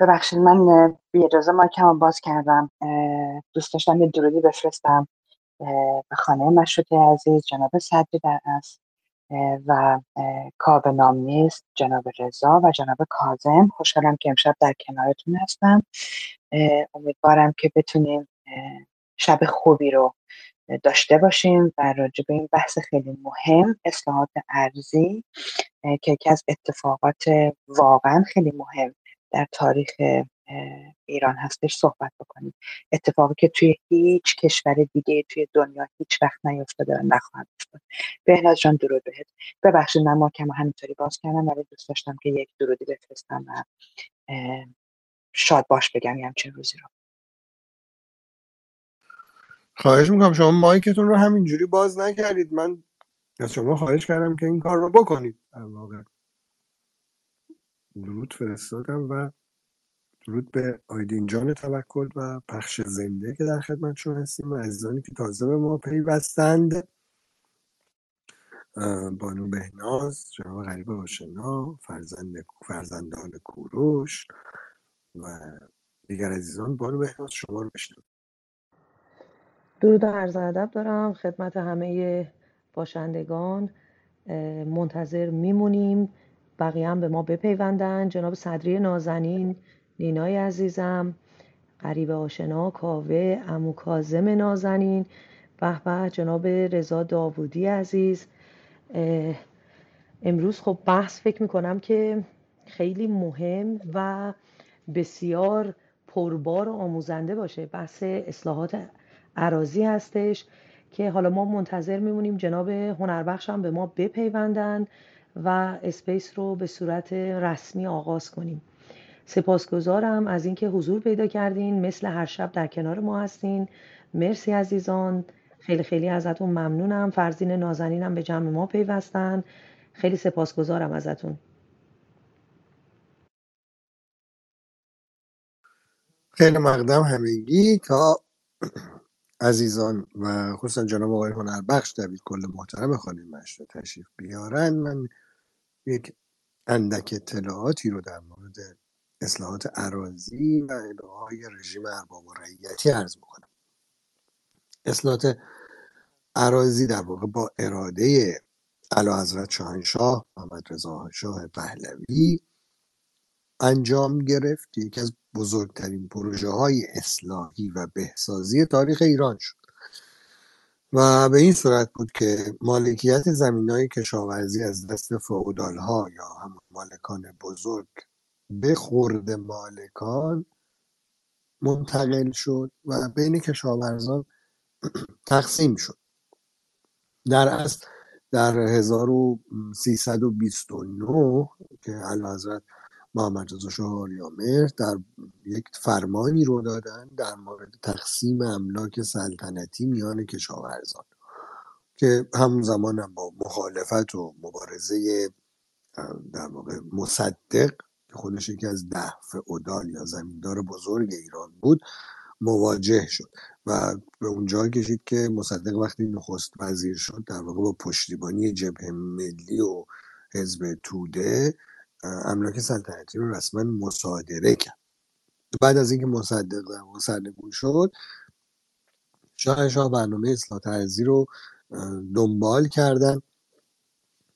ببخشید من بی اجازه مایکم باز کردم. دوست داشتم یه درودی بفرستم به خانه مشروطه عزیز جناب صدری در اصل و کاوه نام نیست جناب رضا و جناب کاظم. خوشحالم که امشب در کنارتون هستم. امیدوارم که بتونیم شب خوبی رو داشته باشیم و راجع به این بحث خیلی مهم اصلاحات ارضی که یکی از اتفاقات واقعا خیلی مهم در تاریخ ایران هستش صحبت بکنیم. اتفاقی که توی هیچ کشور دیگه توی دنیا هیچ وقت نیفتاده و نخواهد افتاد. بهناز جان درود بهت. ببخشید من ماکم همینطوری باز کردم ولی دوست داشتم که یک درودی بفرستم و شاد باش بگم یه چه روزی رو. خواهش میکنم شما مایکتون رو همینجوری باز نکردید. من از شما خواهش کردم که این کار رو بکنید. واقعا درود فرستادم و درود به آیدین جان توکل و پخش زنده که در خدمتشون هستیم و عزیزانی که تازه به ما پیوستند، بانو بهناز، جناب غریب آشنا، فرزندان کوروش و دیگر عزیزان. بانو بهناز شما رو بشنم. درود و عرض ادب دارم خدمت همه باشندگان. منتظر میمونیم بقیه هم به ما بپیوندن. جناب صدری نازنین، نینای عزیزم، غریب آشنا، کاوه، عمو کاظم نازنین، به به جناب رضا داوودی عزیز. امروز خب بحث فکر میکنم که خیلی مهم و بسیار پربار و آموزنده باشه. بحث اصلاحات اراضی هستش که حالا ما منتظر میمونیم جناب هنربخش هم به ما بپیوندن و اسپیس رو به صورت رسمی آغاز کنیم. سپاسگزارم از اینکه حضور پیدا کردین. مثل هر شب در کنار ما هستین. مرسی عزیزان، خیلی خیلی ازتون ممنونم. فرزین نازنینم به جمع ما پیوستن. خیلی سپاسگزارم ازتون. خیلی مقدم همگی تا عزیزان و خصوصا جناب آقای هنربخش دوید کل محترم خانه مشروطه تشریف بیارن. من یک اندک اطلاعاتی رو در مورد اصلاحات اراضی و الغای رژیم ارباب رعیتی عرض می‌کنم. اصلاحات اراضی در واقع با اراده اعلیحضرت شاهنشاه محمد رضا شاه پهلوی انجام گرفت. یکی از بزرگترین پروژه‌های اصلاحی و بهسازی تاریخ ایران شد و به این صورت بود که مالکیت زمین‌های کشاورزی از دست فئودال‌ها یا همون مالکان بزرگ به خرد مالکان منتقل شد و بین کشاورزان تقسیم شد. در اصل در 1329 که اعلیحضرت محمد رضا شاه یامر در یک فرمانی رو دادن در مورد تقسیم املاک سلطنتی میان کشاورزان که همون زمان هم با مخالفت و مبارزه در واقع مصدق که خودش یکی از 10 فئودال یا زمیندار بزرگ ایران بود مواجه شد و به اونجا کشید که مصدق وقتی نخست وزیر شد در واقع با پشتیبانی جبهه ملی و حزب توده املاک سلطنتی رو رسما مصادره کرد. بعد از اینکه مصدق سرنگون شد، شاهنشاه برنامه اصلاحات ارضی رو دنبال کردن.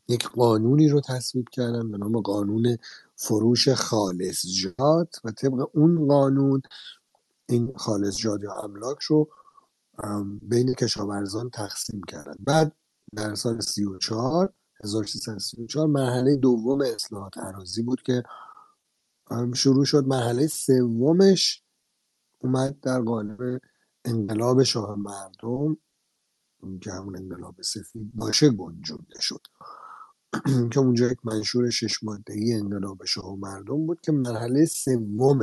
یک قانونی رو تصویب کردن به نام قانون فروش خالصجات و طبق اون قانون این خالصجات یا املاک رو بین کشاورزان تقسیم کردن. بعد در سال 1334 مرحله دوم اصلاحات اراضی بود که شروع شد. مرحله سومش اومد در قالب انقلاب شاه مردم که همون انقلاب سفید باشه گنجونده شد که اونجا یک منشور 6 ماده‌ای انقلاب شاه مردم بود که مرحله سوم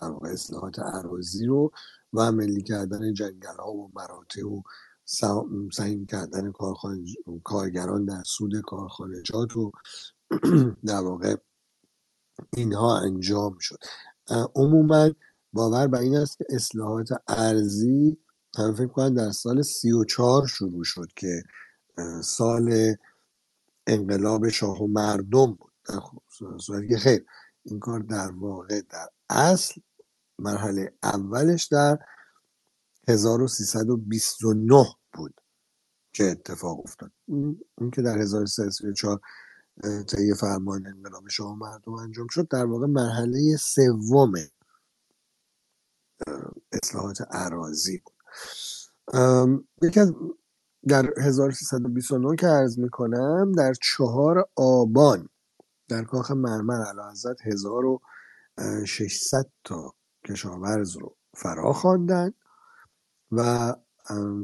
در واقع اصلاحات اراضی رو و ملی کردن جنگل‌ها و مراتع و سعیم کردن کارگران در سود کارخانجات و در واقع اینها انجام شد. عموما باور بر این است که اصلاحات ارضی هم فکر کنم در سال 34 شروع شد که سال انقلاب شاه و مردم بود. در صورتی که خیر این کار در واقع در اصل مرحله اولش در 1329 بود که اتفاق افتاد. اون که در 1334 طی فرمان انقلاب شاه مردم انجام شد در واقع مرحله سوم اصلاحات اراضی بود. یکی از در 1329 که عرض میکنم در 4 آبان در کاخ مرمر اعلیحضرت 1600 تا کشاورز رو فرا خواندند و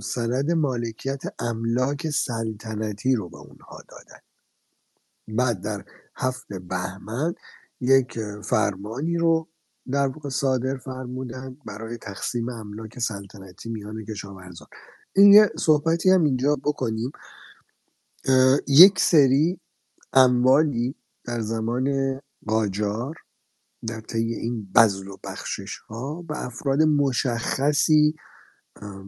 سند مالکیت املاک سلطنتی رو به اونها دادن. بعد در 7 بهمن یک فرمانی رو در واقع صادر فرمودند برای تقسیم املاک سلطنتی میان کشاورزان. این یه صحبتی هم اینجا بکنیم. یک سری اموالی در زمان قاجار در طی این بذل و بخشش ها به افراد مشخصی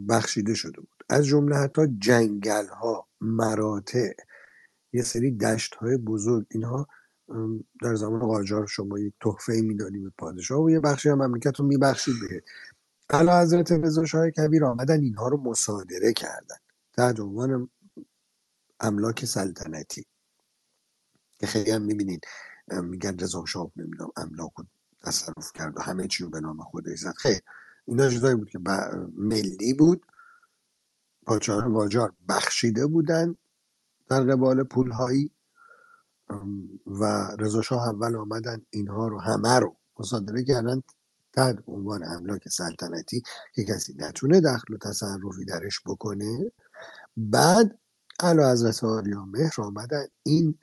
بخشیده شده بود، از جمله حتی جنگل ها، مراتع، یه سری دشت های بزرگ. اینها در زمان قاجار شما یک تحفه میدادی به پادشاه و یه بخشی هم مملکت رو میبخشید به اعلیحضرت رضا شاه کبیر. آمدن اینها رو مصادره کردن تحت عنوان املاک سلطنتی که خیلی هم میبینید میگن رضا شاه نمیدونم املاک رو تصرف کرد و همه چی رو به نام خودش زد. خیر، اینا چیزایی بود که ملی بود، پادشاهان قاجار بخشیده بودن در قبال پولهایی و رضا شاه اول آمدن اینها رو همه رو مصادره کردن تحت عنوان املاک سلطنتی که کسی نتونه دخل و تصرفی درش بکنه. بعد اعلیحضرت آریامهر آمدن این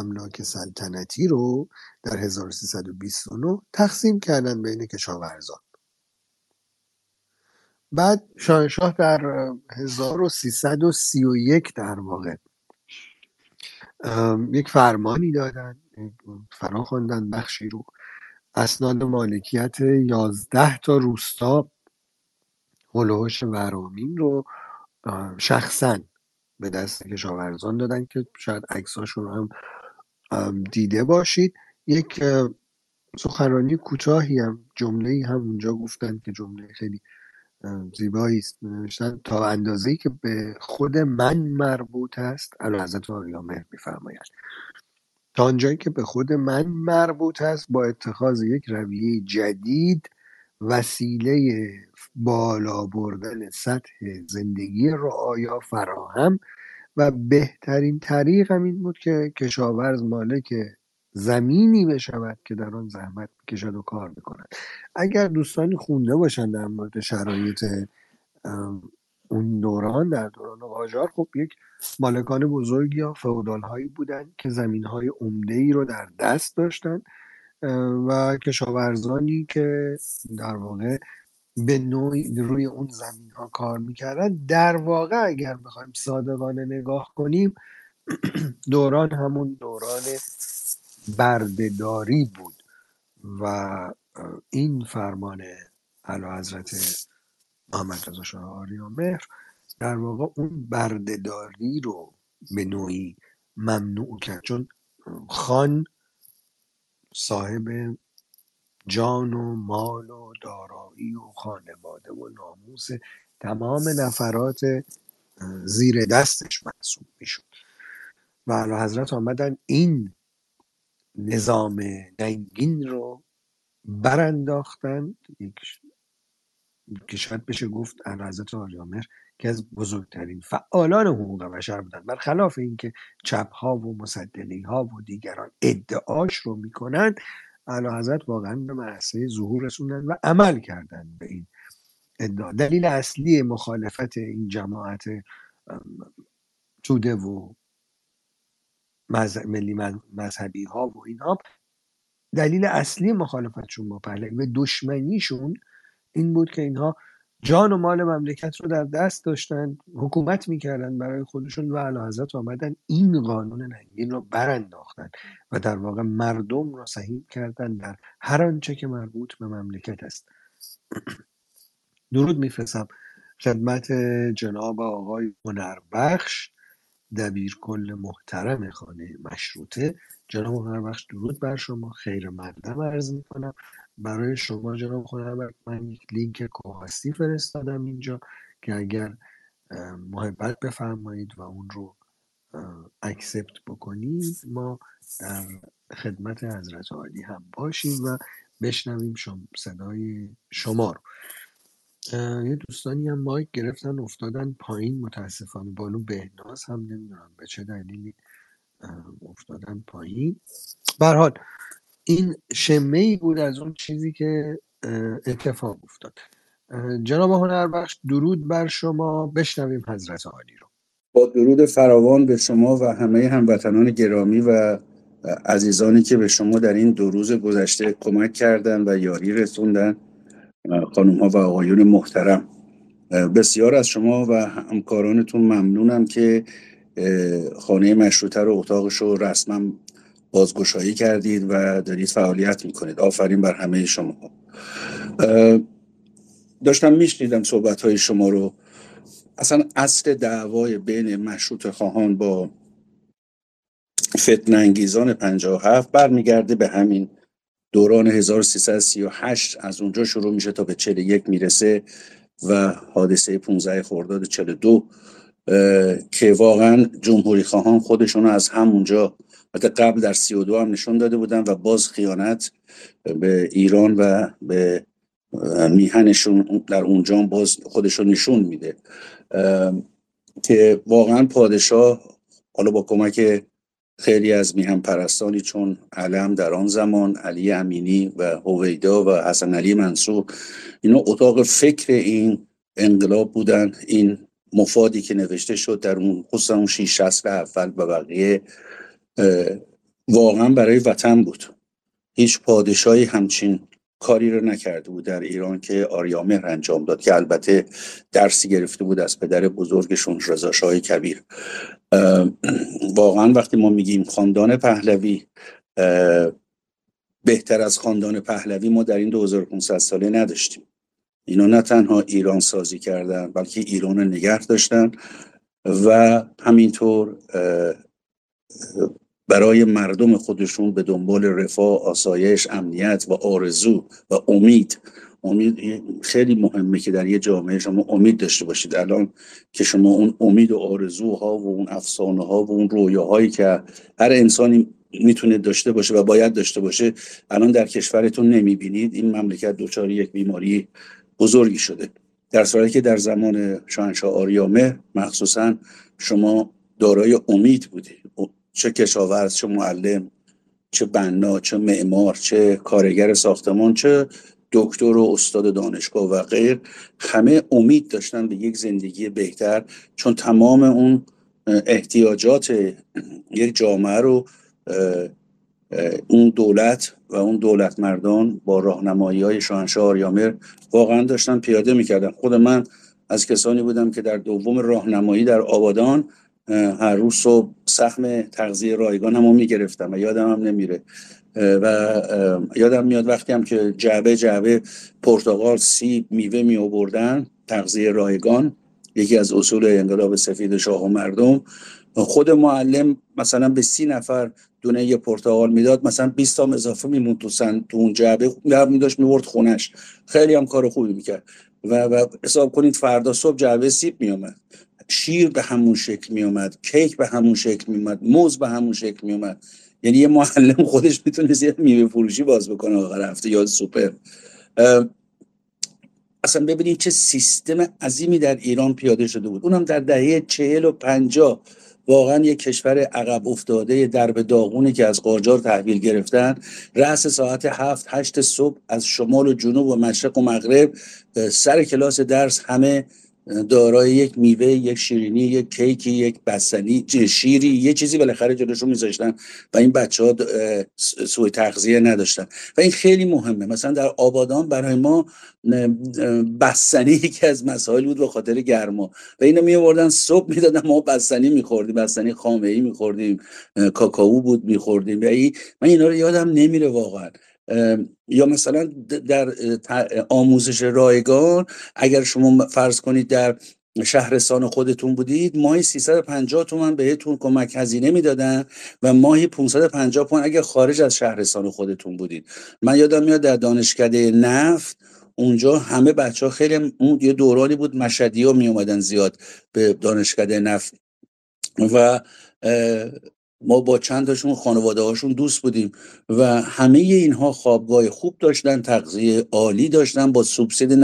املاک سلطنتی رو در 1329 تقسیم کردن بین کشاورزان. بعد شاهنشاه در 1331 در واقع یک فرمانی دادن، فرا خواندن بخشی رو، اسناد مالکیت 11 تا روستا هلوهوش ورامین رو شخصاً به دست کشاورزان دادن که شاید عکساشون رو هم دیده باشید. یک سخنرانی کوتاهی هم جمله‌ای هم اونجا گفتن که جمله خیلی زیبایی است. نوشتن تا اندازه‌ای که به خود من مربوط است، اعلیحضرت آریامهر می‌فرمایند، تا آنجایی که به خود من مربوط است با اتخاذ یک رویه جدید وسیله بالا بردن سطح زندگی رعایا فراهم و بهترین طریق همین بود که کشاورز مالک زمینی بشود که در آن زحمت کشد و کار میکند. اگر دوستانی خونده باشند در مورد شرایط اون دوران، در دوران قاجار خب یک مالکان بزرگی یا فئودال هایی بودند که زمین های عمده ای رو در دست داشتند و کشاورزانی که در واقع به نوعی روی اون زمین ها کار میکردن. در واقع اگر بخوایم صادقانه نگاه کنیم دوران همون دوران برده‌داری بود و این فرمان اعلیحضرت محمد رضا شاه آریامهر در واقع اون برده‌داری رو به نوعی ممنوع کرد، چون خان صاحب جان و مال و دارایی و خانواده و ناموس تمام نفرات زیر دستش محسوب میشد و اعلیحضرت آمدن این نظام ننگین رو برانداختند که شاید بشه گفت اعلیحضرت آریامهر که از بزرگترین فعالان حقوق بشر بودند، برخلاف این که چپ ها و مصدقی ها و دیگران ادعاش رو میکنند. اعلیحضرت واقعا به مرحله ظهور رسوندن و عمل کردن به این ادعا. دلیل اصلی مخالفت این جماعت توده و ملی مذهبی ها و اینها، دلیل اصلی مخالفتشون با پهلوی و دشمنیشون این بود که اینها جان و مال مملکت رو در دست داشتن، حکومت میکردن برای خودشون و اعلیحضرت آمدن این قانون ننگین رو برانداختن و در واقع مردم رو سهیم کردن در هر آنچه که مربوط به مملکت است. درود میفرستم خدمت جناب آقای هنربخش دبیرکل محترم خانه مشروطه، جناب هنربخش درود بر شما، خیر مقدم عرض می کنم. برای شما جناب هنربخش من یک لینک کاغذی فرستادم اینجا که اگر محبت بفرمایید و اون رو اکسپت بکنید ما در خدمت حضرت عالی هم باشیم و بشنویم صدای شما رو. یه دوستانی هم مایک گرفتن افتادن پایین، متاسفانه بانو بهناز هم نمیدونم به چه دلیلی افتادن پایین. به هر حال این شمعی بود از اون چیزی که اتفاق افتاد. جناب هنربخش درود بر شما، بشنویم حضرت عالی رو. با درود فراوان به شما و همه هموطنان گرامی و عزیزانی که به شما در این دو روز گذشته کمک کردند و یاری رسوندند، خانم ها و آقایون محترم، بسیار از شما و همکارانتون ممنونم که خانه مشروطه رو اتاقش رو رسما بازگشایی کردید و دارید فعالیت میکنید. آفرین بر همه شما. داشتم میشنیدم صحبت های شما رو. اصلا اصل دعوای بین مشروطه خواهان با فتنه انگیزان 57 برمیگرده به همین دوران 1338، از اونجا شروع میشه تا به 41 میرسه و حادثه 15 خرداد 42 که واقعا جمهوری خواهان خودشون از همونجا، حتی قبل در 32 هم نشون داده بودن و باز خیانت به ایران و به میهنشون در اونجا هم باز خودشون نشون میده که واقعا پادشاه حالا با کمک خیلی از میهم پرستانی چون علم در آن زمان، علی امینی و هویدا و حسن علی منصور، اینا اتاق فکر این انقلاب بودن. این مفادی که نوشته شد در اون خصوصا اون 6 فصل اول و بقیه واقعا برای وطن بود. هیچ پادشاهی همچین کاری رو نکرده بود در ایران که آریامهر انجام داد، که البته درسی گرفته بود از پدر بزرگشون رضا شاه کبیر. واقعا وقتی ما میگیم خاندان پهلوی بهتر از خاندان پهلوی ما در این 2500 ساله نداشتیم. اینا نه تنها ایران سازی کردن بلکه ایران رو نگه داشتن و همینطور برای مردم خودشون به دنبال رفاه، آسایش، امنیت و آرزو و امید خیلی مهمه که در یه جامعه شما امید داشته باشید. الان که شما اون امید و آرزوها و اون افسانه ها و اون رویاهایی که هر انسانی میتونه داشته باشه و باید داشته باشه الان در کشورتون نمیبینید. این مملکت دچار یک بیماری بزرگی شده، در صورتی که در زمان شاهنشاه آریامهر مخصوصا شما دارای امید بودید. چه کشاورز، چه معلم، چه بنا، چه معمار، چه کارگر ساختمان، چه دکتر و استاد دانشگاه و غیر، همه امید داشتن به یک زندگی بهتر، چون تمام اون احتیاجات یک جامعه رو اون دولت و اون دولت مردان با راهنمایی‌های شاهنشاه آریامهر واقعا داشتن پیاده می‌کردن. خود من از کسانی بودم که در دوم راهنمایی در آبادان هر روز صبح سهم تغذیه رایگان هم میگرفتم و یادم هم نمیره و یادم میاد وقتی هم که جعبه پرتقال، سیب، میوه می آوردن تغذیه رایگان، یکی از اصول انقلاب سفید شاه و مردم، خود معلم مثلا به 30 نفر دونه یه پرتقال میداد، مثلا 20 تا اضافه میموند تو اون جعبه، میداشت میورد خونش. خیلی هم کار خوبی میکرد و حساب کنید فردا صبح جعبه سیب میومد، شیر به همون شکل می اومد، کیک به همون شکل می اومد، موز به همون شکل می اومد. یعنی یه معلم خودش میتونه زیر میوه فروشی باز بکنه آخر هفته یا سوپر. اصلا ببینید چه سیستم عظیمی در ایران پیاده شده بود، اونم در دهه 40 و 50. واقعا یک کشور عقب افتاده درب داغونی که از قاجار تحویل گرفتن، رأس ساعت 7-8 صبح از شمال و جنوب و مشرق و مغرب سر کلاس درس همه دارای یک میوه، یک شیرینی، یک کیکی، یک بستنی، شیری، یه چیزی بالاخره جلوشون میذاشتن و این بچه‌ها سوء تغذیه نداشتن و این خیلی مهمه. مثلا در آبادان برای ما بستنی یکی از مسائل بود به خاطر گرما و اینو میآوردن صبح میدادن، ما بستنی میخوردیم، بستنی خامه‌ای میخوردیم، کاکائو بود میخوردیم. من اینا رو یادم نمیره واقعا. یا مثلا در آموزش رایگان اگر شما فرض کنید در شهرستان خودتون بودید ماهی 350 تومن بهتون کمک هزینه میدادن و ماهی 550 تومن اگه خارج از شهرستان خودتون بودید. من یادم میاد در دانشکده نفت اونجا همه بچه ها خیلی، یه دورانی بود مشهدی ها می اومدن زیاد به دانشکده نفت و ما با چند تاشون خانواده هاشون دوست بودیم و همه اینها خوابگاه خوب داشتن، تغذیه عالی داشتن با سوبسید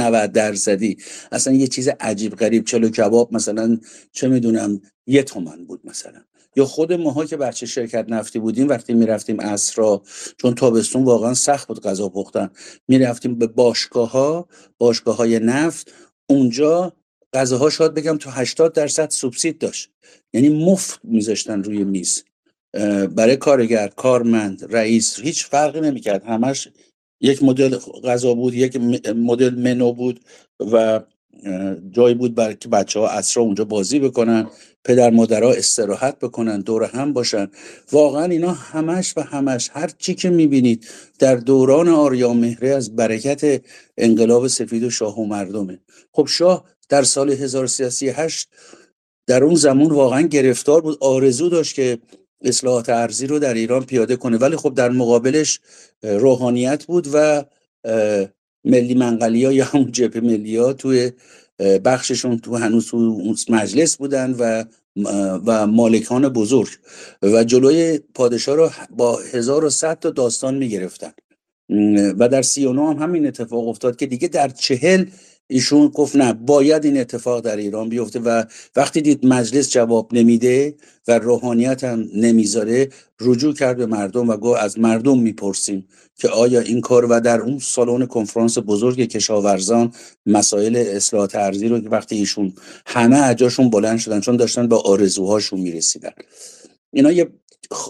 90%. اصلا یه چیز عجیب غریب، چلو کباب مثلا چه میدونم 1 تومن بود مثلا. یا خود ماها که بچه شرکت نفتی بودیم وقتی میرفتیم عصرا، چون تابستون واقعا سخت بود غذا پختن، میرفتیم به باشگاه‌های نفت. اونجا غذاها شاید بگم تو 80% سوبسید داشت، یعنی مفت میذاشتن روی میز برای کارگر، کارمند، رئیس، هیچ فرقی نمیکرد. همش یک مدل غذا بود، یک مدل منو بود و جایی بود برای که بچه‌ها عصرا اونجا بازی بکنن، پدر مادرها استراحت بکنن، دور هم باشن. واقعا اینا همش هر چی که میبینید در دوران آریامهری از برکت انقلاب سفید و شاه و مردمه. خب شاه در سال 1338 در اون زمان واقعا گرفتار بود، آرزو داشت که اصلاحات ارضی رو در ایران پیاده کنه، ولی خب در مقابلش روحانیت بود و ملی منقلی‌ها یا همون جبهه ملی‌ها توی بخششون تو هنوز اون مجلس بودن و مالکان بزرگ و جلوی پادشاه رو با 1100 تا داستان می‌گرفتن و در 39 هم همین اتفاق افتاد که دیگه در 40 ایشون گفت نه، باید این اتفاق در ایران بیفته. و وقتی دید مجلس جواب نمیده و روحانیت هم نمیذاره، رجوع کرد به مردم و گفت از مردم میپرسیم که آیا این کار، و در اون سالن کنفرانس بزرگ کشاورزان مسائل اصلاحات ارضی رو که وقتی ایشون همه اجاشون بلند شدن چون داشتن به آرزوهاشون میرسیدن. اینا یه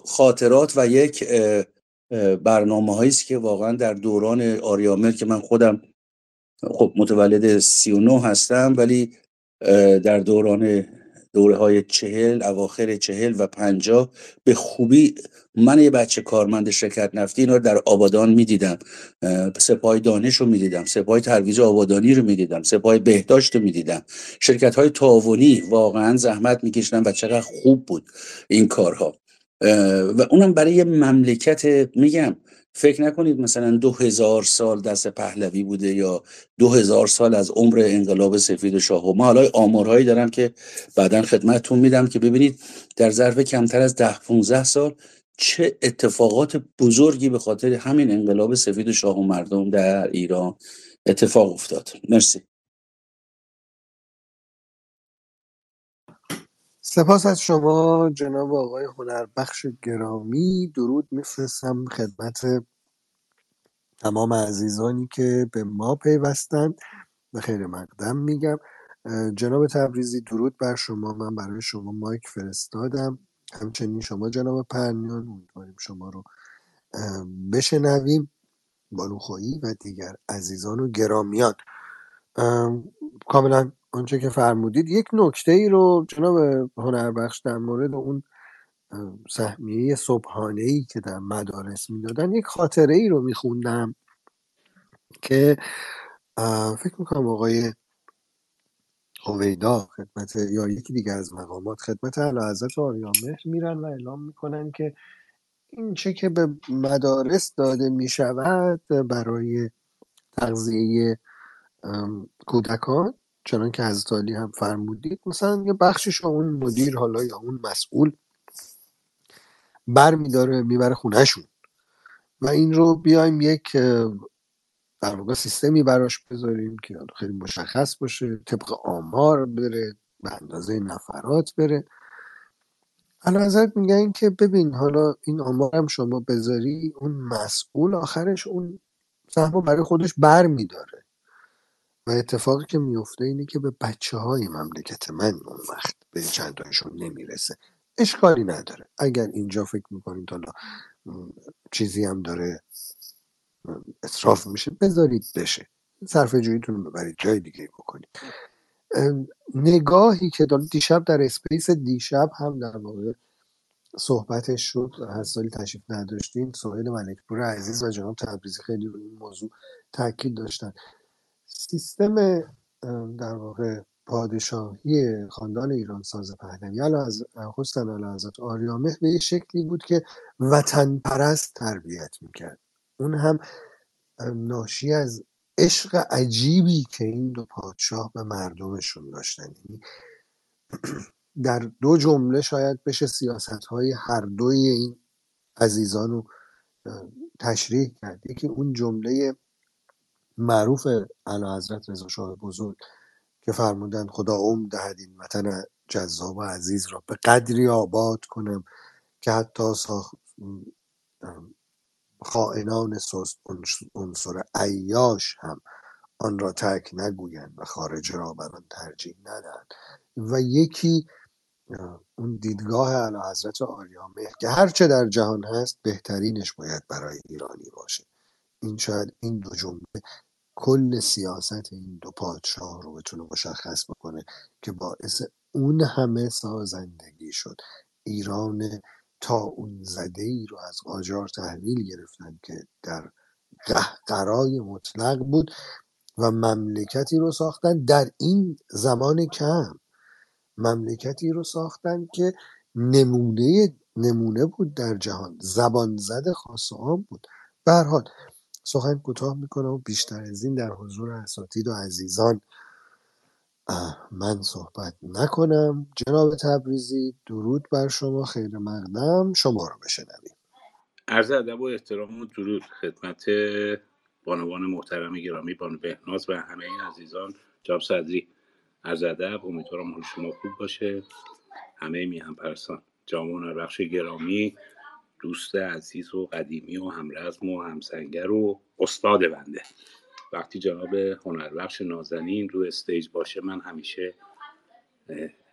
خاطرات و یک برنامه‌هایی است که واقعا در دوران آریامهر که من خودم خب متولد 39 هستم، ولی در دوران دوره‌های 40، اواخر 40 و 50 به خوبی من یه بچه کارمند شرکت نفتی اینا رو در آبادان می‌دیدم، سپاه دانش رو می‌دیدم، سپاه ترویج آبادانی رو می‌دیدم، سپاه بهداشت رو می‌دیدم. شرکت های تعاونی واقعا زحمت می‌کشیدن و چقدر خوب بود این کارها. و اونم برای مملکت، میگم فکر نکنید مثلا 2000 سال دست پهلوی بوده یا 2000 سال از عمر انقلاب سفید و شاه. ما حالا آمارهایی دارم که بعداً خدمتتون میدم که ببینید در ظرف کمتر از 10-15 سال چه اتفاقات بزرگی به خاطر همین انقلاب سفید و شاه و مردم در ایران اتفاق افتاد. مرسی. سپاس از شما جناب آقای هنربخش گرامی. درود میفرستم خدمت تمام عزیزانی که به ما پیوستند و خیر مقدم میگم. جناب تبریزی درود بر شما، من برای شما مایک فرستادم، همچنین شما جناب پرنیان، امیدواریم شما رو بشنویم، بانوخویی و دیگر عزیزان و گرامیان. کاملا آنچه که فرمودید. یک نکته ای رو جناب هنربخش در مورد اون سهمیه صبحانه‌ای که در مدارس میدادن، یک خاطره ای رو میخوندم که فکر میکنم آقای هویدا خدمت یا یکی دیگه از مقامات خدمت اعلیحضرت آریامهر میرن و اعلام میکنن که این چه که به مدارس داده میشود برای تغذیه کودکان، چنان که حضرت عالی هم فرمودید، مثلا یه بخشش اون مدیر حالا یا اون مسئول بر میداره میبره خونهشون و این رو بیایم یک در واقع سیستمی براش بذاریم که خیلی مشخص باشه، طبق آمار بره، به اندازه نفرات بره. الان حضرت میگن که ببین حالا این آمار هم شما بذاری، اون مسئول آخرش اون سهم برای خودش بر میداره و اتفاقی که میفته اینه که به بچه‌های مملکت من اون وقت به چند تاشون نمیرسه. اشکالی نداره اگر اینجا فکر میکنید حالا چیزی هم داره اسراف میشه، بذارید بشه، صرفه جوییتون رو ببرید جای دیگه بکنید. نگاهی که دیشب در اسپیس دیشب هم در واقع صحبتش شد، هر سالی تشریف نداشتین، سهیل ملکپور عزیز و جناب تبریزی خیلی روی این موضوع تاکید داشتن. سیستم در واقع پادشاهی خاندان ایرانساز پهلوی از حسن اعلیحضرت آریامهر به یک شکلی بود که وطن پرست تربیت میکرد. اون هم ناشی از عشق عجیبی که این دو پادشاه به مردمشون داشتن. در دو جمله شاید بشه سیاست‌های هر دوی این عزیزان رو تشریح کرد. یکی اون جمله معروف اعلیحضرت رضا شاه بزرگ که فرمودند خدا عمر دهد این وطن جذاب و عزیز را به قدری آباد کنم که حتی خائنان سست عنصر عیاش هم آن را ترک نگویند و خارج را بر آن ترجیح ندهند. و یکی اون دیدگاه اعلیحضرت آریامهر که هرچه در جهان هست بهترینش باید برای ایرانی باشه. این شاید این دو جمله کل سیاست این دو پادشاه رو بتونه مشخص بکنه که باعث اون همه سازندگی شد. ایران تا اون زده ای رو از قاجار تحویل گرفتن که در قهقرای مطلق بود و مملکتی رو ساختن در این زمان کم، مملکتی رو ساختن که نمونه بود در جهان، زبان زد خاص و عام بود. به هر حال سخن کوتاه میکنم و بیشتر از این در حضور اساتید و عزیزان من صحبت نکنم. جناب تبریزی درود بر شما، خیر مقدم شما رو بشنویم. عرض ادب و احترام و درود خدمت بانوان محترم گرامی، بانو بهناز و همه این عزیزان. جناب صدری عرض ادب، امیدوارم حال شما خوب باشه. همه میهم پرستان جامعه هنربخش گرامی، دوست عزیز و قدیمی و همرزم و همسنگر و استاد بنده، وقتی جناب هنربخش نازنین رو استیج باشه من همیشه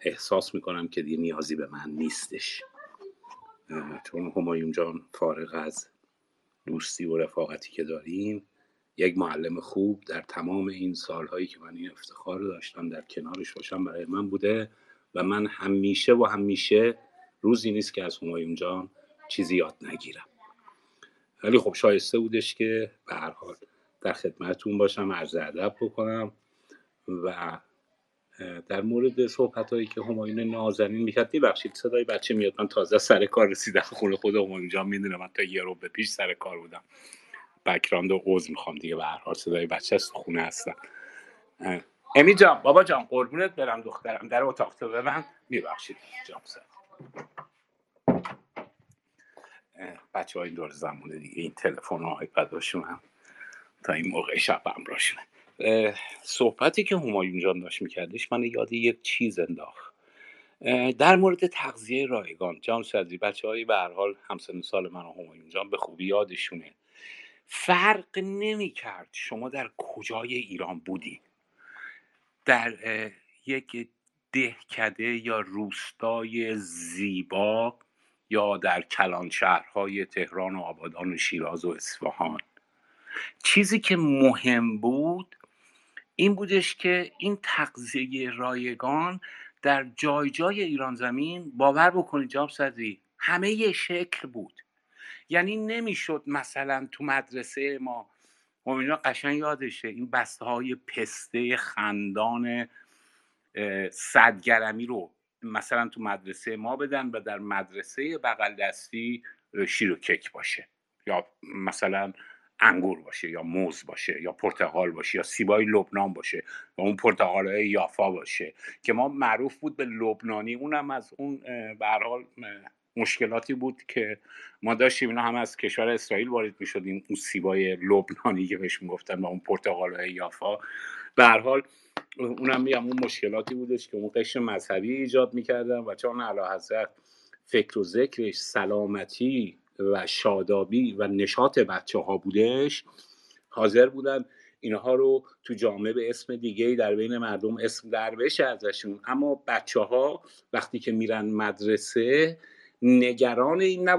احساس میکنم که دیگه نیازی به من نیستش، چون همایون جان فارغ از دوستی و رفاقتی که داریم یک معلم خوب در تمام این سالهایی که من این افتخار داشتم در کنارش باشم برای من بوده و من همیشه روزی نیست که از همایون جان چیزی یاد نگیرم. ولی خب شایسته بودش که به هر حال در خدمتتون باشم، عرض ادب بکنم. و در مورد صحبتایی که همایون نازنین می‌کرد، ببخشید صدای بچه میاد، من تازه سر کار رسیدم خونه خود همایون جان، میدونم من تا یه رو به پیش سر کار بودم، بک‌گراند و عوض میخوام دیگه، به هر حال صدای بچه است، خونه هستم. امی جان، بابا جان، قربونت برم دخترم، در اتاق تو به من میبخشید جان سر. بچه ها این دور زمونه دیگه، این تلفن و آیپداشون هم تا این موقع شب همراهشونه. صحبتی که همایون جان داشت میکردش من یاد یک چیز انداخت در مورد تغذیه رایگان. جان صدری، بچه هایی به هر حال همسن سال من و همایون جان به خوبی یادشونه، فرق نمی کرد شما در کجای ایران بودی، در یک دهکده یا روستای زیبا یا در کلان شهرهای تهران و آبادان و شیراز و اصفهان، چیزی که مهم بود این بودش که این تغذیه رایگان در جای جای ایران زمین، باور بکنید جناب صدری، همه شکل بود. یعنی نمیشد مثلا تو مدرسه ما، همینجا قشنگ یادشه، این بسته های پسته خندان 100 گرمی رو مثلا تو مدرسه ما بدن و در مدرسه بغل دستی شیر و کیک باشه یا مثلا انگور باشه یا موز باشه یا پرتقال باشه یا سیبای لبنان باشه و اون پرتقالای یافا باشه که ما معروف بود به لبنانی. اونم از اون به هر حال مشکلاتی بود که ما داشتیم، اینا هم از کشور اسرائیل وارد می‌شدیم، اون سیبای لبنانی که بهش میگفتن و اون پرتقالای یافا. به هر حال اونم میگم اون مشکلاتی بودش که اون قشر مذهبی ایجاد می‌کردن و چون اعلیحضرت فکر و ذکرش سلامتی و شادابی و نشاط بچه‌ها بودش، حاضر بودن اینها رو تو جامعه به اسم دیگه‌ای در بین مردم اسم در بشه ازشون. اما بچه‌ها وقتی که میرن مدرسه نگران این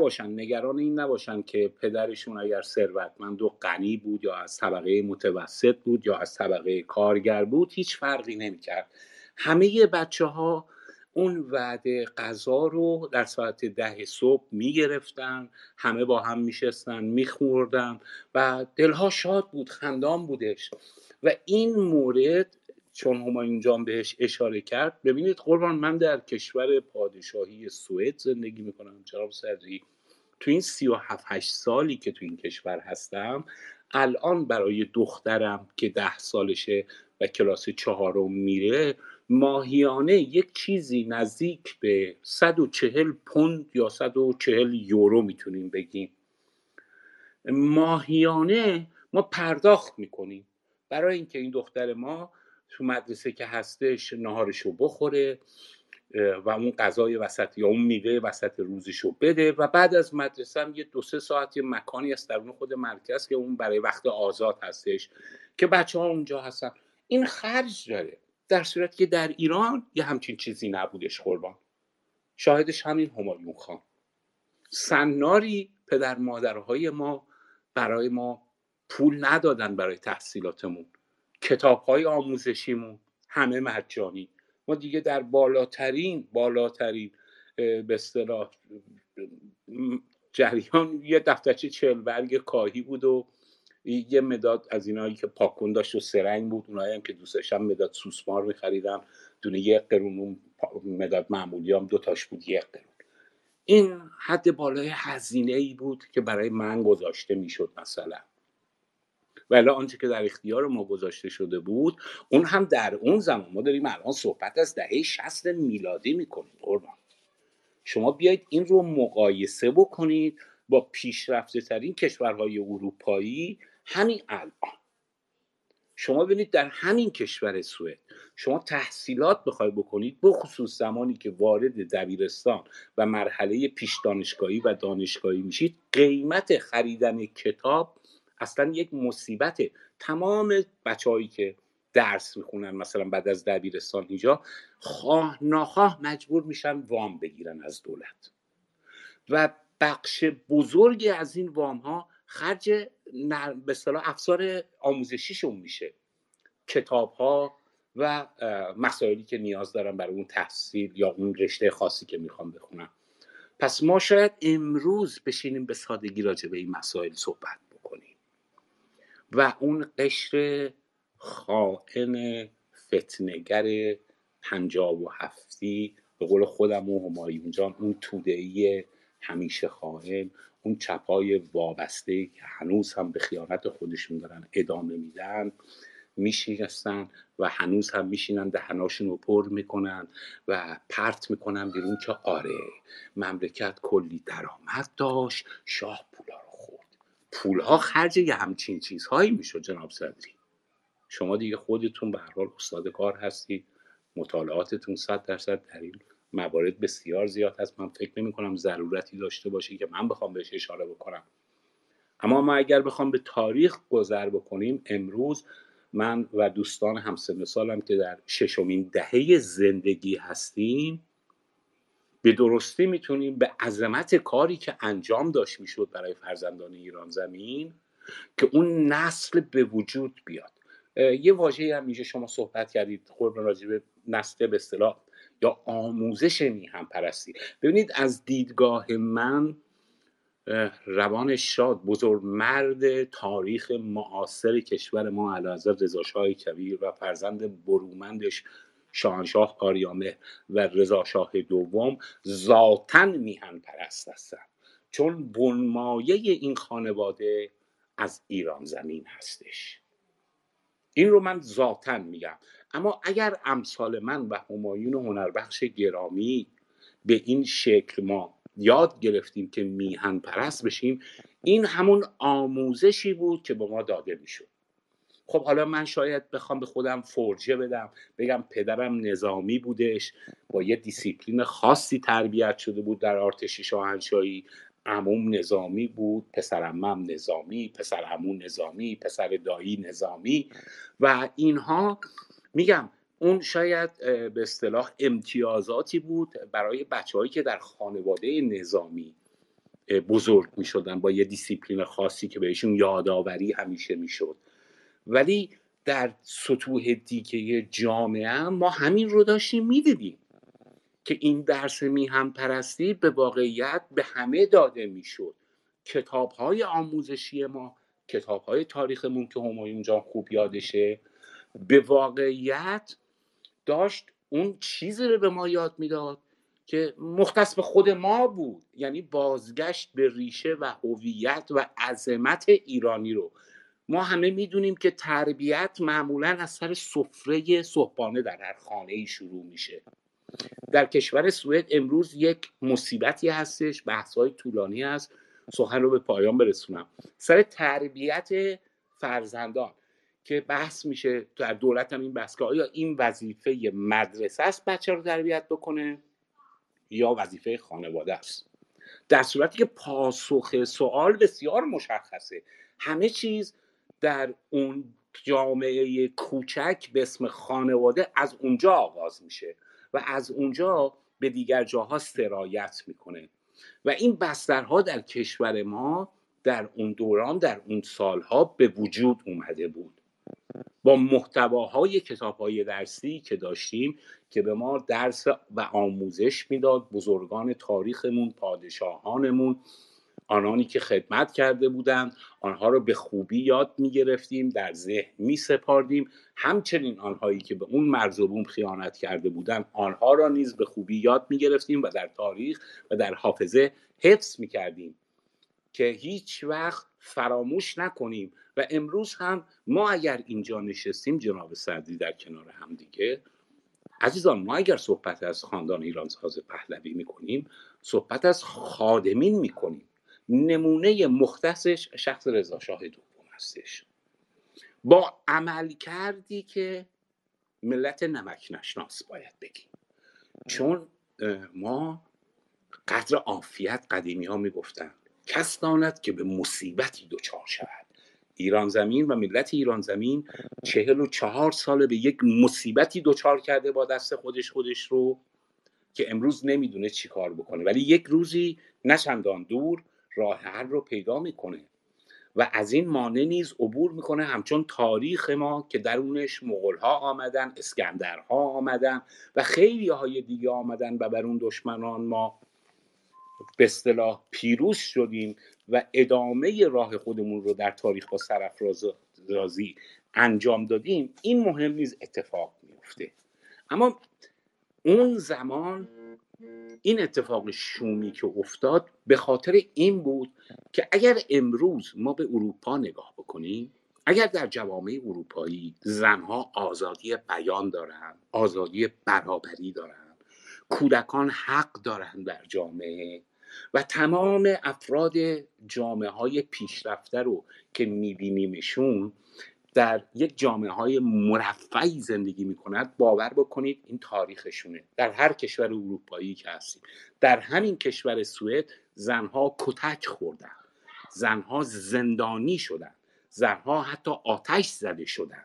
نباشن که پدرشون اگر ثروتمند و غنی بود یا از طبقه متوسط بود یا از طبقه کارگر بود، هیچ فرقی نمی‌کرد. همه بچه‌ها اون وعده غذا رو در ساعت 10 صبح می‌گرفتن، همه با هم می‌شستن، می‌خوردن و دلها شاد بود، خندان بودش. و این مورد چون همایون جان بهش اشاره کرد. ببینید قربان، من در کشور پادشاهی سوئد زندگی میکنم جناب صدری. تو این 37-8 سالی که تو این کشور هستم، الان برای دخترم که 10 سالشه و کلاس 4 میره، ماهیانه یک چیزی نزدیک به 140 پوند یا 140 یورو میتونیم بگیم ماهیانه ما پرداخت میکنیم برای اینکه این دختر ما تو مدرسه که هستش نهارشو بخوره و اون غذای وسط یا اون میوه وسط روزشو بده، و بعد از مدرسه هم یه 2-3 ساعت یه مکانی هست درون خود مرکز که اون برای وقت آزاد هستش که بچه ها اونجا هستن. این خرج داره، در صورتی که در ایران یه همچین چیزی نبودش قربان. شاهدش همین همایون خان، سناری پدر مادرهای ما برای ما پول ندادن برای تحصیلاتمون، کتاب‌های آموزشیمون همه مجانی. ما دیگه در بالاترین به اصطلاح جریان یه دفترچه 40 برگ کاهی بود و یه مداد از اینایی که پاکون داشت و سرنگ بود، اونایی هم که دوست داشتم مداد سوسمار می‌خریدم، دونه 1 قرون، مداد معمولی هم 2 تاش بود 1 قرون. این حد بالای هزینه‌ای بود که برای من گذاشته میشد مثلا، ولی آنچه که در اختیار ما گذاشته شده بود اون هم در اون زمان، ما داریم الان صحبت از دهه 60 میلادی میکنیم قربان. شما بیایید این رو مقایسه بکنید با پیشرفته ترین کشورهای اروپایی همین الان. شما ببینید در همین کشور سوئد شما تحصیلات بخوای بکنید، بخصوص زمانی که وارد دبیرستان و مرحله پیش دانشگاهی و دانشگاهی میشید، قیمت خریدن کتاب اصلا یک مصیبته. تمام بچه‌هایی که درس میخونن مثلا بعد از دبیرستان اینجا خواه ناخواه مجبور میشن وام بگیرن از دولت، و بخش بزرگی از این وام ها خرج به اصطلاح افسار آموزشیشون میشه، کتاب ها و مسائلی که نیاز دارن برای اون تحصیل یا اون رشته خاصی که میخوان بخونن. پس ما شاید امروز بشینیم به سادگی راجع به این مسائل صحبت بکنیم و اون قشر خائن فتنه‌گر 57 به قول خودم و همایون جان، اون توده‌ای همیشه خائن، اون چپای وابسته که هنوز هم به خیانت خودشون دارن ادامه میدن، میشینن و هنوز هم میشینن دهناشون رو پر میکنن و پرت میکنن بیرون که آره مملکت کلی درآمد داشت، شاه پولا رو خورد. پولها خرج یه همچین چیزهایی میشد جناب صدری. شما دیگه خودتون به هر حال استاد کار هستید، مطالعاتتون 100% در این موارد بسیار زیاد هست. من فکر نمی‌کنم ضرورتی داشته باشه که من بخوام بهش اشاره بکنم. اما ما اگر بخوام به تاریخ گذر بکنیم، امروز من و دوستان همسن و سالم که در 6th دهه زندگی هستیم به درستی میتونیم به عظمت کاری که انجام داشت میشد برای فرزندان ایران زمین که اون نسل به وجود بیاد. یه واژه‌ای هم میشه شما صحبت کردید قربان راجع به نسل به اصطلاح یا آموزش میهم پرستی. ببینید از دیدگاه من روان شاد بزرگمرد تاریخ معاصر کشور ما اعلیحضرت رضا شاه کبیر و فرزند برومندش شاهنشاه آریامهر و رضا شاه دوم ذاتاً میهم پرست هستند، چون بنمایه این خانواده از ایران زمین هستش. این رو من ذاتاً میگم. اما اگر امثال من و همایون هنربخش گرامی به این شکل ما یاد گرفتیم که میهن پرست بشیم، این همون آموزشی بود که به ما داده میشد. خب حالا من شاید بخوام به خودم فرجه بدم، بگم پدرم نظامی بودش، با یه دیسیپلین خاصی تربیت شده بود در آرتش شاهنشاهی، عموم نظامی بود، پسر عمم نظامی، پسر عمو نظامی، پسر دایی نظامی و اینها. میگم اون شاید به اصطلاح امتیازاتی بود برای بچه‌هایی که در خانواده نظامی بزرگ میشدن با یه دیسیپلین خاصی که بهشون یادآوری همیشه میشد. ولی در سطوح دیگه جامعه ما همین رو داشتیم میدیدیم که این درس میهم پرستی به واقعیت به همه داده میشد. کتاب‌های آموزشی ما، کتاب‌های تاریخمون که همایون جان خوب یادشه، به واقعیت داشت اون چیزی رو به ما یاد میداد که مختص به خود ما بود، یعنی بازگشت به ریشه و هویت و عظمت ایرانی رو. ما همه میدونیم که تربیت معمولاً از سر سفره صبحانه در هر خانه‌ای شروع میشه. در کشور سوئد امروز یک مصیبتی هستش، بحث‌های طولانی است، سخن رو به پایان برسونم. سر تربیت فرزندان که بحث میشه در دولت هم این بحث که آیا این وظیفه مدرسه است بچه رو تربیت بکنه یا وظیفه خانواده است، در صورتی که پاسخ سوال بسیار مشخصه. همه چیز در اون جامعه کوچک به اسم خانواده از اونجا آغاز میشه و از اونجا به دیگر جاها سرایت میکنه و این بسترها در کشور ما در اون دوران در اون سالها به وجود اومده بود با محتواهای کتابهای درسی که داشتیم که به ما درس و آموزش میداد، بزرگان تاریخمون، پادشاهانمون، آنانی که خدمت کرده بودند، آنها رو به خوبی یاد میگرفتیم، در ذهن میسپاردیم، همچنین آنهایی که به اون مرز و بوم خیانت کرده بودند آنها را نیز به خوبی یاد میگرفتیم و در تاریخ و در حافظه حفظ میکردیم که هیچ وقت فراموش نکنیم. و امروز هم ما اگر اینجا نشستیم جناب صدری در کنار هم دیگه، عزیزان ما اگر صحبت از خاندان ایرانساز پهلوی میکنیم، صحبت از خادمین میکنیم. نمونه مختصش شخص رضا شاه دوم هستش با عمل کردی که ملت نمک نشناس باید بگیم، چون ما قدر عافیت قدیمی ها میگفتن کس داند که به مصیبتی دوچار شود. ایران زمین و ملت ایران زمین 44 ساله به یک مصیبتی دوچار کرده با دست خودش رو که امروز نمیدونه چی کار بکنه، ولی یک روزی نه چندان دور راه حل رو پیدا میکنه و از این مانع نیز عبور میکنه، همچون تاریخ ما که درونش مغول‌ها آمدن، اسکندرها آمدن و خیلی های دیگه آمدن و بر اون دشمنان ما به اصطلاح پیروز شدیم و ادامه راه خودمون رو در تاریخ با سرافرازی انجام دادیم. این مهم نیز اتفاق میفته، اما اون زمان این اتفاق شومی که افتاد به خاطر این بود که اگر امروز ما به اروپا نگاه بکنیم، اگر در جوامع اروپایی زنها آزادی بیان دارن، آزادی برابری دارن، کودکان حق دارن در جامعه و تمام افراد جامعه های پیشرفته رو که میبینیمشون در یک جامعه های مرفعی زندگی می کند، باور بکنید این تاریخشونه. در هر کشور اروپایی که هستیم، در همین کشور سوئد زنها کتک خوردن، زنها زندانی شدن، زنها حتی آتش زده شدن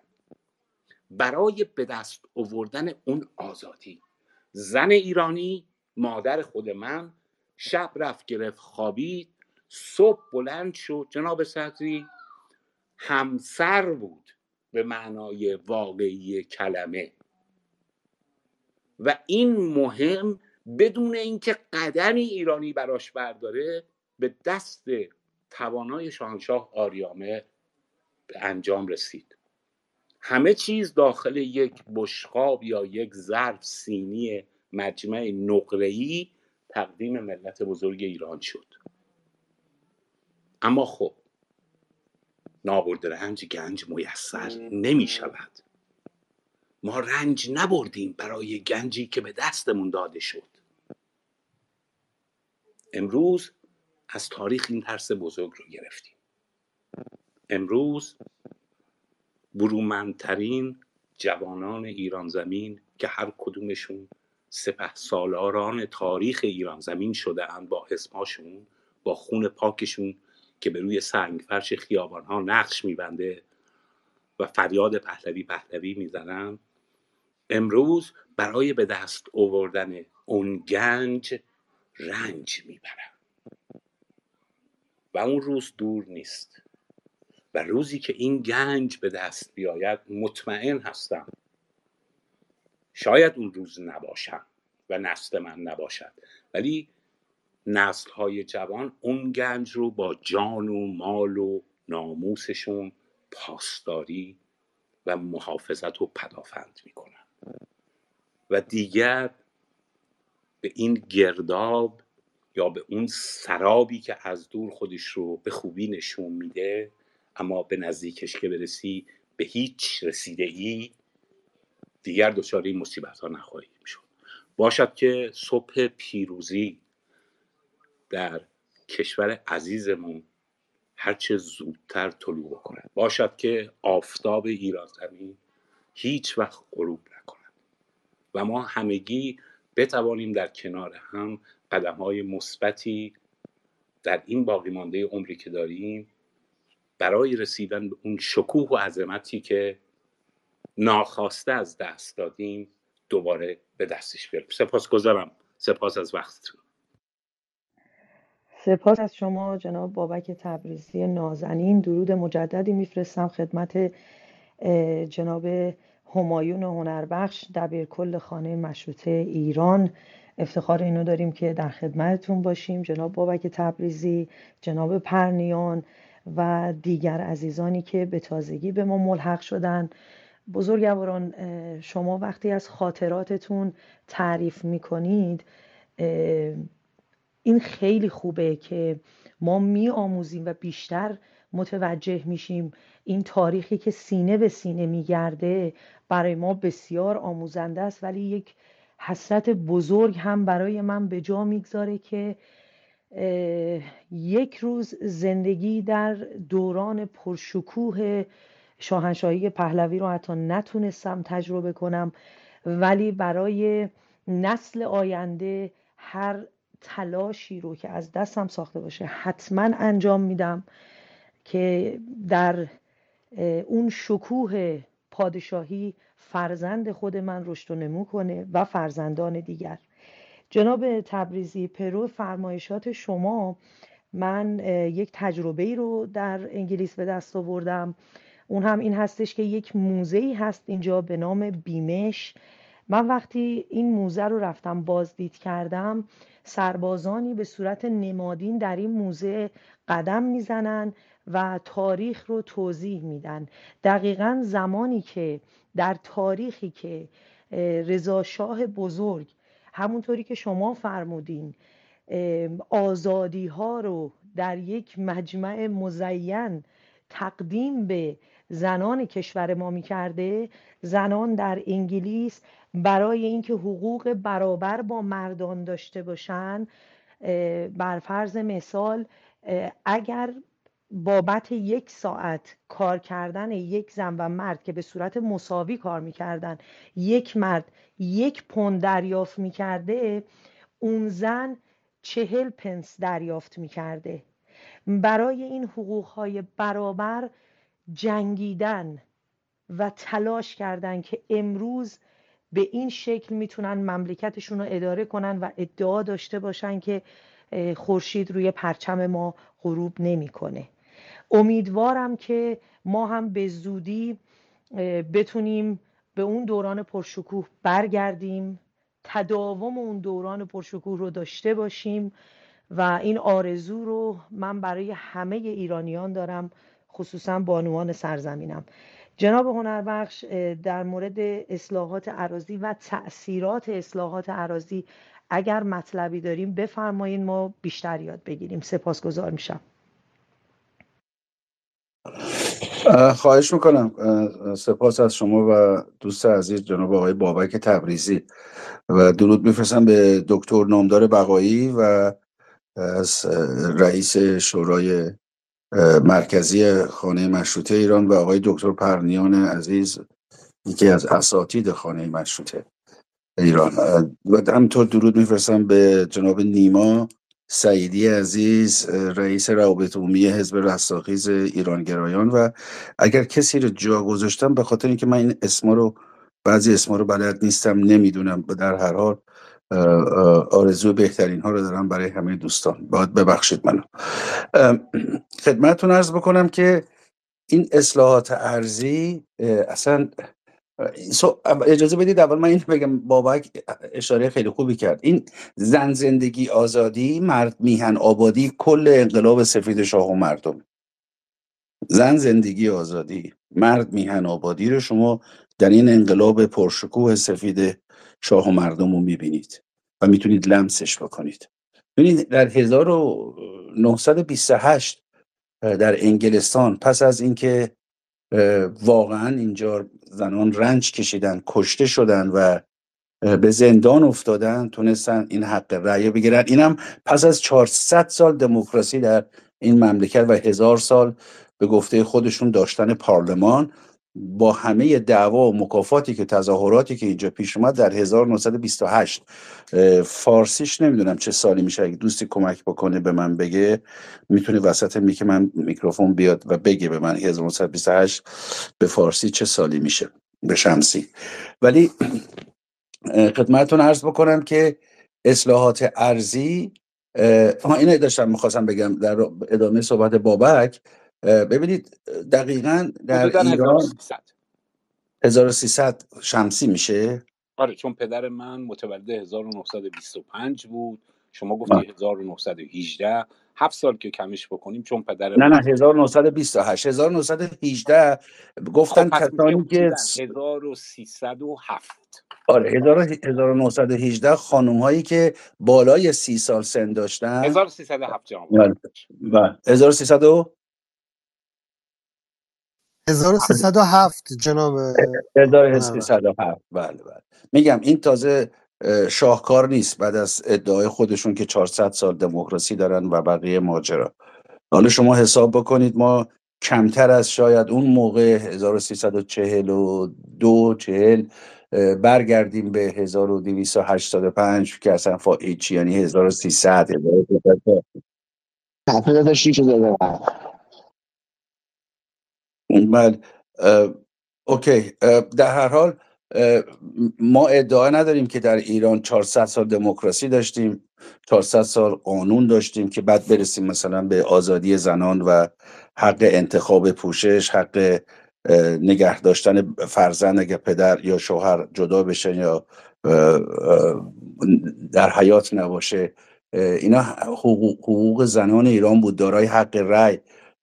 برای به دست آوردن اون آزادی. زن ایرانی، مادر خود من، شب رفت گرفت خوابید، صبح بلند شد جناب صدری همسر بود به معنای واقعی کلمه و این مهم بدون اینکه قدمی ایرانی براش برداره به دست توانای شاهنشاه آریامه به انجام رسید. همه چیز داخل یک بشقاب یا یک ظرف سینی مجمع نقره‌ای تقدیم ملت بزرگ ایران شد، اما خب نابرد رنج گنج میسر نمی شود. ما رنج نبردیم برای گنجی که به دستمون داده شد. امروز از تاریخ این درس بزرگ رو گرفتیم. امروز برومندترین جوانان ایران زمین که هر کدومشون سپه سالاران تاریخ ایران زمین شده اند با اسماشون، با خون پاکشون که به روی سنگ فرش خیابان‌ها نقش می‌بنده و فریاد پهلوی پهلوی می‌زنن، امروز برای به دست آوردن اون گنج رنج می‌برن و اون روز دور نیست و روزی که این گنج به دست بیاید مطمئن هستم شاید اون روز نباشم و نسل من نباشد، ولی نسل‌های جوان اون گنج رو با جان و مال و ناموسشون پاسداری و محافظت رو پدافند میکنن و دیگر به این گرداب یا به اون سرابی که از دور خودش رو به خوبی نشون میده اما به نزدیکش که برسی به هیچ رسیده ای، دیگر دچار این مصیبت ها نخواهی میشد. باشد که صبح پیروزی در کشور عزیزمون هرچه زودتر طلوع بکنه، باشد که آفتاب ایران زمین هیچ وقت غروب نکنه و ما همگی بتوانیم در کنار هم قدم های مثبتی در این باقی مانده عمری که داریم برای رسیدن به اون شکوه و عظمتی که ناخواسته از دست دادیم دوباره به دستش بیاریم. سپاسگزارم. سپاس از وقتتون. سپاس از شما جناب بابک تبریزی نازنین. درود مجددی میفرستم خدمت جناب همایون هنربخش دبیرکل خانه مشروطه ایران. افتخار اینو داریم که در خدمتتون باشیم. جناب بابک تبریزی، جناب پرنیان و دیگر عزیزانی که به تازگی به ما ملحق شدن. بزرگواران، شما وقتی از خاطراتتون تعریف میکنید این خیلی خوبه که ما می آموزیم و بیشتر متوجه میشیم. این تاریخی که سینه به سینه میگرده برای ما بسیار آموزنده است، ولی یک حسرت بزرگ هم برای من به جا میگذاره که یک روز زندگی در دوران پرشکوه شاهنشاهی پهلوی رو حتی نتونستم تجربه کنم، ولی برای نسل آینده هر تلاشی رو که از دستم ساخته باشه حتما انجام میدم که در اون شکوه پادشاهی فرزند خود من رشد و نمو کنه و فرزندان دیگر. جناب تبریزی، پرو فرمایشات شما من یک تجربه رو در انگلیس به دست آوردم. اون هم این هستش که یک موزه‌ای هست اینجا به نام بیمش. من وقتی این موزه رو رفتم بازدید کردم، سربازانی به صورت نمادین در این موزه قدم میزنن و تاریخ رو توضیح میدن. دقیقاً زمانی که در تاریخی که رضا شاه بزرگ همونطوری که شما فرمودین آزادی ها رو در یک مجمع مزین تقدیم به زنان کشور ما میکرده، زنان در انگلیس برای اینکه حقوق برابر با مردان داشته باشن، بر فرض مثال اگر بابت یک ساعت کار کردن یک زن و مرد که به صورت مساوی کار میکردن یک مرد 1 پوند دریافت میکرده، اون زن 40 پنس دریافت میکرده. برای این حقوقهای برابر جنگیدن و تلاش کردن که امروز به این شکل میتونن مملکتشون رو اداره کنن و ادعا داشته باشن که خورشید روی پرچم ما غروب نمیکنه. امیدوارم که ما هم به زودی بتونیم به اون دوران پرشکوه برگردیم، تداوم اون دوران پرشکوه رو داشته باشیم و این آرزو رو من برای همه ایرانیان دارم، خصوصا بانوان سرزمینم. جناب هنربخش در مورد اصلاحات اراضی و تأثیرات اصلاحات اراضی اگر مطلبی داریم بفرمایید ما بیشتر یاد بگیریم. سپاسگزار میشم. خواهش میکنم. سپاس از شما و دوست عزیز جناب آقای بابک تبریزی و درود میفرستم به دکتر نامدار بقایی و از رئیس شورای مرکزی خانه مشروطه ایران و آقای دکتر پرنیان عزیز یکی از اساتید خانه مشروطه ایران. و همینطور درود میفرستم به جناب نیما سعیدی عزیز رئیس روابط عمومی حزب رستاخیز ایرانگرایان. و اگر کسی رو جا گذاشتم به خاطر اینکه من این اسما رو بعضی اسما رو بلد نیستم، نمیدونم، در هر حال آرزو بهترین ها رو دارم برای همه دوستان. باید ببخشید منو. خدمتتون عرض بکنم که این اصلاحات ارضی اصلا اجازه بدید اول من این بگم، بابک اشاره خیلی خوبی کرد. این زن زندگی آزادی، مرد میهن آبادی، کل انقلاب سفید شاه و مردم زن زندگی آزادی، مرد میهن آبادی رو شما در این انقلاب پرشکوه سفید شاه و مردم رو میبینید و میتونید لمسش بکنید. ببینید در 1928 در انگلستان پس از اینکه واقعا اینجا زنان رنج کشیدن، کشته شدن و به زندان افتادن، تونستن این حق رأی بگیرن. اینم پس از 400 سال دموکراسی در این مملکت و 1000 سال به گفته خودشون داشتن پارلمان، با همه دعوا و مکافاتی که تظاهراتی که اینجا پیش اومد در 1928، فارسیش نمیدونم چه سالی میشه، اگه دوستی کمک بکنه به من بگه، میتونه وسط میکه من میکروفون بیاد و بگه به من 1928 به فارسی چه سالی میشه به شمسی. ولی خدمتتون عرض بکنم که اصلاحات ارضی، اینو داشتم میخواستم بگم در ادامه صحبت بابک. ببینید دقیقاً در ایران 1300 شمسی میشه. آره، چون پدر من متولد 1925 بود، شما گفتید 1918، 7 سال که کمش بکنیم چون پدر من... نه 1928 1918 گفتن کسانی که 1307. آره 1918 خانم هایی که بالای 30 سال سن داشتن 1307 جام و 1307 جناب 1307. بله بله، میگم این تازه شاهکار نیست بعد از ادعای خودشون که 400 سال دموکراسی دارن و بقیه ماجرا. حالا شما حساب بکنید ما کمتر از شاید اون موقع 1342 40 برگردیم به 1285 که اصلا فاحش، یعنی 1300 اوکی. در هر حال ما ادعا نداریم که در ایران 400 سال دموکراسی داشتیم، 400 سال قانون داشتیم که بعد برسیم مثلا به آزادی زنان و حق انتخاب پوشش، حق نگه داشتن فرزند اگه پدر یا شوهر جدا بشن یا در حیات نباشه. اینا حقوق زنان ایران بود، دارای حق رأی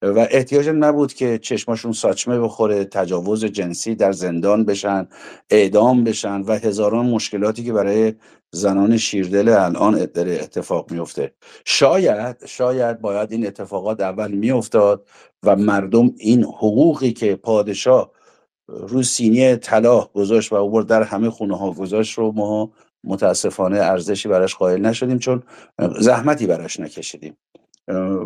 و احتیاج نبود که چشماشون ساچمه بخوره، تجاوز جنسی در زندان بشن، اعدام بشن و هزاران مشکلاتی که برای زنان شیردل الان داره اتفاق میفته. شاید باید این اتفاقات اول میافتاد و مردم این حقوقی که پادشاه رو سینه طلا گذاشت و آورد در همه خونه ها گذاشت رو ما متاسفانه ارزشی براش قائل نشدیم، چون زحمتی براش نکشیدیم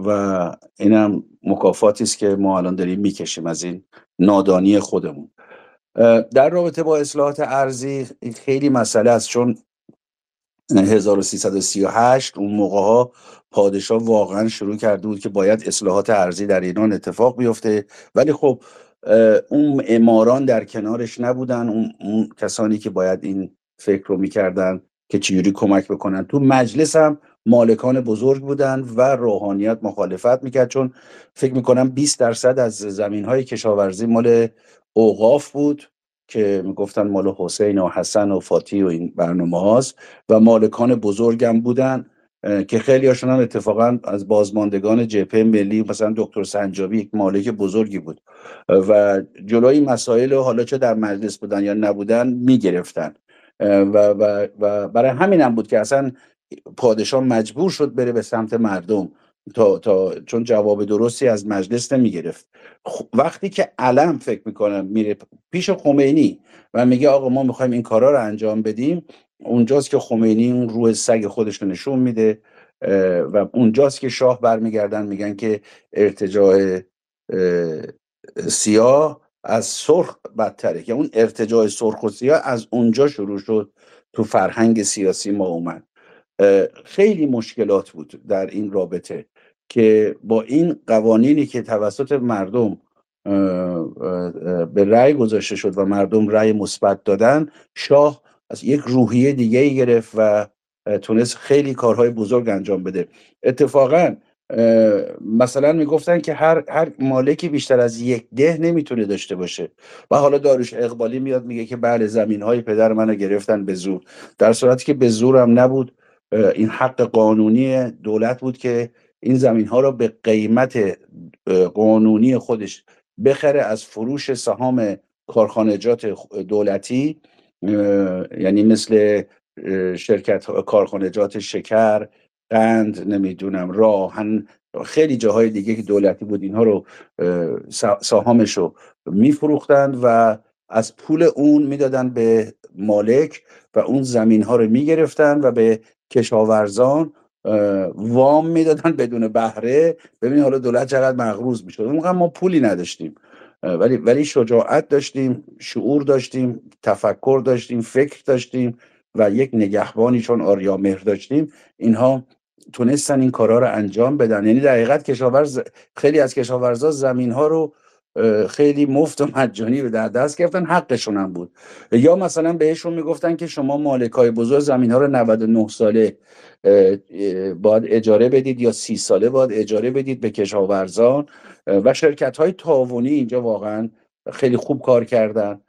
و اینم مکافاتی است که ما الان داریم میکشیم از این نادانی خودمون. در رابطه با اصلاحات ارضی خیلی مسئله است، چون 1338 اون موقعها پادشاه واقعا شروع کرده بود که باید اصلاحات ارضی در ایران اتفاق بیفته، ولی خب اون اماران در کنارش نبودن، اون کسانی که باید این فکر رو میکردن که چجوری کمک بکنن. تو مجلس هم مالکان بزرگ بودن و روحانیت مخالفت میکرد، چون فکر میکنم 20% از زمینهای کشاورزی مال اوقاف بود که میگفتن مال حسین و حسن و فاتی و این برنامه هاست و مالکان بزرگم بودن که خیلی هاشون هم اتفاقا از بازماندگان جبهه ملی، مثلا دکتر سنجابی یک مالک بزرگی بود و جلوی مسائل حالا چه در مجلس بودن یا نبودن میگرفتن و برای همین هم بود که اصلا پادشاه مجبور شد بره به سمت مردم تا چون جواب درستی از مجلس نمی گرفت. وقتی که علم فکر میکنم میره پیش خمینی و میگه آقا ما میخوایم این کارا رو انجام بدیم، اونجاست که خمینی اون روح سگ خودش رو نشون میده و اونجاست که شاه برمیگردن میگن که ارتجاع سیاه از سرخ بدتره، که اون ارتجاع سرخ و سیاه از اونجا شروع شد، تو فرهنگ سیاسی ما اومد. خیلی مشکلات بود در این رابطه که با این قوانینی که توسط مردم به رأی گذاشته شد و مردم رأی مثبت دادن، شاه از یک روحیه دیگه گرفت و تونست خیلی کارهای بزرگ انجام بده. اتفاقا مثلا میگفتن که هر مالکی بیشتر از 1/10 نمیتونه داشته باشه و حالا داریوش اقبالی میاد میگه که بله زمینهای پدر منو گرفتن به زور، در صورتی که به زور هم نبود، این حق قانونی دولت بود که این زمین ها را به قیمت قانونی خودش بخره از فروش سهام کارخانجات دولتی، یعنی مثل شرکت کارخانجات شکر، قند، نمیدونم راهن، خیلی جاهای دیگه که دولتی بود، اینها رو سهامش رو میفروختند و از پول اون میدادن به مالک و اون زمین ها رو میگرفتن و به کشاورزان وام میدادن بدون بهره. ببینید حالا دولت چقدر مغروض میشد. اون موقع ما پولی نداشتیم، ولی شجاعت داشتیم، شعور داشتیم، تفکر داشتیم، فکر داشتیم و یک نگهبانی چون آریامهر داشتیم. اینها تونستن این کارها رو انجام بدن. یعنی در حقیقت خیلی از کشاورزا زمین‌ها رو خیلی مفت و مجانی به دست گرفتن، حقشون هم بود. یا مثلا بهشون میگفتن که شما مالکای بزرگ زمین‌ها رو 99 ساله باید اجاره بدید یا 30 ساله باید اجاره بدید به کشاورزان. و شرکت های تعاونی اینجا واقعا خیلی خوب کار کردن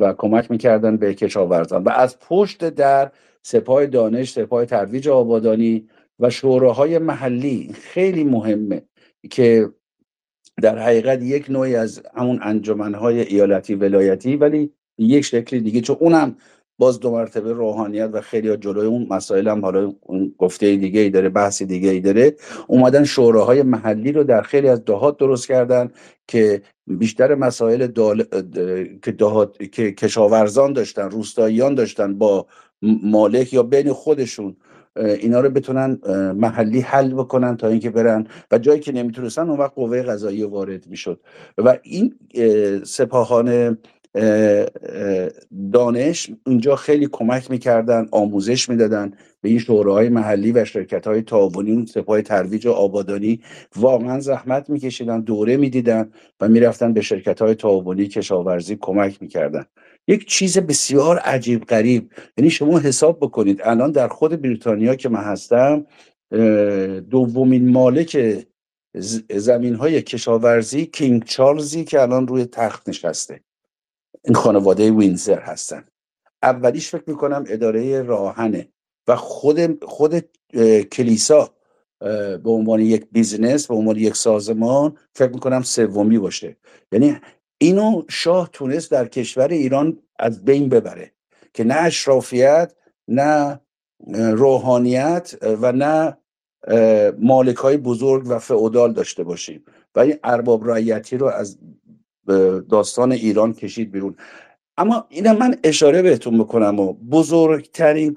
و کمک میکردن به کشاورزان. و از پشت در سپاه دانش، سپاه ترویج آبادانی و شوراهای محلی خیلی مهمه که در حقیقت یک نوعی از همون انجمنهای ایالتی ولایتی، ولی یک شکلی دیگه، چون اونم باز دو مرتبه روحانیت و خیلی جلوی اون مسائل هم حالا اون گفته دیگه ای داره، بحث دیگه ای داره. اومدن شوراهای محلی رو در خیلی از دهات درست کردن که بیشتر مسائل که کشاورزان داشتن، روستاییان داشتن با مالک یا بین خودشون، اینا رو بتونن محلی حل بکنن تا اینکه برن و جایی که نمیتونستن اون وقت قوه قضاییه وارد میشد. و این سپاهان دانش اونجا خیلی کمک میکردن، آموزش میدادن به این شوراهای محلی و شرکت های تعاونی. سپاه ترویج آبادانی واقعا زحمت میکشیدن، دوره میدیدن و میرفتن به شرکت های تعاونی کشاورزی کمک میکردن. یک چیز بسیار عجیب غریب، یعنی شما حساب بکنید الان در خود بریتانیا که من هستم، دومین مالک زمین های کشاورزی کینگ چارلزی که الان روی تخت نشسته، این خانواده وینزر هستن. اولیش فکر میکنم اداره راهنه و خود کلیسا به عنوان یک بیزنس، به عنوان یک سازمان، فکر میکنم سومی باشه. یعنی اینو شاه تونست در کشور ایران از بین ببره که نه اشرافیت، نه روحانیت و نه مالکای بزرگ و فئودال داشته باشیم و این ارباب رعیتی رو از داستان ایران کشید بیرون. اما این من اشاره بهتون بکنم و بزرگترین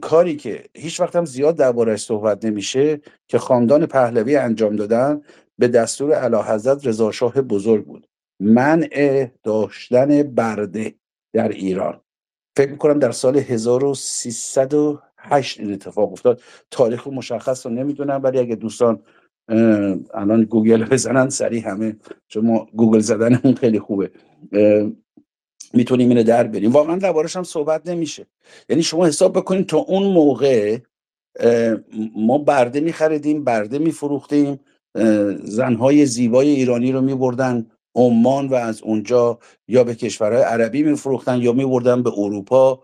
کاری که هیچ وقت هم زیاد درباره‌اش صحبت نمیشه که خاندان پهلوی انجام دادن به دستور اعلیحضرت رضا شاه بزرگ بود، منع داشتن برده در ایران. فکر میکنم در سال 1308 این اتفاق افتاد. تاریخ رو مشخص رو نمیدونم، ولی اگه دوستان الان گوگل بزنن سریع همه، چون ما گوگل زدنمون خیلی خوبه، میتونیم اینو در بریم. واقعا دربارش هم صحبت نمیشه. یعنی شما حساب بکنید تا اون موقع ما برده میخریدیم، برده میفروختیم، زنهای زیبای ایرانی رو میبردن عمان و از اونجا یا به کشورهای عربی میفروختن یا میبردن به اروپا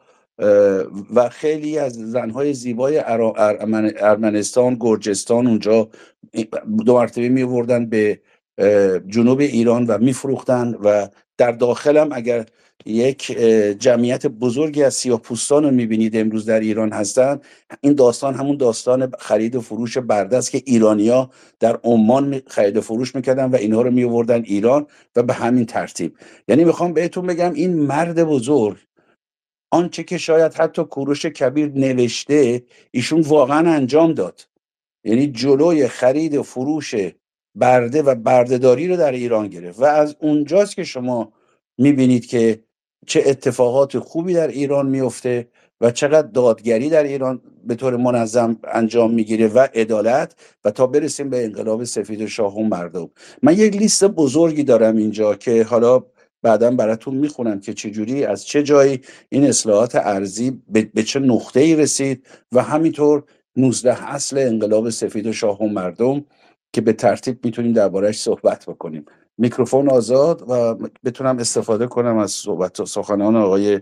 و خیلی از زنهای زیبای ارمنستان، گرجستان اونجا دو مرتبه میبردن به جنوب ایران و میفروختن. و در داخل هم اگر یک جمعیت بزرگی از سیاه‌پوستان رو میبینید امروز در ایران هستن، این داستان همون داستان خرید و فروش برده است که ایرانیا در عمان خرید و فروش میکردن و اینها رو میآوردن ایران و به همین ترتیب. یعنی میخوام بهتون بگم این مرد بزرگ، آنچه که شاید حتی کوروش کبیر نوشته، ایشون واقعا انجام داد. یعنی جلوی خرید و فروش برده و بردهداری رو در ایران گرفت و از اونجاست که شما میبینید که چه اتفاقات خوبی در ایران میفته و چقدر دادگری در ایران به طور منظم انجام میگیره و عدالت، و تا برسیم به انقلاب سفید و شاه و مردم. من یک لیست بزرگی دارم اینجا که حالا بعدا براتون میخونم که چجوری از چه جایی این اصلاحات ارضی به چه نقطه‌ای رسید و همینطور 19 اصل انقلاب سفید و شاه و مردم که به ترتیب میتونیم درباره‌اش صحبت بکنیم. میکروفون آزاد و بتونم استفاده کنم از صحبت سخنان آقای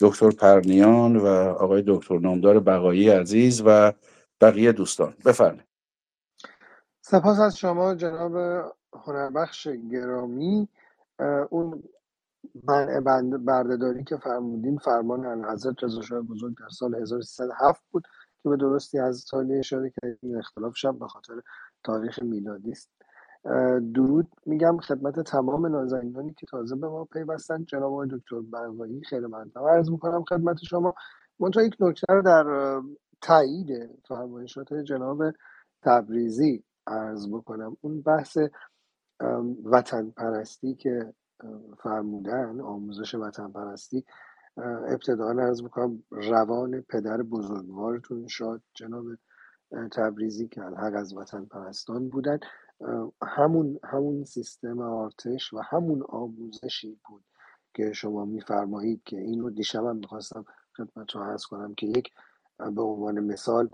دکتر پرنیان و آقای دکتر نامدار بقایی عزیز و بقیه دوستان بفرمایید. سپاس از شما جناب هنربخش گرامی. اون منع برده‌داری که فرمودین فرمان حضرت رضا شاه بزرگ در سال 1307 بود که به درستی از سالی اشاره کردین، اختلاف شب به خاطر تاریخ میلادی است. درود میگم خدمت تمام نازنینانی که تازه به ما پیوستند. جناب آقای دکتر برقایی خیلی ممنونم عرض میکنم خدمت شما. منتها یک نکته رو در تایید فرمایشات جناب تبریزی عرض بکنم. اون بحث وطن پرستی که فرمودن، آموزش وطن پرستی، ابتداء عرض میکنم روان پدر بزرگوارتون شاد جناب تبریزی که الحق از وطن پرستان بودن، همون سیستم آرتش و همون آموزشی بود که شما میفرمایید که اینو دیشبم میخواستم خدمت رو عرض کنم که یک به عنوان مثال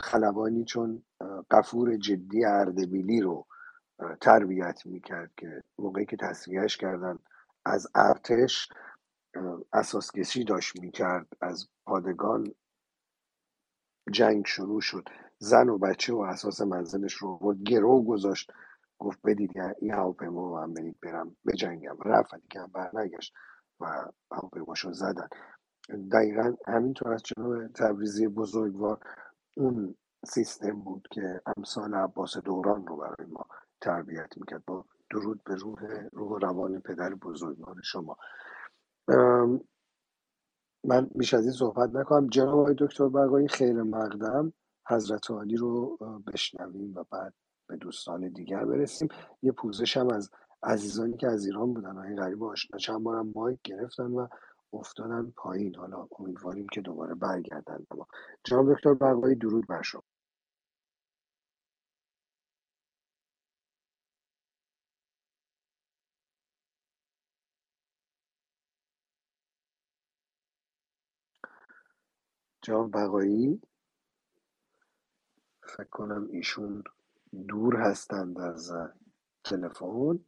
خلبانی چون غفور جدی اردبیلی رو تربیت میکرد که موقعی که تصفیهش کردن از ارتش اساسکشی داشت میکرد از پادگان، جنگ شروع شد، زن و بچه و اساس منزلش رو بود، گرو گذاشت، گفت بدید این هواپیما رو هم برید برم به جنگم، رفت دیگه هم برنگشت و هواپیماش رو زدن. دقیقا همینطور از جناب تبریزی بزرگوار اون سیستم بود که امثال عباس دوران رو برای ما تربیت میکرد. با درود به روح روان پدر بزرگوار شما. من بیش از این صحبت نکنم. جناب آقای دکتر برقایی خیر مقدم حضرت عالی رو بشنویم و بعد به دوستان دیگر برسیم. یه پوزش هم از عزیزانی که از ایران بودن، این غریب آشنا چند بارم مایک گرفتن و افتادن پایین، حالا امیدواریم که دوباره برگردن. جناب دکتر برقایی درود بر شما. جناب برقایی فکر کنم ایشون دور هستند از تلفن.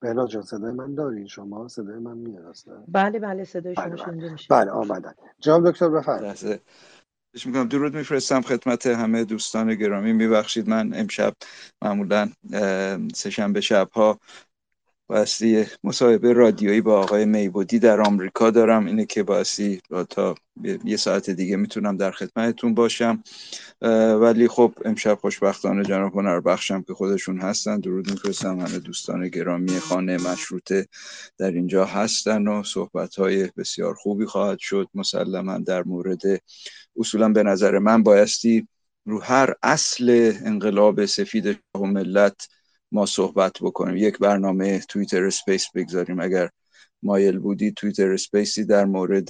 بهنام جان صدای من دارین شما؟ صدای من میاد؟ بله صدای شما شنیده میشه. بله آمدن. جناب دکتر بفرمایید. درود میفرستم خدمت همه دوستان گرامی. میبخشید من امشب معمولا سه‌شنبه شب‌ها بایستی مصاحبه رادیویی با آقای میبودی در آمریکا دارم، اینه که بایستی تا یه ساعت دیگه میتونم در خدمتتون باشم، ولی خب امشب خوشبختانه جناب هنربخشم که خودشون هستن. درود می‌فرستم همه دوستان گرامی. خانه مشروطه در اینجا هستن و صحبت‌های بسیار خوبی خواهد شد مسلماً در مورد اصولاً به نظر من بایستی رو هر اصل انقلاب سفید شاه و ملت ما صحبت بکنیم. یک برنامه توییتر اسپیس بگذاریم، اگر مایل بودی توییتر اسپیسی در مورد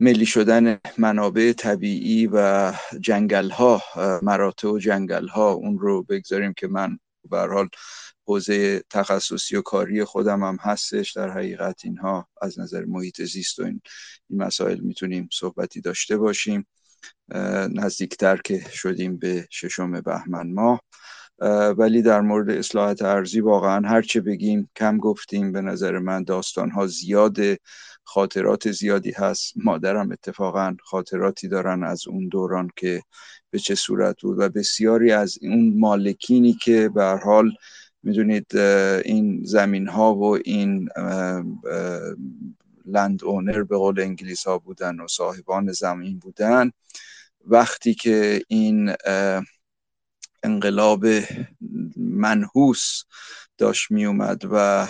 ملی شدن منابع طبیعی و جنگل‌ها، مراتع و جنگل‌ها، اون رو بگذاریم که من به هر حال حوزه تخصصی و کاری خودم هم هستش. در حقیقت اینها از نظر محیط زیست و این مسائل میتونیم صحبتی داشته باشیم نزدیکتر که شدیم به 6 بهمن ماه. ولی در مورد اصلاحات ارضی واقعا هرچه بگیم کم گفتیم. به نظر من داستانها زیاده، خاطرات زیادی هست. مادرم اتفاقا خاطراتی دارن از اون دوران که به چه صورت بود و بسیاری از اون مالکینی که به هر حال میدونید این زمین ها و این لند اونر به قول انگلیس ها بودن و صاحبان زمین بودن، وقتی که این انقلاب منحوس داشت می اومد و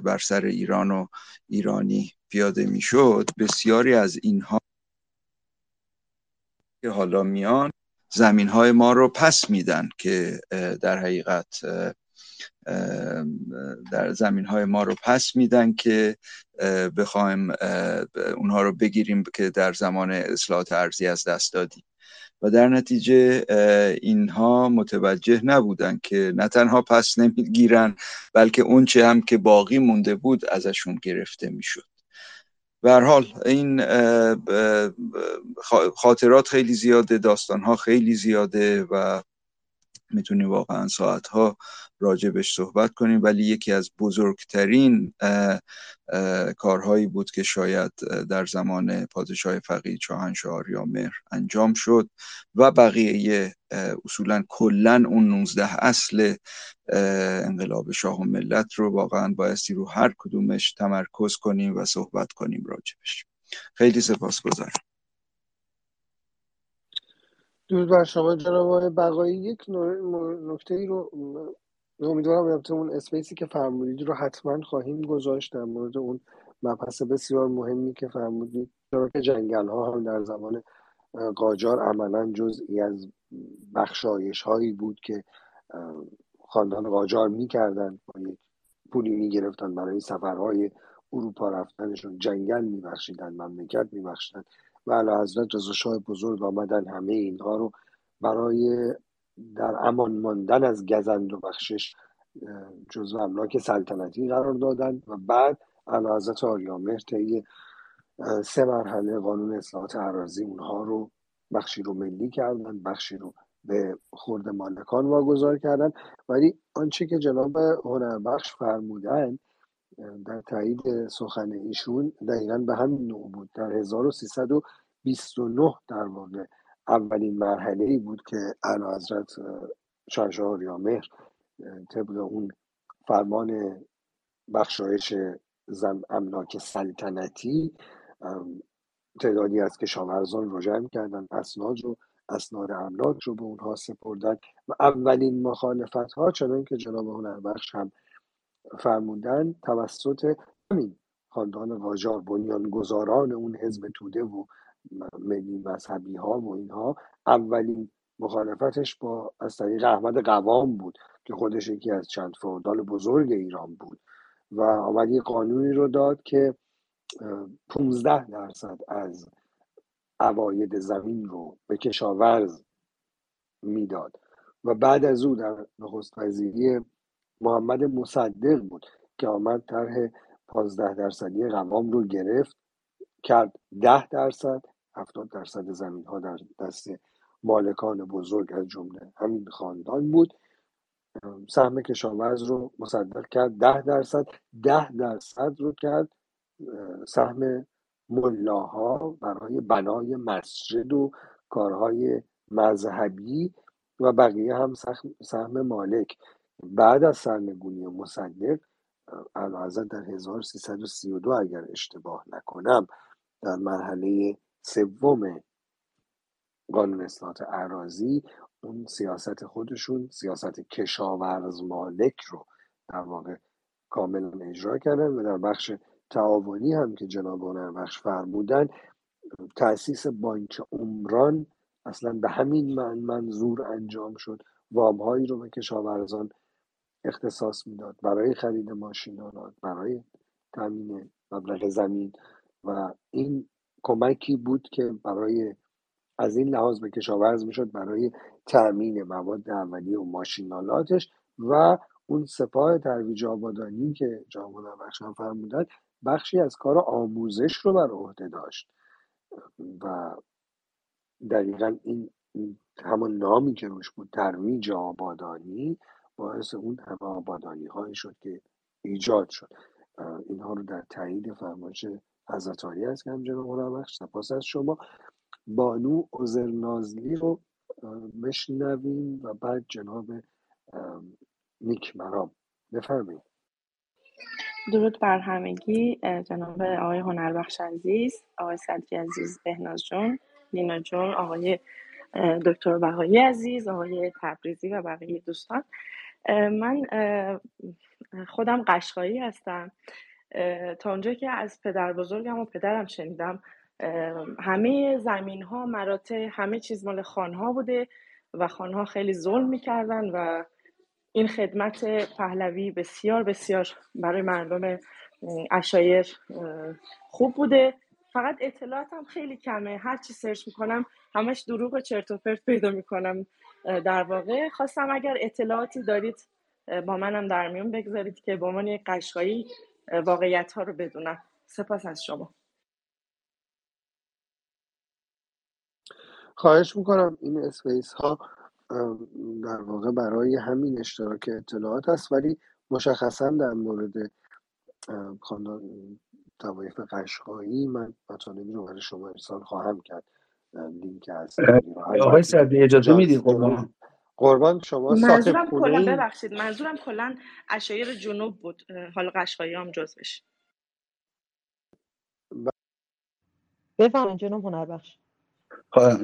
بر سر ایران و ایرانی پیاده می شد، بسیاری از اینها که حالا میان زمین های ما رو پس میدن که در حقیقت در زمین های ما رو پس میدن که بخوایم اونها رو بگیریم که در زمان اصلاحات ارضی از دست دادیم و در نتیجه اینها متوجه نبودن که نه تنها پس نمیگیرن بلکه اون چه هم که باقی مونده بود ازشون گرفته میشد. به هر حال این خاطرات خیلی زیاده، داستانها خیلی زیاده و میتونیم واقعا ساعتها راجبش صحبت کنیم، ولی یکی از بزرگترین کارهایی بود که شاید در زمان پادشاه فقید شاهنشاه آریامهر انجام شد و بقیه اصولاً کلن اون 19 اصل انقلاب شاه و ملت رو واقعاً بایستی رو هر کدومش تمرکز کنیم و صحبت کنیم راجبش. خیلی سپاسگزارم. درود بر شما جناب آقای بقایی. یک نکته‌ای رو امیدوارم البته اون اسپیسی که فرمودید رو حتما خواهیم گذاشت در مورد اون مبحث بسیار مهمی که فرمودید. شرکت جنگل‌ها هم در زمان قاجار عملاً جزئی از بخشایش‌هایی بود که خاندان قاجار می‌کردند، پولی می‌گرفتن برای سفرهای اروپا رفتنشون، جنگل می‌بخشیدن، مملکت می‌بخشیدن و اعلیحضرت رضا شاه بزرگ آمدن همه اینها رو برای در امان ماندن از گزند و بخشش جزو املاک سلطنتی قرار دادند و بعد اعلیحضرت آریامهر طی 3 مرحله قانون اصلاحات اراضی اونها رو بخشی رو ملی کردند، بخشی رو به خورد مالکان واگذار کردند. ولی آنچه که جناب هنربخش فرمودند در تایید سخن ایشون دقیقاً به همین نوع بود. در 1329 در واقع اولین مرحله‌ای بود که اعلیحضرت شاهنشاه آریامهر طبق اون فرمان بخشایش املاک سلطنتی تعدادی از کشاورزان رو جمع کردن، اسناد املاک رو به اونها سپردن و اولین مخالفت‌ها چنان که جناب هنربخش هم فرمودن توسط همین خاندان قاجار، بنیانگذاران اون حزب توده و ملی مذهبی ها و اینها، اولین مخالفتش با از طریق احمد قوام بود که خودش یکی از چند فئودال بزرگ ایران بود و آمد یه قانونی رو داد که 15% از عواید زمین رو به کشاورز میداد و بعد از او در نخست وزیری محمد مصدق بود که آمد طرح 15% قوام رو گرفت، کرد 10%، 70% زمین ها در دست مالکان بزرگ از جمله همین خاندان بود. سهم کشاورز رو مصدق کرد 10%، 10% رو کرد سهم ملاها برای بنای مسجد و کارهای مذهبی و بقیه هم سهم مالک. بعد از سرنگونی مصدق اعلیحضرت در 1332 اگر اشتباه نکنم در مرحله سوم قانون اصلاحات اراضی اون سیاست خودشون، سیاست کشاورز مالک رو در واقع کاملا اجرا کردن و در بخش تعاونی هم که جناب هنربخش فرمودن تأسیس بانک عمران اصلا به همین منظور انجام شد. وام‌هایی رو به کشاورزان اختصاص میداد برای خرید ماشین‌آلات، برای تامین مبلغ زمین و این کمکی بود که برای از این لحاظ به کشاورز میشد برای تامین مواد اولیه و ماشین‌آلاتش. و اون سپاه ترویج آبادانی که جناب هنربخش هم فرمودند بخشی از کار آموزش رو بر عهده داشت و دقیقاً این همون نامی که روش بود ترویج آبادانی باعث اون همه آبادانی هایی شد که ایجاد شد. اینها رو در تایید فرمایش حضرت عالی هست که هم جناب هنربخش سپاس از شما. بانو عذرنازلی رو بشنویم و بعد جناب نیک مرام بفرمایید. درود بر همگی جناب آقای هنربخش عزیز، آقای صدری عزیز، بهناز جون، لینا جون، آقای دکتر بهایی عزیز، آقای تبریزی و بقیه دوستان. من خودم قشقایی هستم. تا اونجا که از پدر بزرگم و پدرم شنیدم همه زمین ها، مراتع، همه چیز مال خانها بوده و خانها خیلی ظلم میکردن و این خدمت پهلوی بسیار بسیار برای مردم عشایر خوب بوده. فقط اطلاعاتم خیلی کمه، هر چی سرچ میکنم همش دروغ و چرت و پرت پیدا میکنم. در واقع خواستم اگر اطلاعاتی دارید با منم در میون بگذارید که با من یک قشقایی واقعیت ها رو بدونم. سپاس از شما. خواهش میکنم این اسپیس ها در واقع برای همین اشتراک اطلاعات است، ولی مشخصا در مورد خاندان توایف قشقایی من مطالبی رو برای شما ارسال خواهم کرد. لینک هست. آقای سعدی اجازه میدید قربان شما ساخت کنید؟ منظورم کلا اشایر جنوب بود، حالا قشقایی هم جزوش. بفرمایید جنوب هنربخش.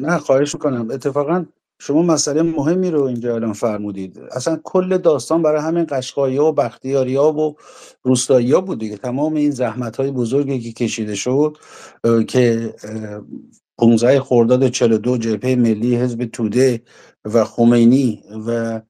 نه خواهش میکنم. اتفاقا شما مسئله مهمی رو اینجا الان فرمودید. اصلا کل داستان برای همین قشقایی‌ها و بختیاری‌ها و روستایی‌ها بود دیگه. تمام این زحمت‌های بزرگی که کشیده شد که 15 خرداد 42 جبهه ملی، حزب توده و خمینی و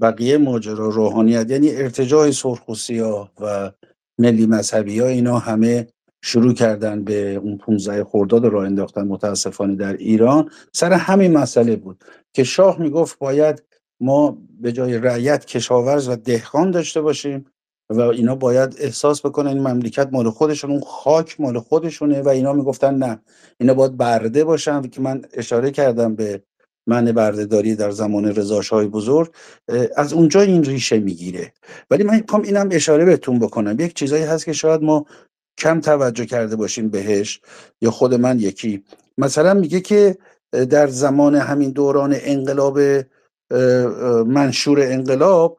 بقیه ماجرا روحانیت، یعنی ارتجاع سرخوسی‌ها و ملی مذهبی‌ها، اینا همه شروع کردن به اون 15 خرداد راه انداختن متاسفانه در ایران. سر همین مسئله بود که شاه میگفت باید ما به جای رعیت کشاورز و دهقان داشته باشیم و اینا باید احساس بکنن این مملکت مال خودشون، اون خاک مال خودشونه، و اینا میگفتن نه، اینا باید برده باشن، که من اشاره کردم به معنی بردهداری در زمان رضا شاه بزرگ. از اونجا این ریشه میگیره. ولی من میخوام اینم اشاره بهتون بکنم، یک چیزایی هست که شاید ما کم توجه کرده باشیم بهش، یا خود من یکی. مثلا میگه که در زمان همین دوران انقلاب، منشور انقلاب،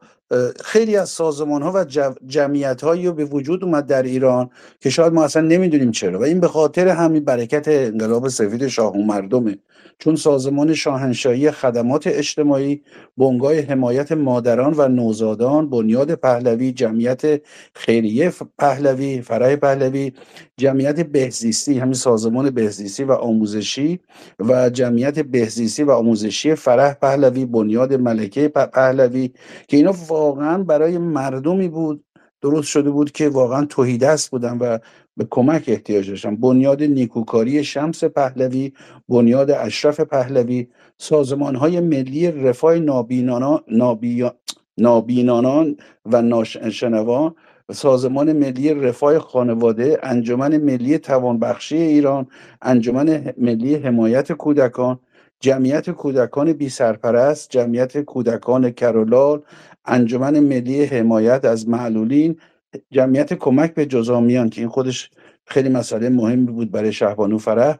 خیلی از سازمان‌ها و جمعیت‌هایی به وجود اومد در ایران که شاید ما اصلا نمیدونیم چرا، و این به خاطر همین برکت انقلاب سفید شاه و مردمه. چون سازمان شاهنشاهی خدمات اجتماعی، بنگاه حمایت مادران و نوزادان، بنیاد پهلوی، جمعیت خیریه پهلوی، فرح پهلوی، جمعیت بهزیستی، همین سازمان بهزیستی و آموزشی، و جمعیت بهزیستی و آموزشی فرح پهلوی، بنیاد ملکه پهلوی، که اینا واقعا برای مردمی بود درست شده بود که واقعا تهیدست بودن و به کمک احتیاج داشتن. بنیاد نیکوکاری شمس پهلوی، بنیاد اشرف پهلوی، سازمان‌های ملی رفاه نابینانان و ناشنوا، سازمان ملی رفاه خانواده، انجمن ملی توانبخشی ایران، انجمن ملی حمایت کودکان، جمعیت کودکان بی سرپرست، جمعیت کودکان کرولال، انجمن ملی حمایت از معلولین، جمعیت کمک به جزامیان که این خودش خیلی مسئله مهمی بود برای شهبانو فرح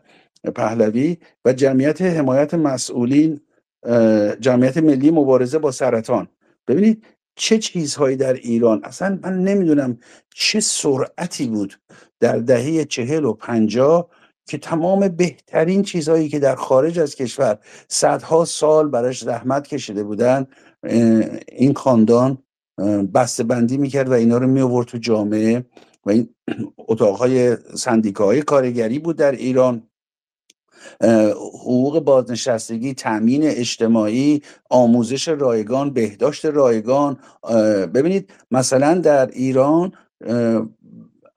پهلوی، و جمعیت حمایت مسئولین، جمعیت ملی مبارزه با سرطان. ببینید چه چیزهایی در ایران، اصلا من نمیدونم چه سرعتی بود در دهه 40 و 50 که تمام بهترین چیزهایی که در خارج از کشور صدها سال براش زحمت کشیده بودن این خاندان بسته‌بندی میکرد و اینا رو میآورد تو جامعه. و این اتاقهای سندیکاهای کارگری بود در ایران، حقوق بازنشستگی، تامین اجتماعی، آموزش رایگان، بهداشت رایگان. ببینید مثلا در ایران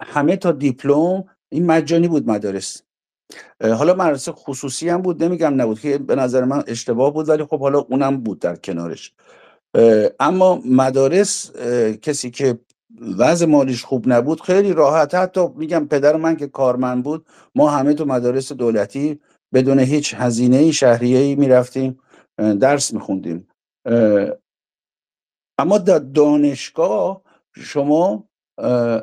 همه تا دیپلم این مجانی بود مدارس. حالا مدرسه خصوصی هم بود، نمیگم نبود که به نظر من اشتباه بود، ولی خب حالا اونم بود در کنارش. اما مدارس کسی که وضع مالیش خوب نبود خیلی راحت، حتی میگم پدر من که کارمند بود، ما همه تو مدارس دولتی بدون هیچ هزینه شهریه‌ای میرفتیم درس میخوندیم. اما در دانشگاه شما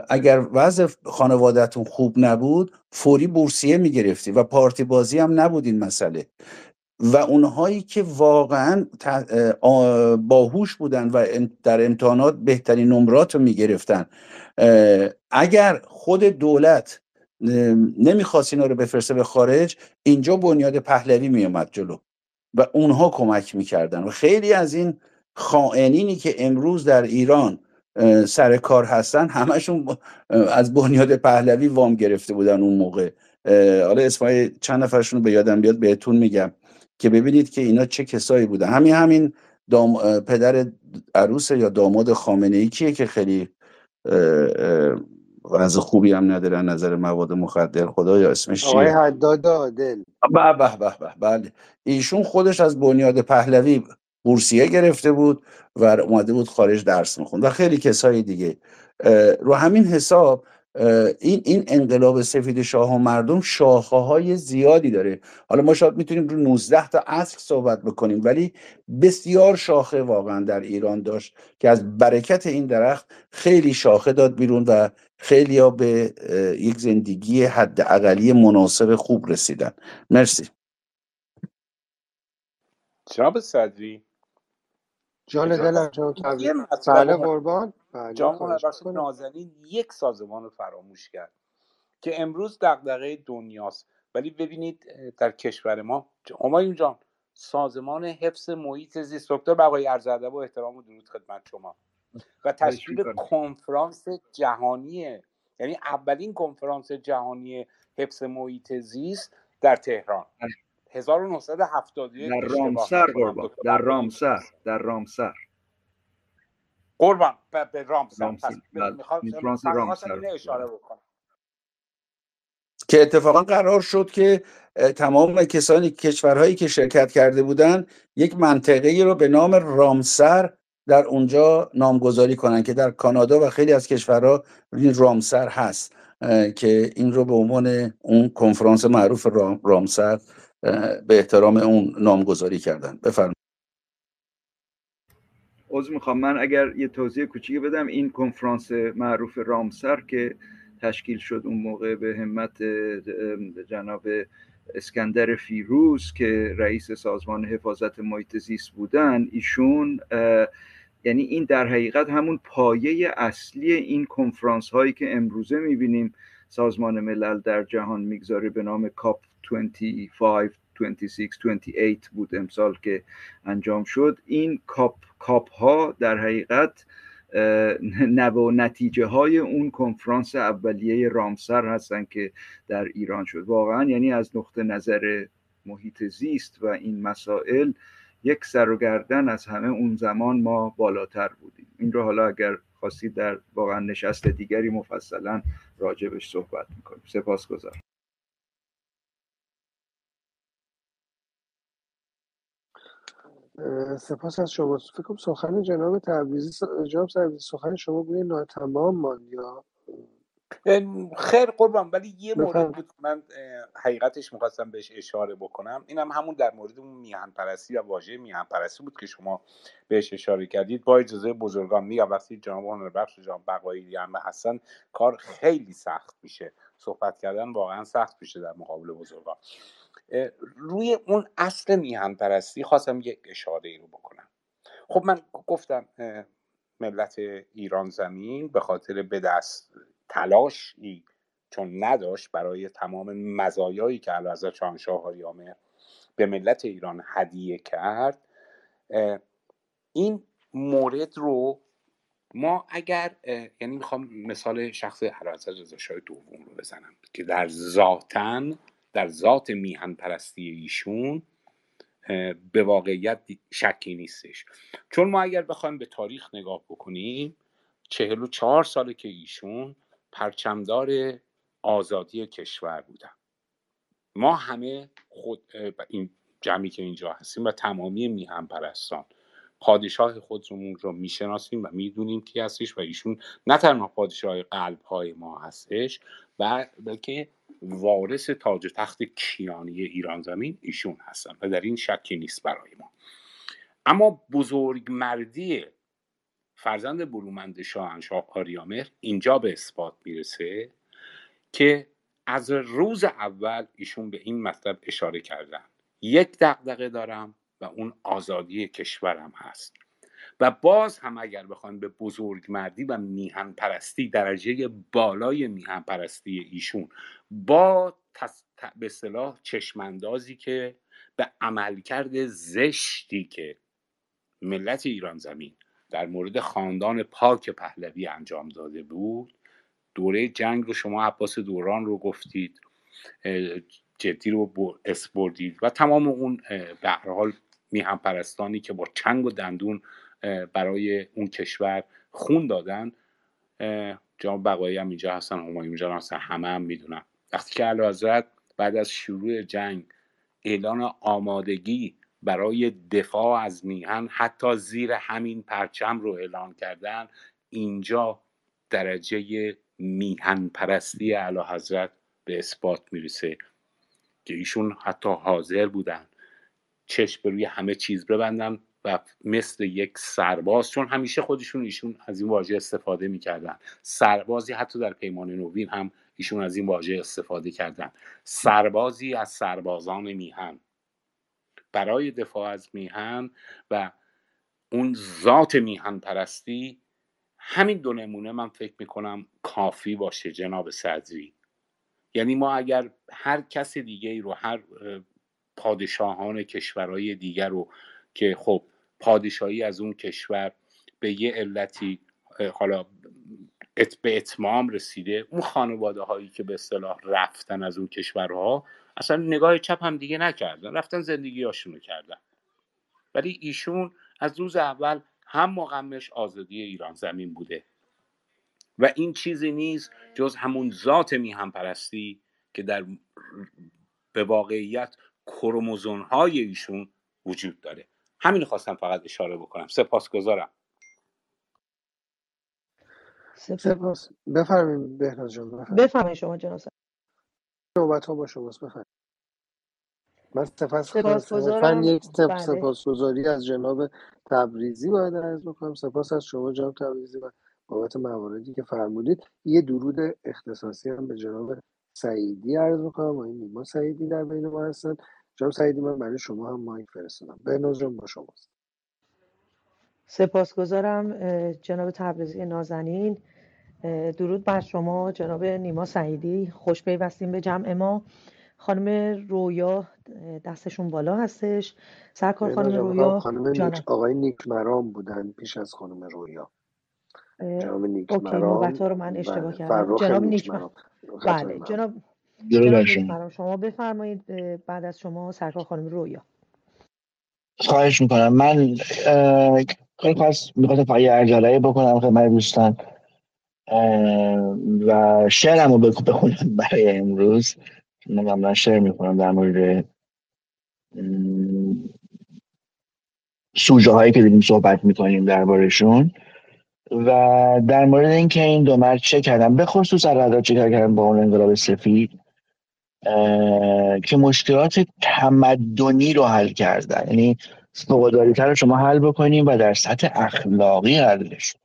اگر وضع خانوادتون خوب نبود فوری بورسیه میگرفتی و پارتی بازی هم نبود این مسئله. و اونهایی که واقعا باهوش بودن و در امتحانات بهترین نمرات رو میگرفتن، اگر خود دولت نمیخواست اینا رو بفرسته به خارج، اینجا بنیاد پهلوی میومد جلو و اونها کمک میکردن. و خیلی از این خائنینی که امروز در ایران سر کار هستن همشون از بنیاد پهلوی وام گرفته بودن اون موقع. حالا اسمای چند نفرشون رو به یادم بیاد بهتون میگم که ببینید که اینا چه کسایی بودن. همین پدر عروس یا داماد خامنه ای کیه که خیلی وضع خوبی هم ندارن نظر مواد مخدر، خدا یا اسمش چیه؟ آقای حداد عادل. به به به به بله، ایشون خودش از بنیاد پهلوی بورسیه گرفته بود و اومده بود خارج درس میخوند و خیلی کسای دیگه. رو همین حساب این انقلاب سفید شاه و مردم شاخه های زیادی داره. حالا ما شاید میتونیم رو 19 تا اصل صحبت بکنیم، ولی بسیار شاخه واقعا در ایران داشت که از برکت این درخت خیلی شاخه داد بیرون و خیلی ها به یک زندگی حداقلی مناسب خوب رسیدن. مرسی. جناب صدری جان دلم، جان تبریک، بله قربان. جامعه نازنین یک سازمان رو فراموش کرد که امروز دغدغه دنیاست، ولی ببینید در کشور ما همایون جان، سازمان حفظ محیط زیست. دکتر بقایی عرض ادب و احترام و درود خدمت شما. و تشکیل کنفرانس جهانیه، یعنی اولین کنفرانس جهانی حفظ محیط زیست در تهران 1971 در رامسر قربان، در رامسر قربان، به رامسر میخواستم اشاره بکنم که اتفاقا قرار شد که تمام کسانی کشورهایی که شرکت کرده بودن یک منطقه‌ای رو به نام رامسر در اونجا نامگذاری کنن که در کانادا و خیلی از کشورها رامسر هست که این رو به عنوان اون کنفرانس معروف رامسر به احترام اون نامگذاری کردن. بفرمایید. عذر میخوام، من اگر یه توضیح کوچیکی بدم، این کنفرانس معروف رامسر که تشکیل شد اون موقع به همت جناب اسکندر فیروز که رئیس سازمان حفاظت محیط زیست بودن، ایشون یعنی این در حقیقت همون پایه اصلی این کنفرانس هایی که امروزه میبینیم سازمان ملل در جهان میگذاره به نام کاپ 25 26 28 بود امسال که انجام شد. این کاپ ها در حقیقت نتیجه های اون کنفرانس اولیه رامسر هستن که در ایران شد. واقعا یعنی از نقطه نظر محیط زیست و این مسائل یک سر و گردن از همه اون زمان ما بالاتر بودیم. این رو حالا اگر خواستید در واقعا نشست دیگری مفصلا راجبش صحبت میکنیم. سپاسگزارم. سپاس از شما. فکر کنم سخن جناب تبریزی، جناب تبریزی سخن شما بوده ناتمام ماند یا خیر قربان، ولی یه مورد بود من حقیقتش می‌خواستم بهش اشاره بکنم. اینم همون در مورد اون میهن‌پرستی و واژه میهن‌پرستی بود که شما بهش اشاره کردید. با اجازه بزرگان میگم وقتی جناب هنربخش و جناب بقایی هم هستن کار خیلی سخت میشه، صحبت کردن واقعا سخت میشه در مقابل بزرگان. روی اون اصل میهن‌پرستی خواستم یک اشاره ای رو بکنم. خب من گفتم ملت ایران زمین به خاطر به دست تلاشی چون نداشت برای تمام مزایایی که حضرت شاهنشاه حاریامه به ملت ایران هدیه کرد، این مورد رو ما اگر یعنی میخوام مثال شخص حضرت رضا شاه دوم رو بزنم که در ذات میهن پرستی ایشون به واقعیت شکی نیستش. چون ما اگر بخوایم به تاریخ نگاه بکنیم 44 ساله که ایشون پرچمدار آزادی کشور بودن. ما همه خود این جمعی که اینجا هستیم و تمامی میهن پرستان پادشاه خودمون رو میشناسیم و میدونیم کی هستش و ایشون نه تنها پادشاه قلب‌های ما هستش بلکه وارث تاج و تخت کیانی ایران زمین ایشون هستن و در این شکی نیست برای ما. اما بزرگمردی فرزند برومند شاهنشاه آریامهر اینجا به اثبات میرسه که از روز اول ایشون به این مطلب اشاره کردن. یک دغدغه دارم و اون آزادی کشورم هست. و باز هم اگر بخوایم به بزرگمردی و میهن پرستی درجه بالای میهن پرستی ایشون با به اصطلاح چشماندازی که به عملکرد زشتی که ملت ایران زمین در مورد خاندان پاک پهلوی انجام داده بود، دوره جنگ رو شما عباس دوران رو گفتید، جدی رو اسپردید و تمام اون به هر حال میهن پرستانی که با چنگ و دندون برای اون کشور خون دادن. جناب بقایی هم اینجا هستن، همایون جان هستن، همه هم میدونن وقتی که اعلیحضرت بعد از شروع جنگ اعلان آمادگی برای دفاع از میهن حتی زیر همین پرچم رو اعلان کردن، اینجا درجه میهن پرستی اعلیحضرت به اثبات میرسه که ایشون حتی حاضر بودن چشم به روی همه چیز ببندن و مثل یک سرباز، چون همیشه خودشون ایشون از این واژه استفاده میکردن، سربازی، حتی در پیمان نوین هم ایشون از این واژه استفاده کردن، سربازی از سربازان میهن برای دفاع از میهن و اون ذات میهن پرستی. همین دو نمونه من فکر میکنم کافی باشه جناب صدری. یعنی ما اگر هر کس دیگه ای رو، هر پادشاهان کشورهای دیگر رو که خب پادشاهی از اون کشور به یه علتی حالا به اتمام رسیده، اون خانواده هایی که به اصطلاح رفتن از اون کشورها اصلا نگاه چپ هم دیگه نکردن، رفتن زندگی هاشونو کردن. ولی ایشون از روز اول هم مقمش آزادی ایران زمین بوده و این چیزی نیست جز همون ذات میهم پرستی که در به واقعیت کروموزون های ایشون وجود داره. همین خواستم فقط اشاره بکنم. سپاسگزارم. سپاس. بفرمایید بهناز جان. بفرمایید شما جناب. نوبت ها با شماست. بفرمایید. من سپاسگزارم. یک سپاسگزاری از جناب تبریزی باید عرض بکنم. سپاس از شما جناب تبریزی و بابت مواردی که فرمودید. یه درود اختصاصی هم به جناب سعیدی عرض بکنم. این نیما سعیدی در بین ما هستن. جناب سعیدی من برای شما هم مایک فرستادم. بهناز جان با شماست. سپاسگزارم جناب تبریزی نازنین. درود بر شما جناب نیما سعیدی. خوش پیوستیم به جمع ما. خانم رویا دستشون بالا هستش. سرکار خانم رویا. آقای نیک مرام بودن پیش از خانم رویا. جناب نیک مرام. اوکی، نوبت‌ها رو من اشتباه کردم. جناب نیک مرام. بله جناب نیک مرام شما بفرمایید. بعد از شما سرکار خانم رویا. خواهش میکنم. من میخواستم یه عجله بکنم خدمت دوستان و شعرم رو بخونم برای امروز. من معمولا شعر میخونم در مورد سوژه هایی که داریم صحبت میکنیم دربارشون و در مورد اینکه این دو مرد چه کردن، به خصوص رضا چه کردن با اون انقلاب سفید که مشکلات تمدنی رو حل کردن. یعنی سواداریتر رو شما حل بکنیم و در سطح اخلاقی حلش.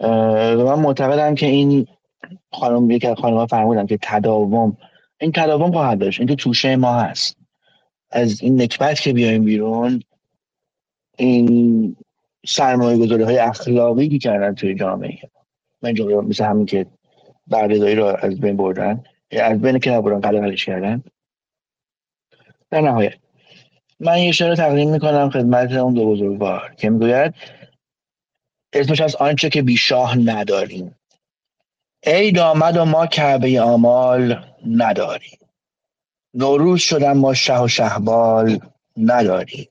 من معتقدم که این خانم، یکی از خانم‌ها فرمودن که تداوم، این تداوم خواهد داشت. این که توشه ما هست. از این نکبت که بیایم بیرون، این سرمایه‌گذاری‌های اخلاقی که کردن توی جامعه، من جمله مثل همین که برده‌داری رو از بین بردن، از بین که نبردن قلقلش کردن. در نهایت من یه شعر رو تقدیم میکنم خدمت اون دو بزرگوار که میگوید، اسمش از آنچه که بی شاه نداریم. عید آمد و ما کعبه آمال نداریم. نوروز شدن ما شه و شهبال نداریم.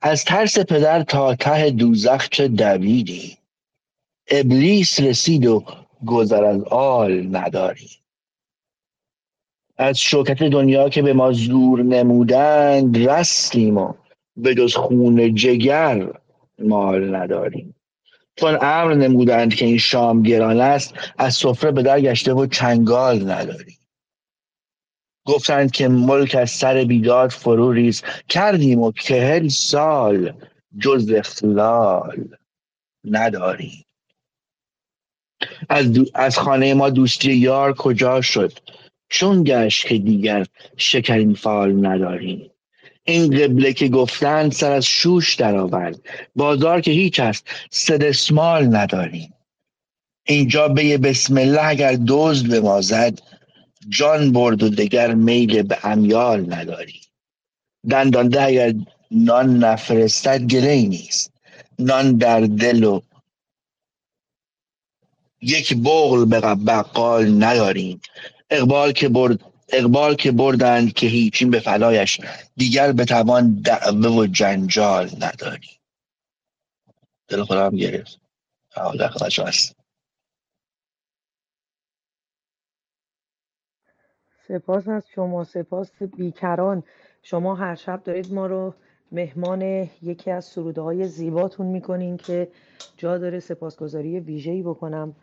از ترس پدر تا ته دوزخ چه دویدیم. ابلیس رسید و گذر از آل نداریم. از شوکت دنیا که به ما زور نمودند رستیم و به جز خون جگر مال نداریم. چون امر نمودند که این شام گران است، از سفره به در گشته و چنگال نداریم. گفتند که ملک از سر بیداد فرو ریز، کردیم و 40 سال جز اختلال نداریم. از خانه ما دوستی یار کجا شد، چون گشت که دیگر شکرین فال نداریم. این قبله که گفتند سر از شوش درآورد، بازار که هیچ است سد اسمال نداریم. اینجا به بسم الله اگر دزد به ما زد، جان برد و دگر میل به امیال نداریم. دندانده اگر نان نفرستد گله‌ای نیست، نان در دل و یک بغل به بقال نداریم. اقبال که بردند که هیچین به فلایش، دیگر به توان دعوه و جنجال نداری. دل خدا هم گرفت. حالا خداش هست. سپاس از شما. سپاس بیکران. شما هر شب دارید ما رو مهمان یکی از سروده‌های زیباتون میکنین که جا داره سپاسگزاری ویژه‌ای بکنم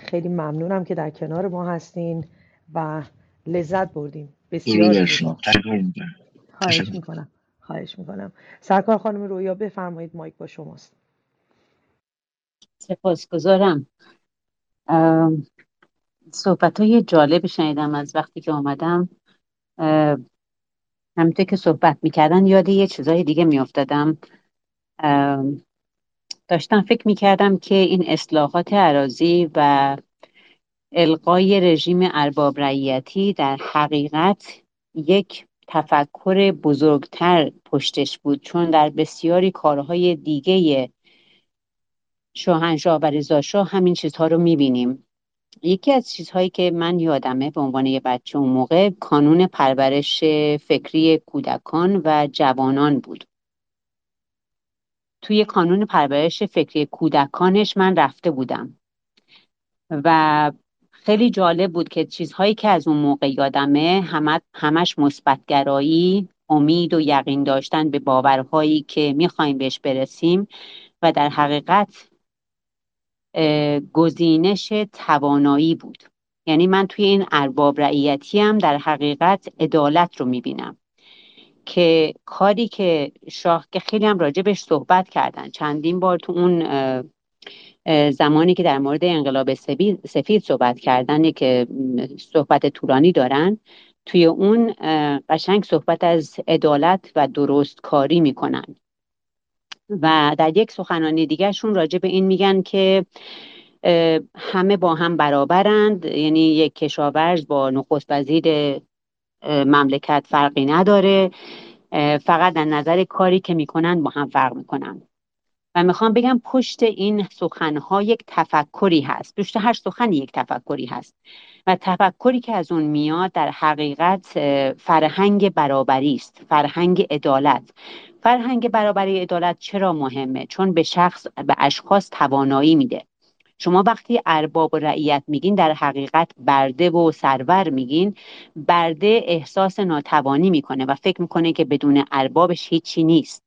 خیلی ممنونم که در کنار ما هستین و لذت بردیم. بسیار خواهش میکنم. سرکار خانم رویا بفرمایید، مایک با شماست. سپاسگزارم. صحبت‌های جالب شنیدم از وقتی که اومدم. همینطور که صحبت میکردن یاد یه چیزای دیگه میافتادم. داشتم فکر میکردم که این اصلاحات اراضی و الغای رژیم ارباب رعیتی در حقیقت یک تفکر بزرگتر پشتش بود، چون در بسیاری کارهای دیگه شاهنشاه و رضاشاه همین چیزها رو میبینیم. یکی از چیزهایی که من یادمه به عنوان یه بچه اون موقع، کانون پرورش فکری کودکان و جوانان بود. توی کانون پرورش فکری کودکانش من رفته بودم و خیلی جالب بود که چیزهایی که از اون موقع یادمه همش مثبت‌گرایی، امید و یقین داشتن به باورهایی که میخوایم بهش برسیم و در حقیقت گزینش توانایی بود. یعنی من توی این ارباب رعیتی هم در حقیقت عدالت رو میبینم که کاری که شاه، که خیلی هم راجبش صحبت کردن چندین بار تو اون زمانی که در مورد انقلاب سفید صحبت کردن، که صحبت طولانی دارن، توی اون قشنگ صحبت از عدالت و درست کاری میکنن و در یک سخنرانی دیگرشون راجع به این میگن که همه با هم برابرند. یعنی یک کشاورز با نخست وزیر مملکت فرقی نداره، فقط در نظر کاری که میکنن با هم فرق میکنن. و میخوام بگم پشت این سخنها یک تفکری هست، پشت هر سخنی یک تفکری هست و تفکری که از اون میاد در حقیقت فرهنگ برابری است، فرهنگ عدالت. فرهنگ برابری، عدالت چرا مهمه؟ چون به اشخاص توانایی میده. شما وقتی ارباب و رعیت میگین در حقیقت برده و سرور میگین. برده احساس ناتوانی میکنه و فکر میکنه که بدون اربابش هیچی نیست.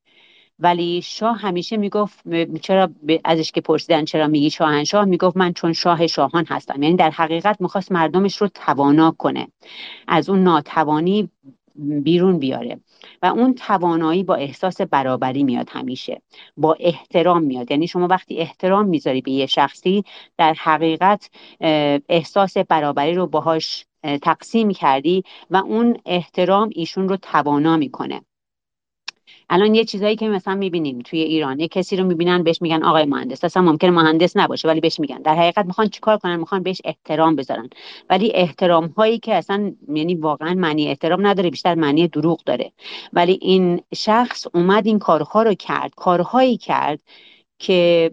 ولی شاه همیشه میگفت، چرا ازش که پرسیدن چرا میگی شاهنشاه، میگفت من چون شاه شاهان هستم. یعنی در حقیقت میخواست مردمش رو توانا کنه، از اون ناتوانی بیرون بیاره و اون توانایی با احساس برابری میاد، همیشه با احترام میاد. یعنی شما وقتی احترام میذاری به یه شخصی در حقیقت احساس برابری رو باهاش تقسیم کردی و اون احترام ایشون رو توانا میکنه. الان یه چیزایی که مثلا میبینیم توی ایران، یه کسی رو میبینن بهش میگن آقای مهندس، اصلا ممکنه مهندس نباشه ولی بهش میگن. در حقیقت میخوان چیکار کنن؟ میخوان بهش احترام بذارن، ولی احترام هایی که اصلا یعنی واقعا معنی احترام نداره، بیشتر معنی دروغ داره. ولی این شخص اومد این کارها رو کرد، کارهایی کرد که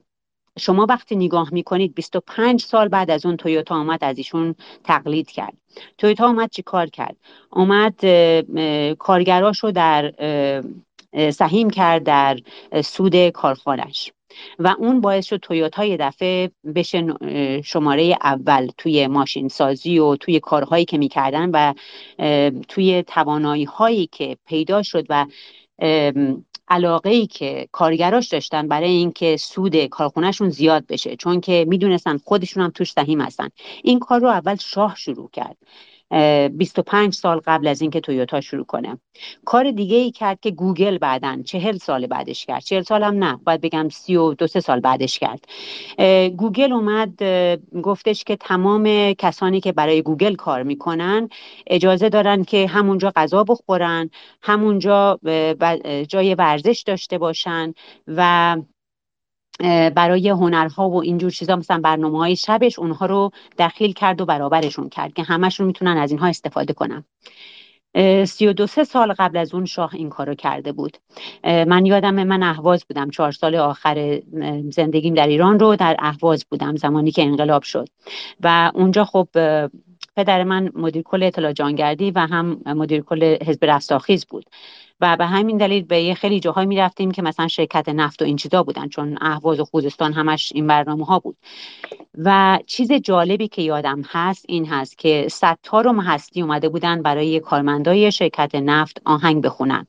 شما وقتی نگاه میکنید 25 سال بعد از اون تویوتا اومد از ایشون تقلید کرد. تویوتا اومد چی کار کرد؟ اومد کارگراشو در سهیم کرد در سود کارخانش و اون باعث شد تویوتا یه دفعه بشه شماره اول توی ماشین سازی و توی کارهایی که میکردن و توی توانایی هایی که پیدا شد و علاقه‌ای که کارگراش داشتن برای اینکه سود کارخونهشون زیاد بشه، چون که میدونستن خودشون هم توش سهیم هستن. این کار رو اول شاه شروع کرد 25 سال قبل از اینکه تویوتا شروع کنه. کار دیگه ای کرد که گوگل بعداً 40 سال بعدش کرد. 40 سال هم نه، باید بگم 32 سال بعدش کرد. گوگل اومد گفتش که تمام کسانی که برای گوگل کار میکنن اجازه دارن که همونجا غذا بخورن، همونجا جای ورزش داشته باشن و برای هنرها و اینجور چیزا مثلا برنامه‌های شبش اونها رو دخیل کرد و برابرشون کرد که همشون میتونن از اینها استفاده کنن. 32 سال قبل از اون شاه این کارو کرده بود. من یادمه من اهواز بودم، 4 سال آخر زندگیم در ایران رو در اهواز بودم زمانی که انقلاب شد و اونجا خب پدر من مدیر کل اطلاع جانگردی و هم مدیر کل حزب رستاخیز بود و به همین دلیل به یه خیلی جاهای می رفتیم که مثلا شرکت نفت و این چیزا بودن، چون اهواز و خوزستان همش این برنامه ها بود. و چیز جالبی که یادم هست این هست که ستار و هستی اومده بودن برای کارمندای شرکت نفت آهنگ بخونن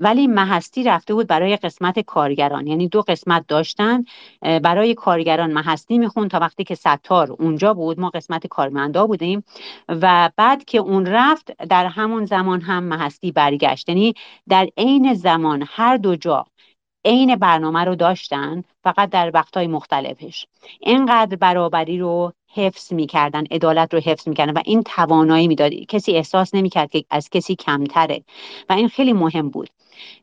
ولی محصی رفته بود برای قسمت کارگران، یعنی دو قسمت داشتن، برای کارگران محصی میخوند تا وقتی که ستار اونجا بود، ما قسمت کارمندا بودیم و بعد که اون رفت در همون زمان هم محصی برگشت. یعنی در عین زمان هر دو جا این برنامه رو داشتن، فقط در وقت‌های مختلفش اینقدر برابری رو حفظ می‌کردن، عدالت رو حفظ می‌کردن و این توانایی می‌داد، کسی احساس نمی‌کرد که از کسی کمتره و این خیلی مهم بود.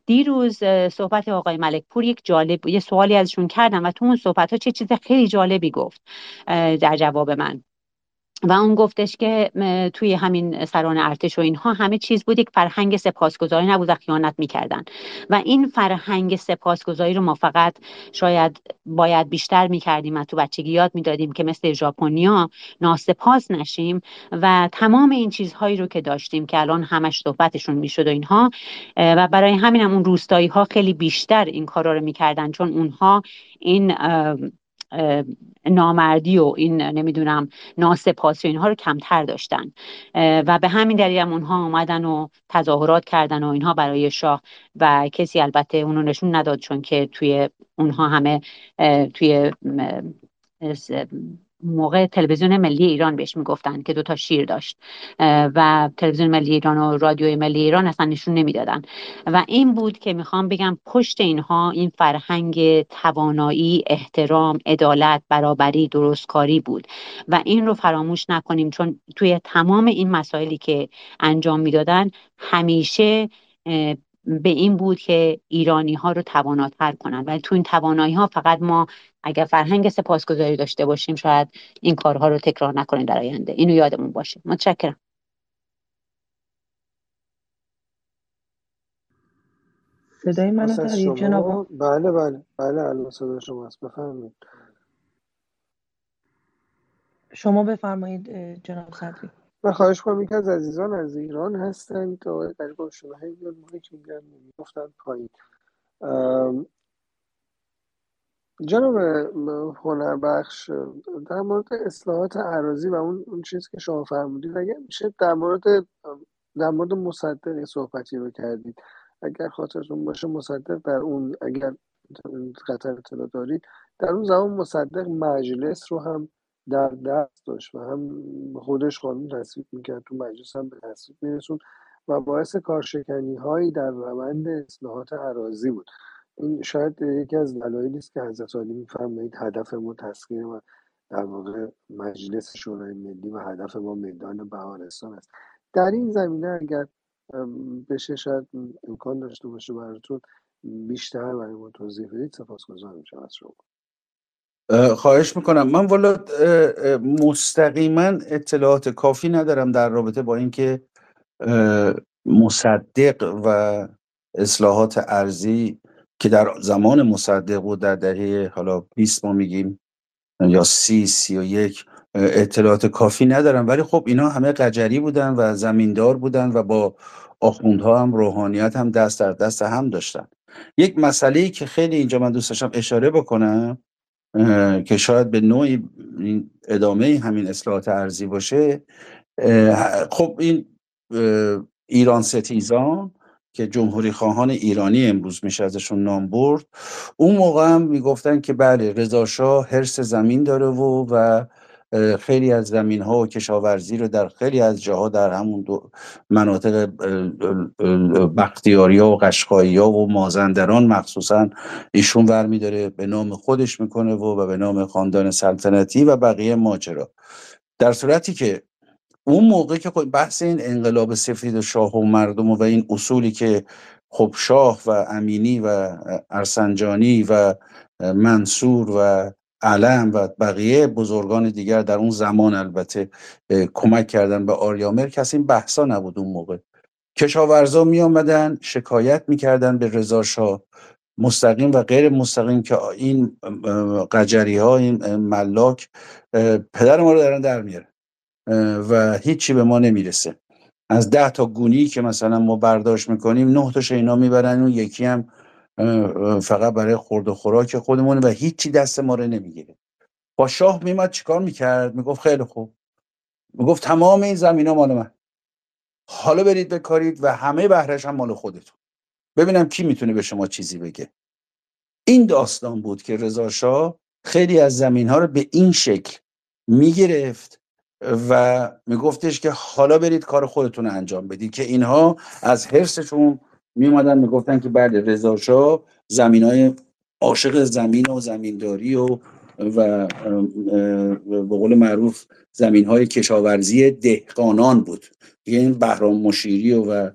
دیروز صحبت آقای ملکپور یک جالب، یه سوالی ازشون کردم و تو اون صحبت‌ها چه چیز خیلی جالبی گفت در جواب من و اون گفتش که توی همین سران ارتش و اینها همه چیز بود، یک فرهنگ سپاسگزاری نبود و خیانت میکردن و این فرهنگ سپاسگزاری رو ما فقط شاید باید بیشتر میکردیم و تو بچگی یاد میدادیم که مثل ژاپنیا ناسپاس نشیم و تمام این چیزهایی رو که داشتیم که الان همش صحبتشون میشد و اینها و برای همین هم اون روستایی ها خیلی بیشتر این کارا رو میکردن چون اونها این نامردی و این نمیدونم ناسپاسی و اینها رو کمتر داشتن و به همین دلیل هم اونها اومدن و تظاهرات کردن و اینها برای شاه و کسی البته اونو نشون نداد چون که توی اونها همه توی موقع تلویزیون ملی ایران بهش میگفتن که دو تا شیر داشت و تلویزیون ملی ایران و رادیوی ملی ایران اصلا نشون نمیدادن و این بود که میخوام بگم پشت اینها این فرهنگ توانایی، احترام، عدالت، برابری، درستکاری بود و این رو فراموش نکنیم چون توی تمام این مسائلی که انجام میدادن همیشه به این بود که ایرانی ها رو تواناتر کنن ولی تو این توانایی ها فقط ما اگر فرهنگ سپاسگزاری داشته باشیم شاید این کارها رو تکرار نکنیم در آینده. اینو یادمون باشه. متشکرم. صدای منو دارید جناب؟ بله بله بله الان صدای شما هست. بفرمایید. شما بفرمایید جناب صدری. من خواهش می‌کنم که از عزیزان از ایران هستن تا در گوشم هیچ موقعی میگم گفتن پایین. جناب هنربخش در مورد اصلاحات اراضی و اون چیزی که شما فرمودید اگر میشه در مورد مصدق صحبتی رو کردید اگر خاطرتون باشه مصدق در اون اگر قطعا اطلاع دارید در اون زمان مصدق مجلس رو هم در دست داشت و هم خودش قانون تصویب میکرد تو مجلس هم به تصویب میرسون و باعث کارشکنی هایی در روند اصلاحات اراضی بود. این شاید یکی از دلایلی است که حضرت عالی میفرمایید هدف ما تسخیر و در واقع مجلس شورای ملی و هدف ما میدان بهارستان است. در این زمینه اگر بشه شاید امکان داشته باشه براتون بیشتر برای ما توضیح بدید سپاسگزار میشم از شما. خواهش میکنم. من والا مستقیما اطلاعات کافی ندارم در رابطه با اینکه مصدق و اصلاحات ارضی که در زمان مصدق و در دهه حالا 20 ما میگیم یا 30-31 اطلاعات کافی ندارم ولی خب اینا همه قجری بودن و زمیندار بودن و با آخوندها هم روحانیت هم دست در دست هم داشتن. یک مسئله‌ای که خیلی اینجا من دوست داشتم اشاره بکنم که شاید به نوعی ادامه همین اصلاحات ارضی باشه، خب این ایران ستیزان که جمهوری خواهان ایرانی امروز میشه ازشون نام برد اون موقع هم میگفتن که بله رضا شاه حرص زمین داره و خیلی از زمین ها و کشاورزی رو در خیلی از جاها در همون مناطق بختیاریا و قشقاییا و مازندران مخصوصا ایشون برمی داره به نام خودش میکنه و به نام خاندان سلطنتی و بقیه ماجرا. در صورتی که اون موقع که بحث این انقلاب سفید و شاه و مردم و این اصولی که خب شاه و امینی و ارسنجانی و منصور و علم و بقیه بزرگان دیگر در اون زمان البته کمک کردن به آریامر کسی این بحثا نبود. اون موقع کشاورزا می آمدن شکایت می کردن به رضا شاه مستقیم و غیر مستقیم که این قجری ها این ملاک پدر ما رو دارن در میارن و هیچی به ما نمیرسه. از 10 تا گونی که مثلا ما برداشت میکنیم 9 تاش اینا میبرن و یکی هم فقط برای خورد و خوراک خودمون و هیچی دست ما رو نمیگیره. با شاه میمد چیکار میکرد؟ میگفت خیلی خوب، میگفت تمام این زمینا مال من، حالا برید بکارید و همه بهره‌ش هم مال خودتون. ببینم کی میتونه به شما چیزی بگه. این داستان بود که رضا شاه خیلی از زمین‌ها رو به این شکل میگرفت و میگفتش که حالا برید کار خودتون رو انجام بدید، که اینها از حرصشون میومدن میگفتن که بعد رضا شاه زمین‌های عاشق زمین و زمینداری و به قول معروف زمین‌های کشاورزی دهقانان بود. این بهرام مشیری و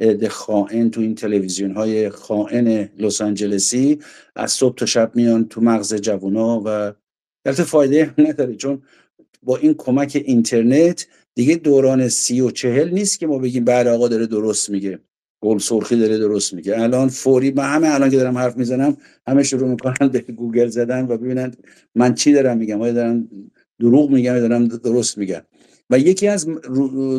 عده خائن تو این تلویزیون‌های خائن لس آنجلسی از صبح تا شب میان تو مغز جوونا و البته فایده نداره، چون با این کمک اینترنت دیگه دوران 30 و 40 نیست که ما بگیم بله آقا داره درست میگه، گل سرخی داره درست میگه. الان فوری من الان که دارم حرف میزنم همه شروع میکنن به گوگل زدن و ببینن من چی دارم میگم، آیا دارم دروغ میگم یا دارم درست میگم. و یکی از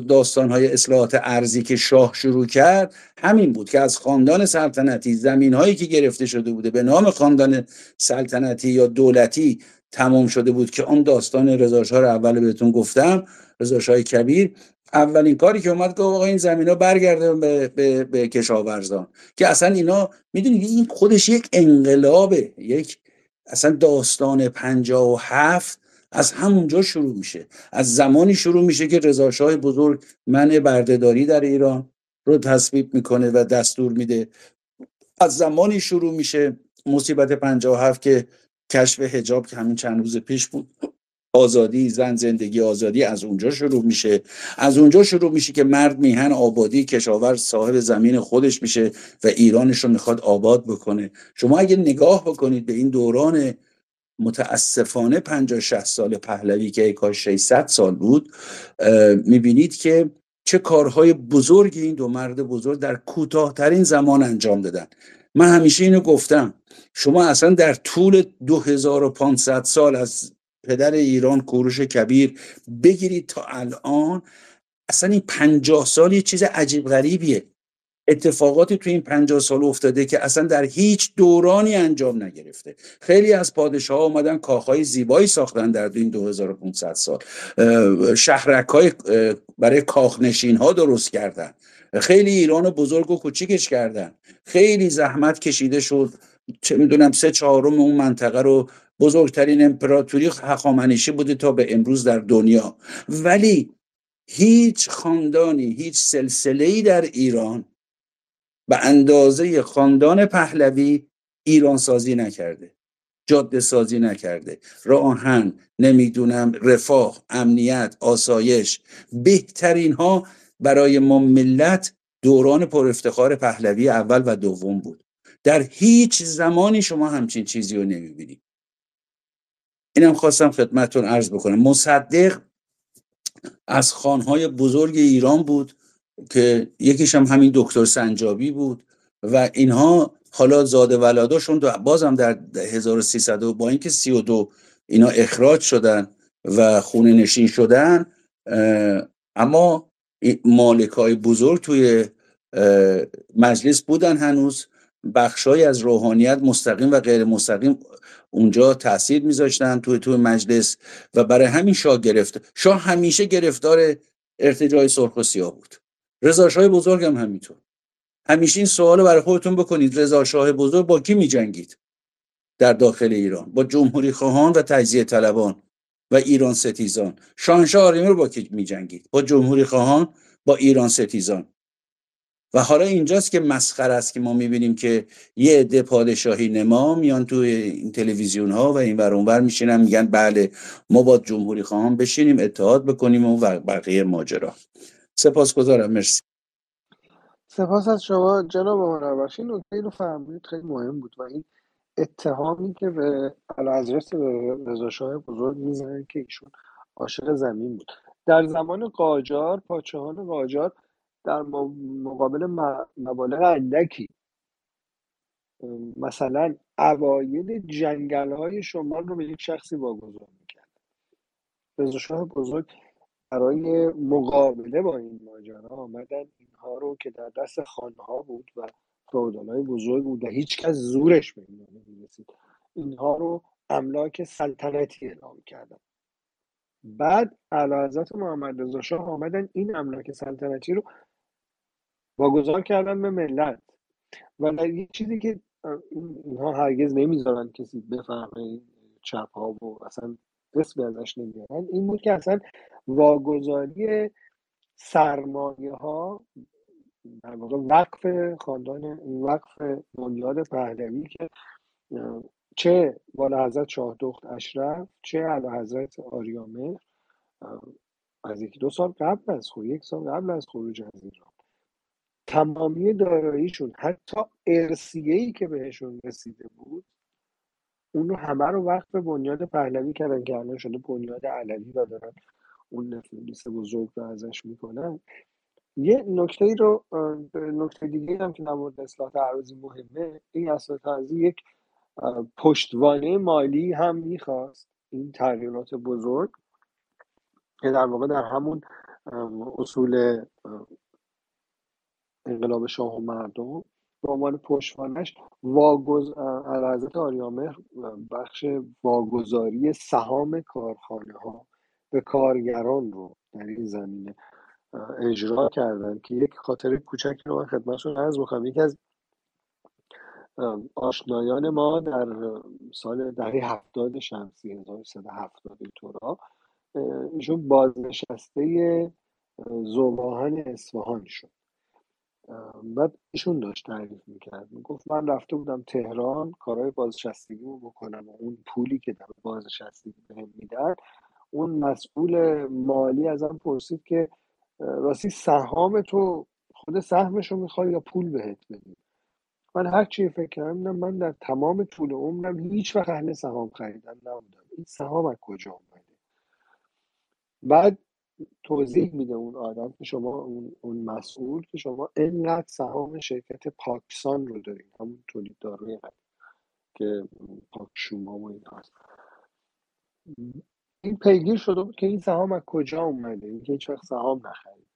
داستان‌های اصلاحات ارضی که شاه شروع کرد همین بود که از خاندان سلطنتی زمین‌هایی که گرفته شده بوده به نام خاندان سلطنتی یا دولتی تمام شده بود، که آن داستان رضا شاه رو اول بهتون گفتم. رضا شاه کبیر اولین کاری که اومد گفت آقا این زمینا برگردن به کشاورزان، که اصلا اینا میدونید این خودش یک انقلابه، یک اصلا داستان 57 از همونجا شروع میشه، از زمانی شروع میشه که رضا شاه بزرگ منع بردهداری در ایران رو تصویب میکنه و دستور میده، از زمانی شروع میشه مصیبت 57 که کشف حجاب که همین چند روز پیش بود، آزادی زن زندگی آزادی از اونجا شروع میشه، از اونجا شروع میشه که مرد میهن آبادی کشاورز صاحب زمین خودش میشه و ایرانش رو میخواد آباد بکنه. شما اگه نگاه بکنید به این دوران متاسفانه 50-60 سال پهلوی که کاش 600 سال بود، میبینید که چه کارهای بزرگی این دو مرد بزرگ در کوتاه‌ترین زمان انجام دادن. من همیشه اینو گفتم، شما اصلا در طول 2500 سال از پدر ایران کوروش کبیر بگیرید تا الان، اصلا این 50 سال یه چیز عجیب غریبیه. اتفاقاتی تو این 50 سال افتاده که اصلا در هیچ دورانی انجام نگرفته. خیلی از پادشاها اومدن کاخهای زیبایی ساختن در این 2500 سال، شهرک‌های برای کاخنشین‌ها درست کردن، خیلی ایرانو بزرگ و کوچیکش کردن، خیلی زحمت کشیده شد، چه میدونم 3/4 اون منطقه رو، بزرگترین امپراتوری هخامنشی بوده تا به امروز در دنیا، ولی هیچ خاندانی هیچ سلسله‌ای در ایران به اندازه خاندان پهلوی ایران سازی نکرده، جاده سازی نکرده، راه آهن، نمیدونم رفاه، امنیت، آسایش، بهترین ها برای ما ملت دوران پر افتخار پهلوی اول و دوم بود. در هیچ زمانی شما همچین چیزی رو نمیبینید. اینم خواستم خدمتتون عرض بکنم. مصدق از خانهای بزرگ ایران بود که یکیش هم همین دکتر سنجابی بود و اینها حالا زاده ولاداشون بازم در 1300 با اینکه 32 اینا اخراج شدن و خونه نشین شدن، اما مالکای بزرگ توی مجلس بودن، هنوز بخشای از روحانیت مستقیم و غیر مستقیم اونجا تاثیر میذاشتن توی مجلس و برای همین شاه همیشه گرفتار ارتجاع سرخ و سیاه بود. رضا شاه بزرگ هم همینطور. همیشه این سوالو برای خودتون بکنید، رضا شاه بزرگ با کی می‌جنگید در داخل ایران؟ با جمهوری خواهان و تجزیه طلبان و ایران ستیزان. شاهنشاه آریمه رو با کی می‌جنگید؟ با جمهوری خواهان، با ایران ستیزان. و حالا اینجاست که مسخره است که ما می‌بینیم که یه عده پادشاهی نما میان توی این تلویزیون‌ها و اینور اونور میشینن میگن بله ما با جمهوری خواهان بشینیم اتحاد بکنیم و بقیه ماجرا. سپاسگزارم، مرسی. سپاس از شما جناب آمربخش. این نکته رو فهمید، خیلی مهم بود و این اتهامی که به اعلیحضرت رضا شاه بزرگ میزنن که ایشون عاشق زمین بود. در زمان قاجار، پادشاهان قاجار در مقابل مبالغ اندکی، مثلا اوایل جنگل‌های شمال رو به یک شخصی واگذار می‌کردن. رضا شاه بزرگ برای مقابله با این ماجرا آمدن، اینها رو که در دست خانها بود و فئودالای بزرگ بود و هیچ کس زورش به اینا نمی‌رسید، اینها رو املاک سلطنتی اعلام کردن. بعد اعلیحضرت محمد رضا شاه آمدن این املاک سلطنتی رو واگذار کردن به ملت و یه چیزی که اینها هرگز نمیذارن کسی بفهمه، چپ ها و اصلا اسمی ازش نمیارن، این بود که اصلا واگذاری سرمایه ها در واقع وقف خاندان، وقف بنیاد پهلوی که چه والاحضرت شاه دخت اشرف چه اعلیحضرت آریامهر از یکی دو سال قبل از خروج، یک سال قبل از خروج از ایران، تمامی داراییشون حتی ارثیه‌ای که بهشون رسیده بود اون رو همه رو وقف بنیاد پهلوی کردن که الان شده بنیاد علوی و دارن اون نفوذ بزرگ رو ازش میکنن. یه نکته رو، نکته دیگه هم که در مورد اصلاح تعرضی مهمه، این اصلاح تعرضی یک پشتوانه مالی هم میخواست، این تغییرات بزرگ که در واقع در همون اصول انقلاب شاه و مردم به عنوان پشتوانش اعلیحضرت آریامهر بخش واگذاری سهام کارخانه ها به کارگران رو در این زمینه اجرا کردن که یک خاطره کوچک رو من خدمتشون عرض می‌کنم. یکی از آشنایان ما در سال دهه 70 شمسی 1370 تورا، ایشون بازنشسته ذوب‌آهن اصفهان شد. بعد ایشون داشت تعریف میکرد، میگفت من رفته بودم تهران کارهای بازنشستگی رو بکنم و اون پولی که در بازنشستگی بهم میداد، اون مسئول مالی ازم پرسید که راستی سهام تو خود سهمش رو میخوای یا پول بهت بدیم؟ من هر چی فکر کردم، من در تمام طول عمرم هیچ وقت اهل سهام خریدن نبودم، این سهام از کجا اومده؟ بعد توضیح میده اون آدم که شما اون مسئول که شما اینقدر سهام شرکت پاکسان رو دارید، همون تولید داروی که پاکشوما و این هست. این پیگیر شده بود که این سهام از کجا اومده، این که هیچ وقت سهام نخرید.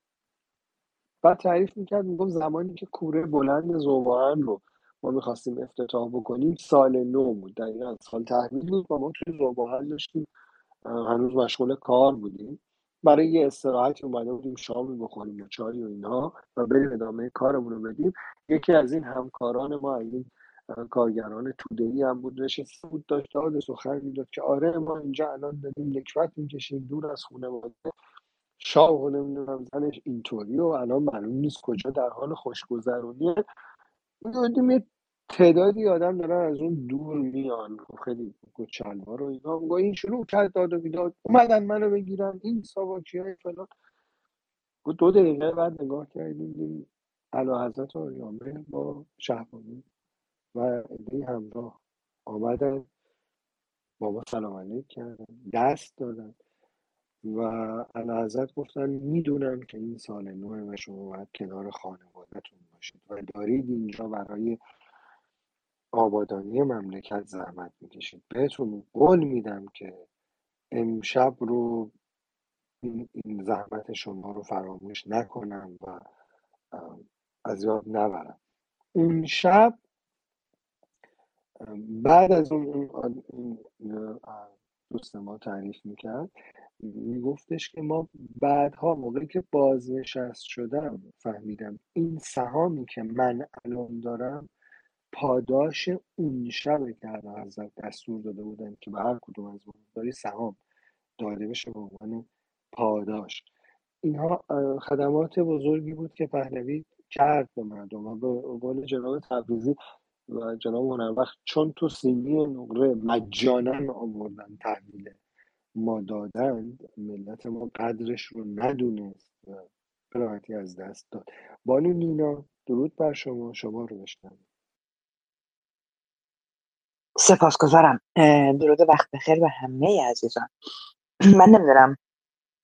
بعد تعریف میکرد، میگفت زمانی که کوره بلند ذوب‌آهن رو ما میخواستیم افتتاح بکنیم سال نو بود، دقیقا سال تحویل بود و ما توی ذوب‌آهن داشتیم هنوز مشغول کار بودیم، برای یه استراحتی اومده بودیم شامی بخوریم و چایی و اینها و بریم ادامه کارمون رو بدیم. یکی از این همکاران ما، این کارگران توده‌ای هم بود، نشسته بود داشت داد سخن می‌داد که آره ما اینجا الان داریم نکبت می‌کشیم دور از خانواده شاه و نمی‌دونم زنش اینطوری و الان معلوم نیست کجا در حال خوشگذرونیه. می‌دونیم یه تعدادی آدم دارن از اون دور میان، خیلی کوچلوار رو اینا، میگه این شروع کرد داد و بیداد، اومدن منو بگیرن این ساواکیای فلان. دو دقیقه بعد نگاه کردیم اعلیحضرت آریامهر با شهبانی و عده همراه آمدن، با ما سلام علیک کردن، دست دادن و اعلیحضرت گفتن میدونم که این سال نو و شما باید کنار خانوادتون باشید و دارید اینجا برای آبادانی مملکت زحمت میکشید، بهتون قول میدم که امشب رو این زحمت شما رو فراموش نکنم و از یاد نبرم. اون شب بعد از اون دوست ما تعریف میکرد، میگفتش که ما بعدها موقعی که بازنشست شدم فهمیدم این سهامی که من الان دارم پاداش اون شبه که اعلیحضرت دستور داده بودن که به هر کدوم از ما داری سهام داده بشه به عنوان پاداش. اینها خدمات بزرگی بود که پهلوی کرد به مردم و به قول جناب تبریزی و جناب هنروقت چون تو سینی نقره مجانا آوردن تحویل ما دادند، ملت ما قدرش رو ندونست و براحتی از دست داد. بانو نینا درود بر شما، شما رو بشنم. سپاسگزارم، درود وقت بخیر به همه عزیزان. من نمیدونم،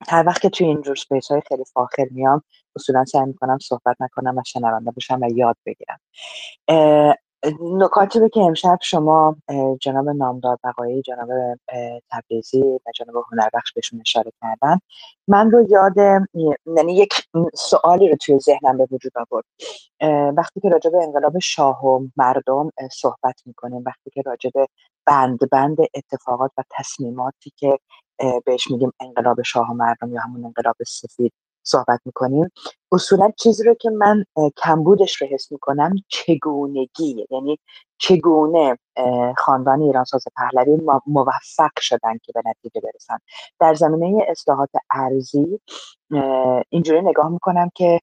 هر وقت که توی اینجور سپیس های خیلی فاخر میام اصولا سعی میکنم صحبت نکنم و شنونده باشم و یاد بگیرم. نکاتی رو که امشب شما جناب نامدار بقایی، جناب تبریزی و جناب هنربخش بهشون اشاره کردن، من رو یاد یک سوالی رو توی ذهنم به وجود آورد. وقتی که راجع به انقلاب شاه و مردم صحبت میکنیم، وقتی که راجع به بند اتفاقات و تصمیماتی که بهش میگیم انقلاب شاه و مردم یا همون انقلاب سفید صحبت میکنیم، اصولا چیزی رو که من کمبودش رو حس میکنم چگونگیه، یعنی چگونه خاندان ایرانساز پهلوی موفق شدن که به نتیجه برسن. در زمینه اصلاحات ارضی اینجوری نگاه میکنم که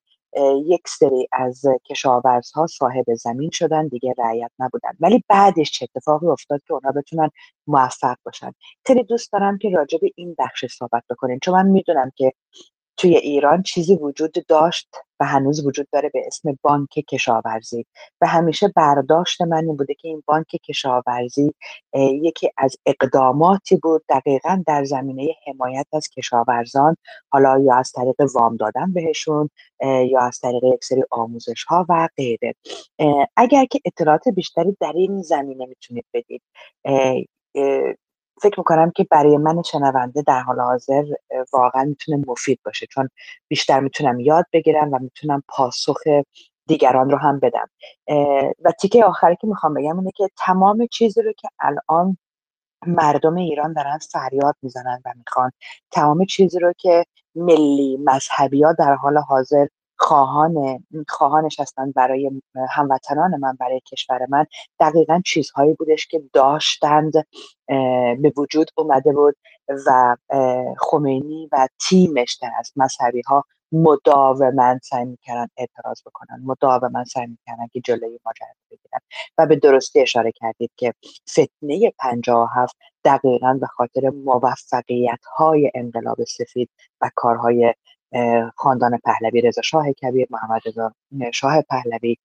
یک سری از کشاورزها صاحب زمین شدن، دیگه رعیت نبودن، ولی بعدش چه اتفاقی افتاد که اونا بتونن موفق باشن. خیلی دوست دارم که راجع به این بخش صحبت بکنیم، چون من میدونم که توی ایران چیزی وجود داشت و هنوز وجود داره به اسم بانک کشاورزی، و همیشه برداشت من این بوده که این بانک کشاورزی یکی از اقداماتی بود دقیقاً در زمینه حمایت از کشاورزان، حالا یا از طریق وام دادن بهشون یا از طریق یک سری آموزش ها و غیره. اگر که اطلاعات بیشتری در این زمینه میتونید بدید، فکر میکنم که برای من شنونده در حال حاضر واقعا میتونه مفید باشه، چون بیشتر میتونم یاد بگیرم و میتونم پاسخ دیگران رو هم بدم. و تیکه آخری که میخوام بگم اینه که تمام چیزی رو که الان مردم ایران دارن فریاد میزنن و میخوان، تمام چیزی رو که ملی مذهبی ها در حال حاضر خواهانش هستن برای هموطنان من، برای کشور من، دقیقاً چیزهایی بودش که داشتند به وجود اومده بود و خمینی و تیمش در از مذهبی ها مداوماً سعی میکردن اعتراض بکنن، مداوماً سعی میکردن که جلوی ماجرا بگیرن. و به درستی اشاره کردید که فتنه 57 دقیقاً به خاطر موفقیت های انقلاب سفید و کارهای خاندان پهلوی، رضا شاه کبیر، محمد رضا شاه پهلوی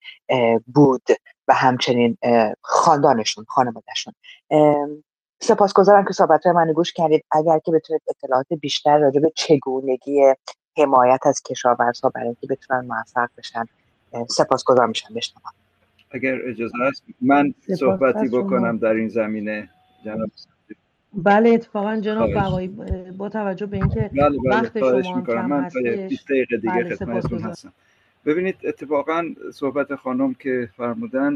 بود و همچنین خاندانشون، خانواده‌شون. سپاسگزارم که صحبت‌های منو گوش کردید. اگر که بتونید اطلاعات بیشتر راجع به چگونگی حمایت از کشاورزها برای اینکه بتونن موفق بشن، سپاسگزار میشم به شما. اگر اجازه هست من صحبتی بکنم در این زمینه جناب. بله اتفاقا جناب بقایی، با توجه به اینکه وقت شما کم هست، من 20 دقیقه دیگه خدمتتون هستم. ببینید اتفاقا صحبت خانم که فرمودن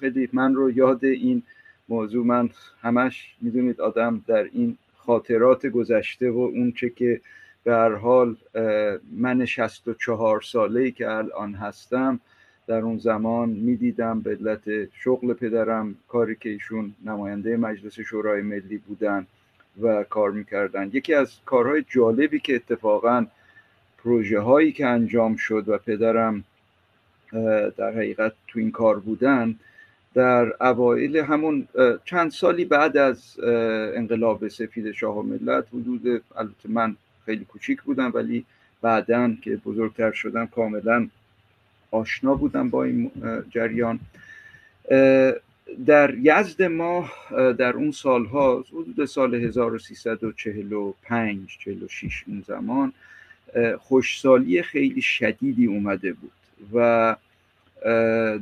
خیلی من رو یاد این موضوع، من همش میدونید آدم در این خاطرات گذشته و اون چه که به هر حال من 64 ساله‌ای که الان هستم در اون زمان میدیدم، به علت شغل پدرم کاری که ایشون نماینده مجلس شورای ملی بودن و کار میکردن. یکی از کارهای جالبی که اتفاقاً پروژه هایی که انجام شد و پدرم در حقیقت تو این کار بودن، در اوایل همون چند سالی بعد از انقلاب سفید شاه و ملت، حدود البته من خیلی کوچیک بودم ولی بعداً که بزرگتر شدم کاملاً آشنا بودم با این جریان. در یزد ما در اون سالها، حدود سال 1345 46 اون زمان، خوشسالی خیلی شدیدی اومده بود و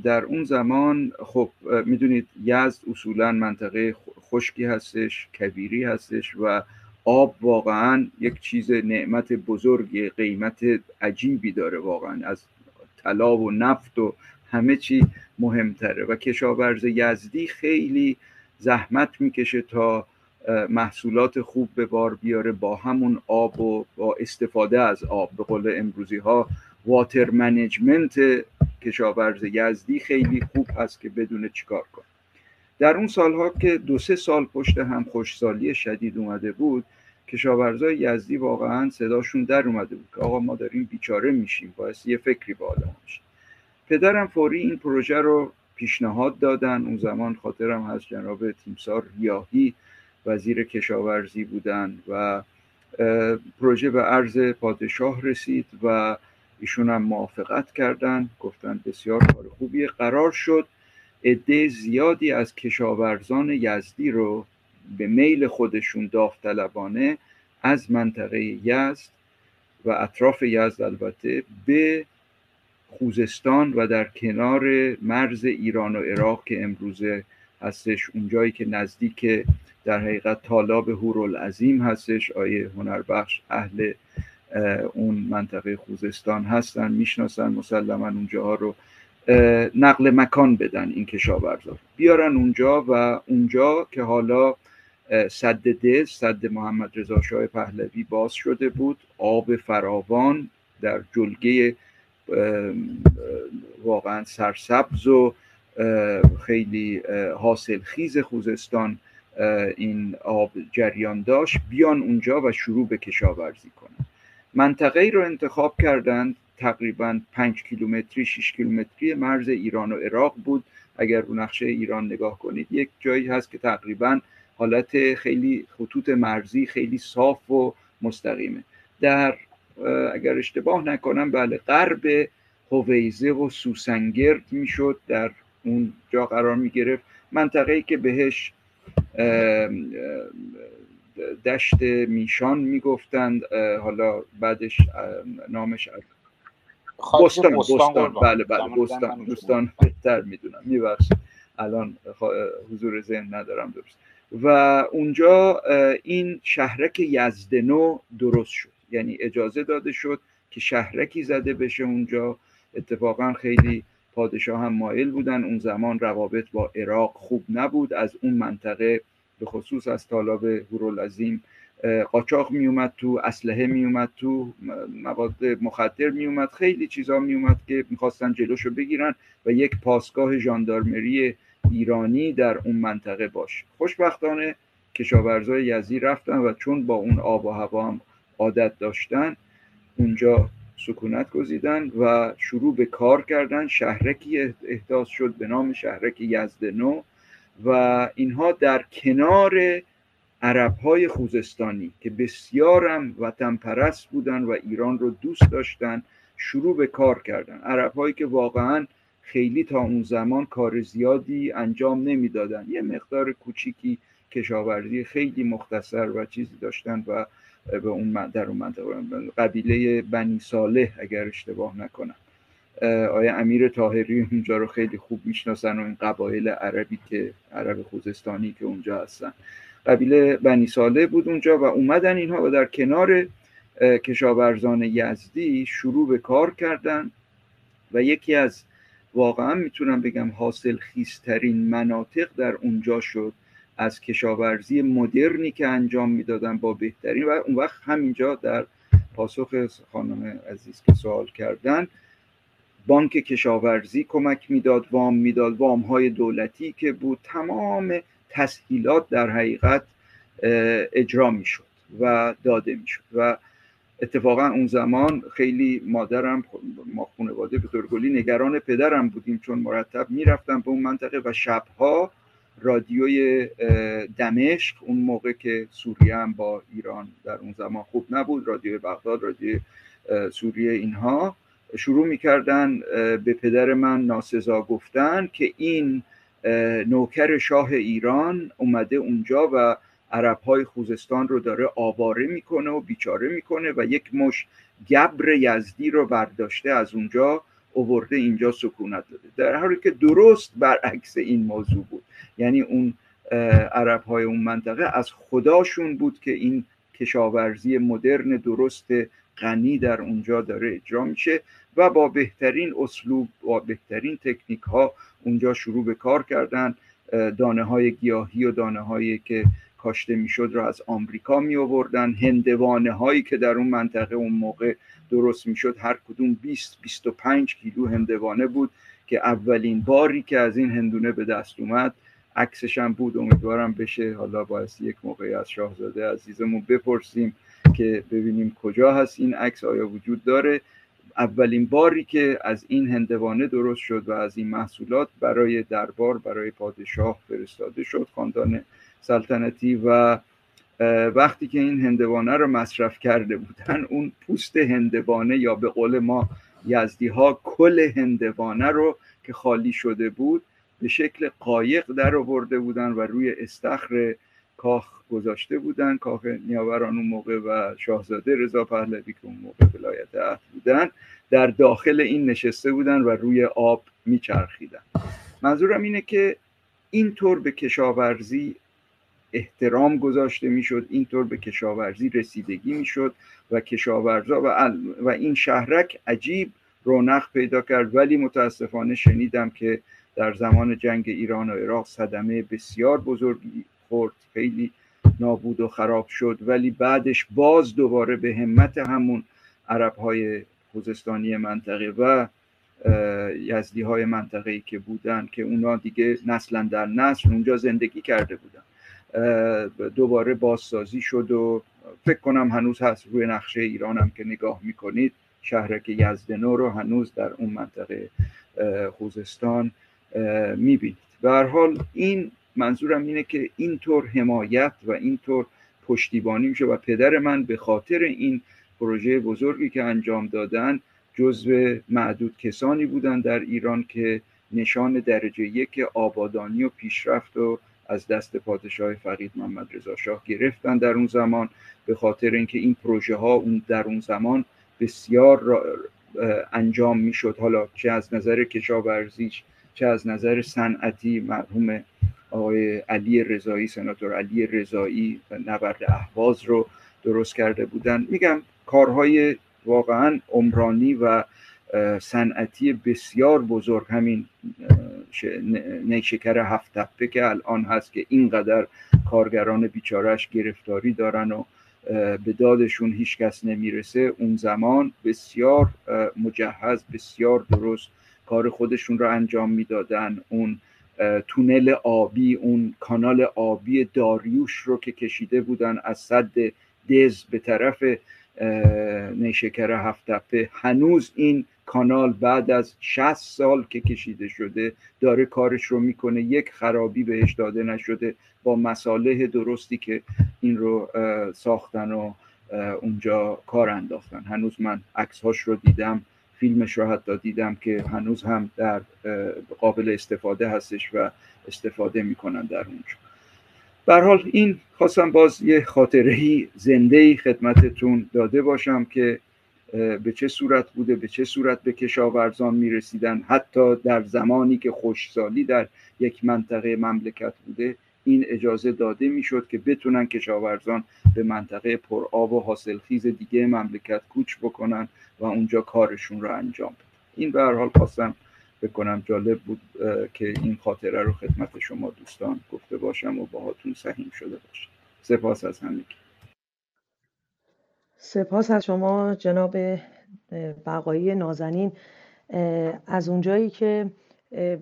در اون زمان خب میدونید یزد اصولا منطقه خشکی هستش، کویری هستش و آب واقعا یک چیز نعمت بزرگی، قیمت عجیبی داره، واقعا از طلا و نفت و همه چی مهمتره و کشاورز یزدی خیلی زحمت میکشه تا محصولات خوب به بار بیاره با همون آب و با استفاده از آب. به قول امروزی ها واتر منیجمنت کشاورز یزدی خیلی خوب هست که بدونه چیکار کنه. در اون سالها که 2-3 سال پشت هم خوشسالی شدید اومده بود، کشاورزای یزدی واقعا صداشون در اومده بود که آقا ما داریم بیچاره میشیم، باعث یه فکری به آدم میشه. پدرم فوری این پروژه رو پیشنهاد دادن. اون زمان خاطرم هست جناب تیمسار ریاهی وزیر کشاورزی بودن و پروژه به عرض پادشاه رسید و ایشون هم موافقت کردن، گفتن بسیار کار خوبیه. قرار شد عده زیادی از کشاورزان یزدی رو به میل خودشون داوطلبانه از منطقه یزد و اطراف یزد البته به خوزستان و در کنار مرز ایران و عراق که امروزه هستش، اونجایی که نزدیک در حقیقت تالاب هورالعظیم هستش، آیه هنربخش اهل اون منطقه خوزستان هستن، میشناسن مسلما اونجاها رو، نقل مکان بدن این کشاورزا، بیارن اونجا و اونجا که حالا سد دز، سد محمد رضا شاه پهلوی باز شده بود، آب فراوان، در جلگه واقعا سرسبز و خیلی حاصلخیز خوزستان این آب جریان داشت بیان اونجا و شروع به کشاورزی کنند. منطقه ای رو انتخاب کردند، تقریبا 5 کیلومتری 6 کیلومتری مرز ایران و عراق بود. اگر رو نقشه ایران نگاه کنید یک جایی هست که تقریبا حالت خیلی خطوط مرزی خیلی صاف و مستقیمه. در اگر اشتباه نکنم بله غرب هویزه و سوسنگرد میشد، در اون جا قرار میگرفت منطقه‌ای که بهش دشت میشان میگفتند، حالا بعدش نامش بستان بله بستان بهتر میدونم، میبخشید الان حضور ذهن ندارم درست. و اونجا این شهرک یزدنو درست شد، یعنی اجازه داده شد که شهرکی زده بشه اونجا. اتفاقا خیلی پادشاه هم مایل بودن، اون زمان روابط با عراق خوب نبود، از اون منطقه به خصوص از تالاب هورالعظیم قاچاق می اومد تو، اسلحه می اومد تو، مواد مخدر می اومد، خیلی چیزا می اومد که میخواستن جلوشو بگیرن و یک پاسگاه ژاندارمری ایرانی در اون منطقه باشه. خوشبختانه کشاورزای یزدی رفتن و چون با اون آب و هوا هم عادت داشتن اونجا سکونت گزیدن و شروع به کار کردن. شهرکی احداث شد به نام شهرک یزدنو و اینها در کنار عرب‌های خوزستانی که بسیارم وطن پرست بودن و ایران رو دوست داشتن شروع به کار کردن. عرب‌هایی که واقعاً خیلی تا اون زمان کار زیادی انجام نمیدادن، یه مقدار کوچیکی کشاورزی خیلی مختصر و چیزی داشتن و به اون در اون منطقه قبیله بنی صالح اگر اشتباه نکنم آیا امیر طاهری اونجا رو خیلی خوب میشناسن و این قبایل عربی که عرب خوزستانی که اونجا هستن قبیله بنی صالح بود اونجا و اومدن اینها و در کنار کشاورزان یزدی شروع به کار کردن و یکی از واقعا میتونم بگم حاصلخیزترین مناطق در اونجا شد، از کشاورزی مدرنی که انجام میدادن با بهترین. و اون وقت همینجا در پاسخ خانم عزیز که سوال کردن بانک کشاورزی کمک میداد، وام میداد، وام های دولتی که بود، تمام تسهیلات در حقیقت اجرا میشد و داده میشد. و اتفاقا اون زمان خیلی مادرم، ما خانواده به طور کلی نگران پدرم بودیم چون مرتب میرفتم به اون منطقه و شبها رادیوی دمشق، اون موقع که سوریه هم با ایران در اون زمان خوب نبود، رادیو بغداد، رادیو سوریه، اینها شروع میکردن به پدر من ناسزا گفتن که این نوکر شاه ایران اومده اونجا و عرب‌های خوزستان رو داره آواره میکنه و بیچاره میکنه و یک مش گبر یزدی رو برداشته از اونجا آورده اینجا سکونت داده، در حالی که درست برعکس این موضوع بود. یعنی اون عرب‌های اون منطقه از خداشون بود که این کشاورزی مدرن درست غنی در اونجا داره اجرا میشه و با بهترین اسلوب با بهترین تکنیک ها اونجا شروع به کار کردن. دانه های گیاهی و دانه هایی که کاشته میشد را از آمریکا می آوردن، هندوانه هایی که در اون منطقه اون موقع درست میشد هر کدوم 20-25 کیلو هندوانه بود که اولین باری که از این هندونه به دست اومد عکسش هم بود، امیدوارم بشه حالا باعث یک موقعی از شاهزاده عزیزمون بپرسیم که ببینیم کجا هست این عکس، آیا وجود داره. اولین باری که از این هندوانه درست شد و از این محصولات برای دربار برای پادشاه فرستاده شد خاندان سلطنتی و وقتی که این هندوانه رو مصرف کرده بودن اون پوست هندوانه یا به قول ما یزدی ها کل هندوانه رو که خالی شده بود به شکل قایق در آورده بودن و روی استخر کاخ گذاشته بودن، کاخ نیاوران اون موقع و شاهزاده رضا پهلوی که اون موقع ولایت عهد بودن در داخل این نشسته بودن و روی آب میچرخیدن. منظورم اینه که اینطور به کشاورزی احترام گذاشته میشد، اینطور به کشاورزی رسیدگی میشد و کشاورزا و این شهرک عجیب رونق پیدا کرد. ولی متاسفانه شنیدم که در زمان جنگ ایران و عراق صدمه بسیار بزرگی خورد، خیلی نابود و خراب شد، ولی بعدش باز دوباره به همت همون عرب‌های خوزستانی منطقه و یزدی های منطقه‌ای که بودن که اونا دیگه نسلا در نسل اونجا زندگی کرده بودن، دوباره بازسازی شد و فکر کنم هنوز هست روی نقشه ایران هم که نگاه میکنید شهرک یزدنو رو هنوز در اون منطقه خوزستان میبینید. به هر حال این منظورم اینه که اینطور حمایت و اینطور پشتیبانی میشه و پدر من به خاطر این پروژه بزرگی که انجام دادن جزو معدود کسانی بودند در ایران که نشان درجه یک آبادانی و پیشرفت و از دست پادشاه فقید محمد رضا شاه گرفتن در اون زمان، به خاطر اینکه این پروژه ها اون در اون زمان بسیار انجام میشد، حالا چه از نظر کشاورزیش چه از نظر صنعتی. مرحوم آقای علی رضایی، سناتور علی رضایی، نبرد اهواز رو درست کرده بودن. میگم کارهای واقعا عمرانی و صنعتی بسیار بزرگ، همین نیشکر هفت تپه که الان هست که اینقدر کارگران بیچارهش گرفتاری دارن و به دادشون هیچ کس نمیرسه، اون زمان بسیار مجهز، بسیار درست کار خودشون رو انجام میدادن. اون تونل آبی، اون کانال آبی داریوش رو که کشیده بودن از سد دز به طرف نیشکر هفت تپه، هنوز این کانال بعد از 60 سال که کشیده شده داره کارش رو میکنه، یک خرابی بهش داده نشده، با مصالح درستی که این رو ساختن و اونجا کار انداختن. هنوز من عکس‌هاش رو دیدم، فیلمش رو حتی دیدم که هنوز هم در قابل استفاده هستش و استفاده میکنن در اونجا. به هر حال این خواستم باز یه خاطره‌ای زنده‌ای خدمتتون داده باشم که به چه صورت بوده، به چه صورت به کشاورزان میرسیدن. حتی در زمانی که خشکسالی در یک منطقه مملکت بوده این اجازه داده میشد که بتونن کشاورزان به منطقه پرآب و حاصلخیز دیگه مملکت کوچ بکنن و اونجا کارشون رو انجام بدن. این به هر حال خواستم بکنم جالب بود که این خاطره رو خدمت شما دوستان گفته باشم و باهاتون سهیم شده باشم. سپاس از همگی. سپاس از شما جناب بقایی نازنین. از اونجایی که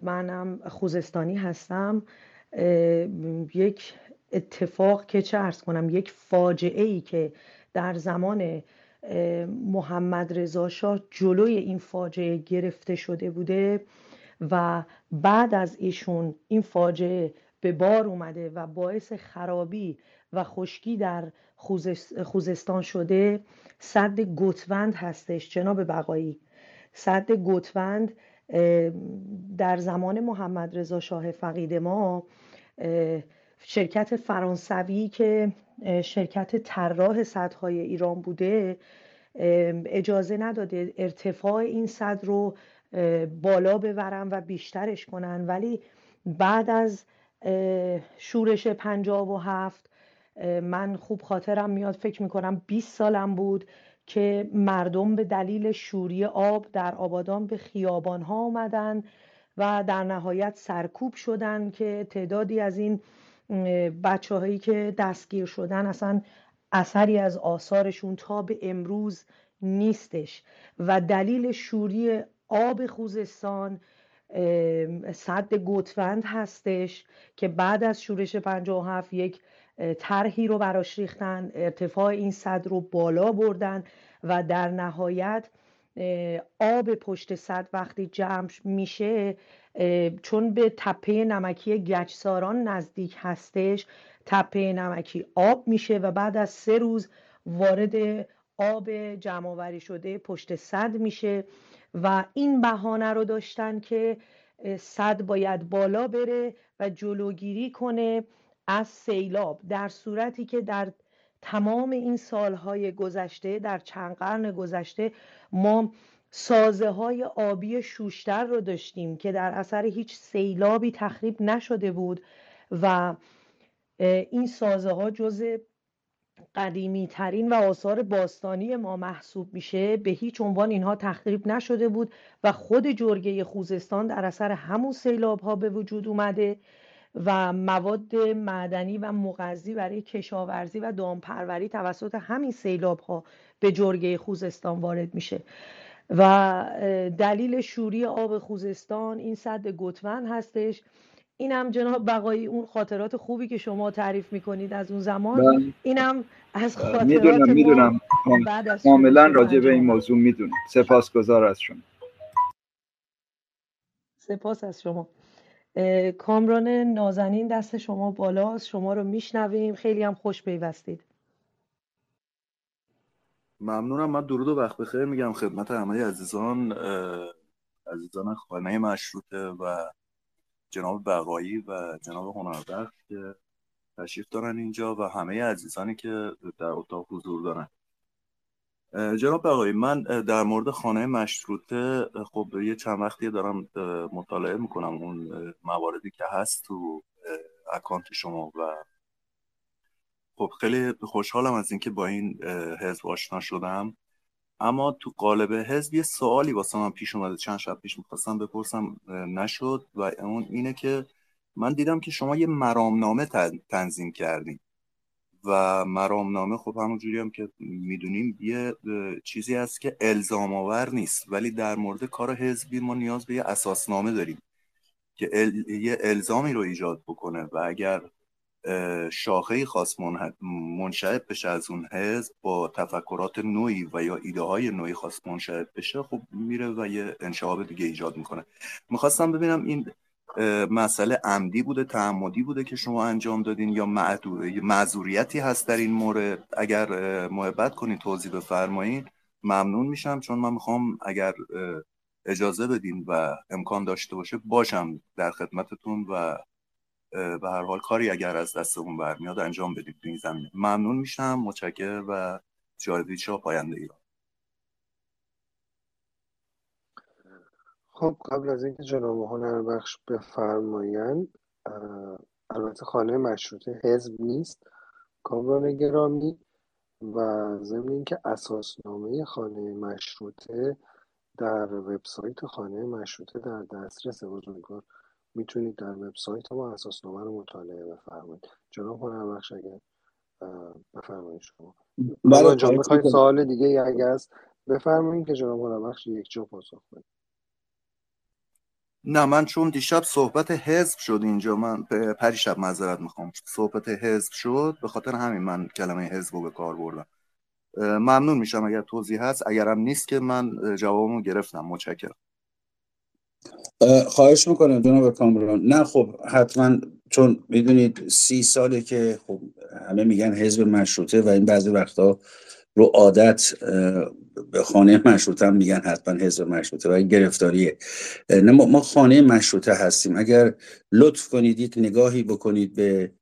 منم خوزستانی هستم، یک اتفاق که چه عرض کنم، یک فاجعه‌ای که در زمان محمد رضا شاه جلوی این فاجعه گرفته شده بوده و بعد از ایشون این فاجعه به بار اومده و باعث خرابی و خشکی در خوزستان شده، سد گتوند هستش. جناب بقایی، سد گتوند در زمان محمد رضا شاه فقید ما، شرکت فرانسوی که شرکت طراح سدهای ایران بوده، اجازه نداده ارتفاع این سد رو بالا ببرن و بیشترش کنن، ولی بعد از شورش 57 من خوب خاطرم میاد، فکر میکنم 20 سالم بود که مردم به دلیل شوری آب در آبادان به خیابان ها آمدن و در نهایت سرکوب شدن که تعدادی از این بچه هایی که دستگیر شدن اصلا اثری از آثارشون تا به امروز نیستش و دلیل شوری آب خوزستان سد گتوند هستش که بعد از شورش 57 یک طرحی رو براش ریختن، ارتفاع این سد رو بالا بردن و در نهایت آب پشت سد وقتی جمع میشه، چون به تپه نمکی گچساران نزدیک هستش، تپه نمکی آب میشه و بعد از 3 روز وارد آب جمع‌آوری شده پشت سد میشه و این بهانه رو داشتن که سد باید بالا بره و جلوگیری کنه از سیلاب، در صورتی که در تمام این سالهای گذشته، در چند قرن گذشته ما سازه های آبی شوشتر رو داشتیم که در اثر هیچ سیلابی تخریب نشده بود و این سازه ها جز قدیمی ترین و آثار باستانی ما محسوب میشه، به هیچ عنوان اینها تخریب نشده بود و خود جرگه خوزستان در اثر همون سیلاب ها به وجود اومده و مواد معدنی و مغذی برای کشاورزی و دامپروری توسط همین سیلاب ها به جرگه خوزستان وارد میشه و دلیل شوری آب خوزستان این سد گتوند هستش. این هم جناب بقایی اون خاطرات خوبی که شما تعریف میکنید از اون زمان، این هم از خاطرات میدونم کاملا راجع به این موضوع میدونم. سپاسگزار از شما. سپاس از شما. کامران نازنین دست شما بالاست، شما رو میشنویم، خیلی هم خوش پیوستید. ممنونم. من درود و وقت بخیر میگم خدمت همه عزیزان خانه مشروطه و جناب بقایی و جناب هنربخش که تشریف دارن اینجا و همه عزیزانی که در اتاق حضور دارن. جناب بقایی، من در مورد خانه مشروطه خب یه چند وقتی دارم مطالعه میکنم اون مواردی که هست تو اکانت شما و خب خیلی خوشحالم از اینکه با این حزب آشنا شدم. اما تو قالب حزب یه سوالی واسه من پیش اومده، چند شب پیش می‌خواستم بپرسم نشد و اون اینه که من دیدم که شما یه مرامنامه تنظیم کردین و مرامنامه خب همونجوری هم که میدونیم یه چیزی هست که الزام آور نیست، ولی در مورد کار حزبی ما نیاز به یه اساسنامه داریم که یه الزامی رو ایجاد بکنه و اگر شاخه‌ای خاص منشعب بشه از اون حزب با تفکرات نوعی و یا ایده های نوعی خاص منشعب بشه خب میره و یه انشعاب دیگه ایجاد میکنه. میخواستم ببینم این مسئله عمدی بوده، تعمدی بوده که شما انجام دادین یا معذوریتی هست در این مورد؟ اگر محبت کنین توضیح بفرمایین ممنون میشم، چون من میخوام اگر اجازه بدین و امکان داشته باشه باشم در خدمتتون و به هر حال کاری اگر از دستمون برمیاد انجام بدید تو این زمینه. ممنون میشم، متشکرم. و جاوید شاه پاینده ایران. خب قبل از اینکه جناب هنربخش بفرمایند، البته خانه مشروطه حزب نیست کامران گرامی و ضمن اینکه اساسنامه خانه مشروطه در وبسایت خانه مشروطه در دسترس بزرگوار، میتونید در وبسایت ما اساسنامه رو مطالعه بفرمایید. جناب هنربخش اگر بفرمایید شما. برای جناب میخواید سوال دیگه اگر هست بفرمایید که جناب هنربخش یک جا پاسخ بده. نه من چون دیشب صحبت حزب شد اینجا، من پریشب معذرت میخوام، صحبت حزب شد به خاطر همین من کلمه حزب رو به کار بردم. ممنون میشم اگر توضیح هست، اگرم نیست که من جوابمو گرفتم. متشکرم. خواهش میکنم جناب کامران. نه خب حتما، چون میدونید 30 ساله که خب همه میگن حزب مشروطه و این بعضی وقتا رو عادت به خانه مشروطه هم میگن حتما حزب مشروطه و این گرفتاریه. نه ما خانه مشروطه هستیم. اگر لطف کنید یک نگاهی بکنید به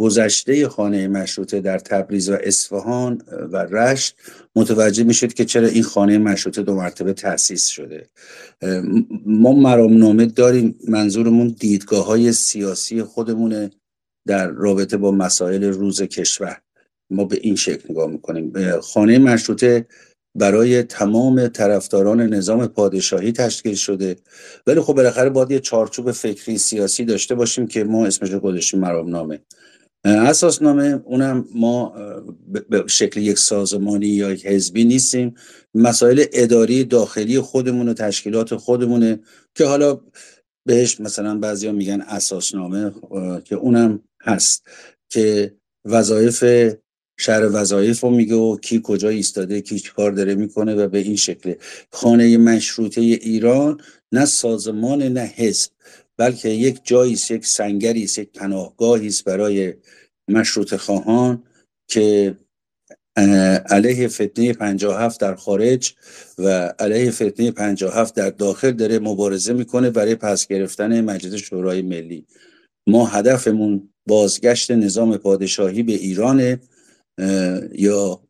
گذشته خانه مشروطه در تبریز و اصفهان و رشت، متوجه میشید که چرا این خانه مشروطه 2 مرتبه تأسیس شده. ما مرامنامه داریم، منظورمون دیدگاه‌های سیاسی خودمونه در رابطه با مسائل روز کشور. ما به این شکل نگاه میکنیم. خانه مشروطه برای تمام طرفداران نظام پادشاهی تشکیل شده، ولی خب بالاخره باید یه چارچوب فکری سیاسی داشته باشیم که ما اسمش رو گذاشتیم مرامنامه. اساسنامه اونم ما به شکل یک سازمانی یا یک حزبی نیستیم، مسائل اداری داخلی خودمون و تشکیلات خودمونه که حالا بهش مثلا بعضیا میگن اساسنامه که اونم هست که وظایف شهر وظایف رو میگه و کی کجا ایستاده، کی کار داره میکنه و به این شکله. خانه مشروطه ایران نه سازمان نه حزب، بلکه یک جایی است، یک سنگری است، یک پناهگاهی است برای مشروطه خواهان که علیه فتنه 57 در خارج و علیه فتنه 57 در داخل داره مبارزه میکنه برای پس گرفتن مجلس شورای ملی. ما هدفمون بازگشت نظام پادشاهی به ایرانه یا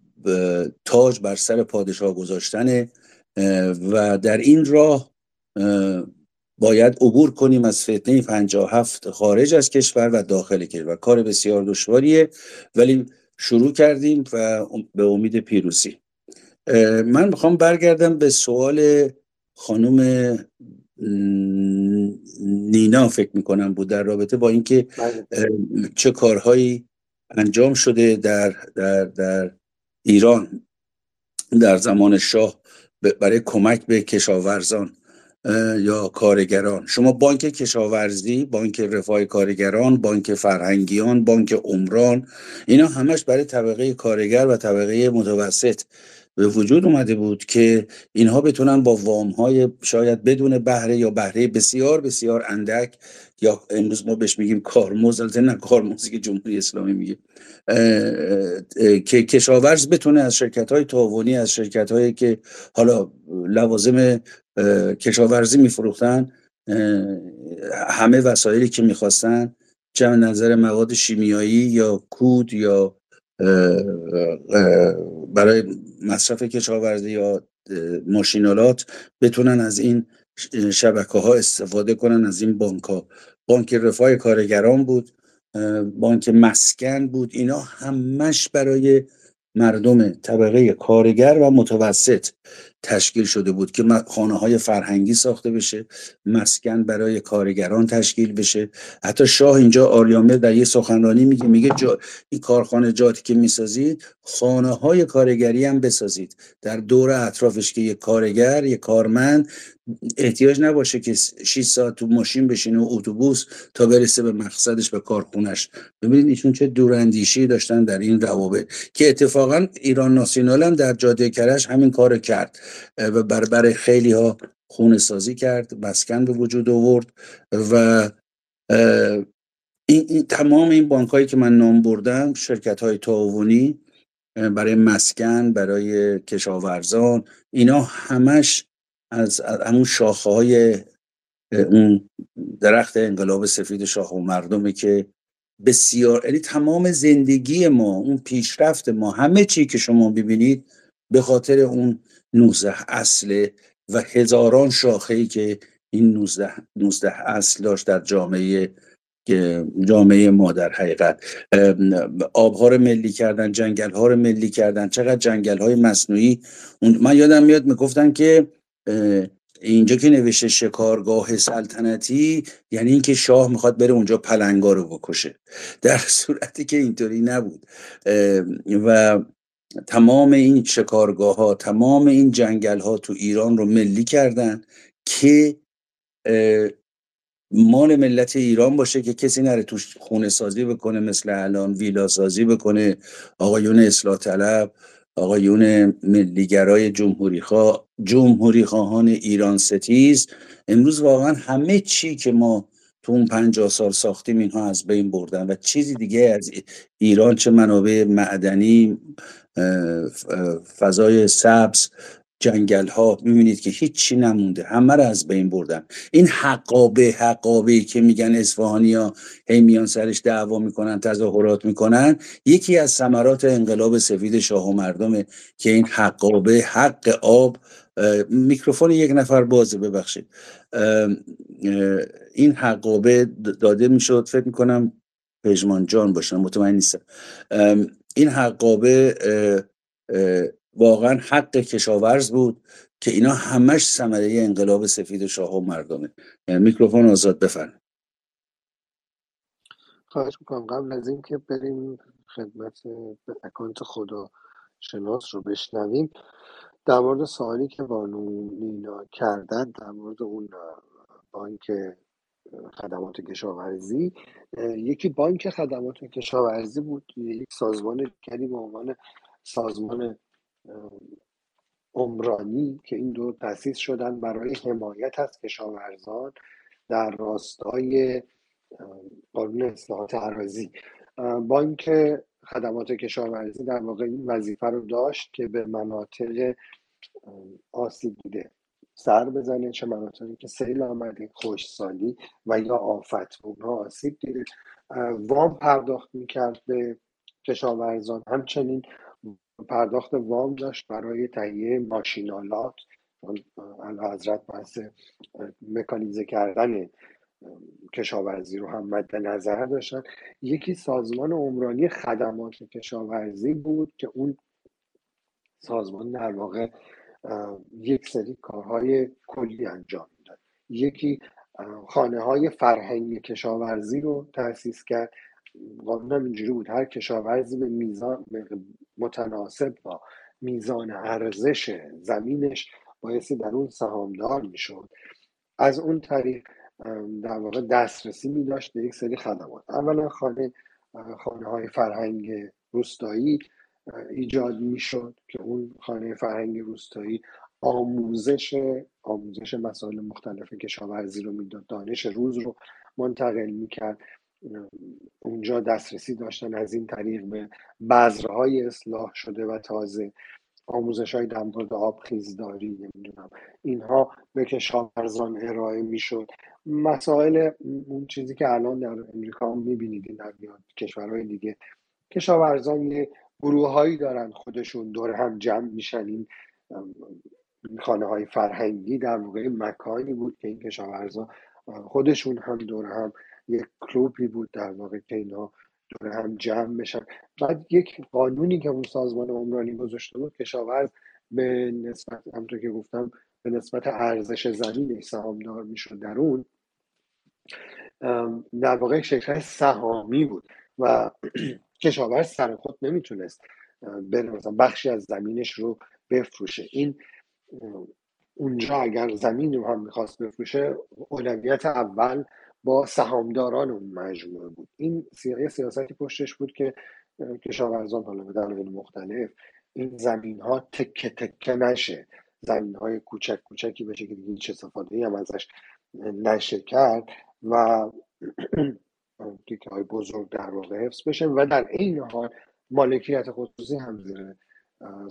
تاج بر سر پادشاه گذاشتنه و در این راه باید عبور کنیم از فتنه 57 خارج از کشور و داخل کشور. کار بسیار دشواریه ولی شروع کردیم و به امید پیروزی. من میخوام برگردم به سوال خانم نینا، فکر میکنم بود، در رابطه با اینکه چه کارهایی انجام شده در ایران در زمان شاه برای کمک به کشاورزان یا کارگران. شما بانک کشاورزی، بانک رفاه کارگران، بانک فرهنگیان، بانک عمران، اینا همش برای طبقه کارگر و طبقه متوسط به وجود اومده بود که اینها بتونن با وام‌های شاید بدون بهره یا بهره بسیار بسیار اندک، یا امروز ما بهش میگیم کارمزد، البته نه کارمزدی که جمهوری اسلامی میگه، که کشاورز بتونه از شرکت‌های تعاونی، از شرکت‌هایی که حالا لوازم کشاورزی میفروختن، همه وسایلی که میخواستن، چه از نظر مواد شیمیایی یا کود یا برای مصرف کشاورزی یا ماشینالات، بتونن از این شبکه‌ها استفاده کنن، از این بانک‌ها. بانک رفاه کارگران بود، بانک مسکن بود، اینا همش برای مردم طبقه کارگر و متوسط تشکیل شده بود که خانه‌های فرهنگی ساخته بشه، مسکن برای کارگران تشکیل بشه. حتی شاه اینجا آریامه در یه سخنرانی میگه این کارخانه جاتی که میسازید، خانه‌های کارگری هم بسازید در دور اطرافش، که یک کارگر، یک کارمند احتیاج نباشه که 6 ساعت تو ماشین بشینه و اتوبوس تا برسه به مقصدش، به کارخونش. ببینید ایشون چه دوراندیشی داشتن در این روابط، که اتفاقا ایران ناسیونال هم در جاده کرج همین کارو کرد و برای خیلی ها خونه سازی کرد، مسکن به وجود آورد. و این تمام این بانکایی که من نام بردم، شرکت های تعاونی برای مسکن، برای کشاورزان، اینا همش از همون شاخه های اون درخت انقلاب سفید، شاخه و مردمه که بسیار، یعنی تمام زندگی ما، اون پیشرفت ما، همه چی که شما ببینید به خاطر اون 19 اصل و هزاران شاخه‌ای که این 19 اصل داشت در جامعه ما. در حقیقت آبها رو ملی کردن، جنگل‌ها رو ملی کردن، چقدر جنگل‌های مصنوعی. من یادم میاد میگفتن که اینجا که نوشته شکارگاه سلطنتی، یعنی اینکه شاه میخواد بره اونجا پلنگا رو بکشه، در صورتی که اینطوری نبود. و تمام این شکارگاه ها، تمام این جنگل ها تو ایران رو ملی کردن که مال ملت ایران باشه، که کسی نره توش خونه سازی بکنه مثل الان، ویلا سازی بکنه. آقایون اصلاح طلب، آقایون ملیگرای جمهوریخواه، جمهوریخواهان ایران ستیز، امروز واقعا همه چی که ما تو اون 50 سال ساختیم اینها از بین بردن و چیزی دیگه از ایران، چه منابع معدنی، فضای سبز، جنگل ها، میبینید که هیچی نمونده، همه رو از بین بردن. این حقابه که میگن اصفهانی ها هی میان سرش دعوا میکنن، تظاهرات میکنن، یکی از ثمرات انقلاب سفید شاه و مردمه که این حقابه، حق آب. میکروفون یک نفر بازه، ببخشید. این حقابه داده میشد، فکر میکنم پژمان جان باشن، مطمئن نیستم. این حقابه واقعا حق کشاورز بود که اینا همش ثمره انقلاب سفید شاه و مردمه. میکروفون آزاد، بفرمایید. خواهش میکنم. قبل از این که بریم خدمت اکانت خداشناس رو بشنویم، در مورد سوالی که بانو لیلا کردن در مورد اون بانک خدمات کشاورزی، یکی بانک خدمات کشاورزی بود، یک سازمان کلی به عنوان سازمان عمرانی که این دو تأسیس شدن برای حمایت از کشاورزان در راستای قانون اصلاحات اراضی. بانک خدمات کشاورزی در واقع این وظیفه رو داشت که به مناطق آسیب دیده سر بزنه، چه مناطقی که سیل آمده، خشکسالی و یا آفت به اونها آسیب دیده، وام پرداخت میکرد به کشاورزان، همچنین پرداخت وام داشت برای تهیه ماشینالات، اعلیحضرت بحث مکانیزه کردن کشاورزی رو هم مد نظر داشتن. یکی سازمان عمرانی خدمات کشاورزی بود که اون سازمان در واقع یک سری کارهای کلی انجام میداد. یکی خانه های فرهنگی کشاورزی رو تأسیس کرد. قانونم اینجوری بود هر کشاورزی به میزان متناسب با میزان ارزش زمینش بایستی در اون سهامدار میشد، از اون طریق در واقع دسترسی می داشت به یک سری خدمات. اولا خانه های فرهنگ روستایی ایجاد می شد که اون خانه فرهنگ روستایی آموزش مسائل مختلف کشاورزی رو می داد، دانش روز رو منتقل می کرد. اونجا دسترسی داشتن از این طریق به بذرهای اصلاح شده و تازه، آموزش های در مورد آبخیزداری، نمیدونم اینها به کشاورزان ارائه میشد. مسائل اون چیزی که الان در امریکا میبینید در کشورهای دیگه، کشاورزان یه گروه هایی دارن خودشون دور هم جمع میشن. این خانه های فرهنگی در واقع مکانی بود که این کشاورزان خودشون هم دور هم، یک کلوبی بود در واقع که اینا دور هم جمع بشن. بعد یک قانونی که اون سازمان عمرانی گذاشته بود، کشاورز به نسبت، همونطور که گفتم، به نسبت ارزش زمین سهامدار میشد. در اون در واقع شرکت سهامی بود و کشاورز سر خود نمیتونست بره مثلا بخشی از زمینش رو بفروشه. این اونجا اگر زمین رو هم میخواست بفروشه، اولویت اول با سهامداران اون مجموعه بود. این سیاستی پشتش بود که کشاورزان حالا به دلایل مختلف این زمین ها تکه تکه نشه، زمین های کوچک کوچکی بشه که هیچ استفاده‌ای هم ازش نشه کرد و تکه های بزرگ در واقع حفظ بشه و در این حال مالکیت خصوصی هم زیر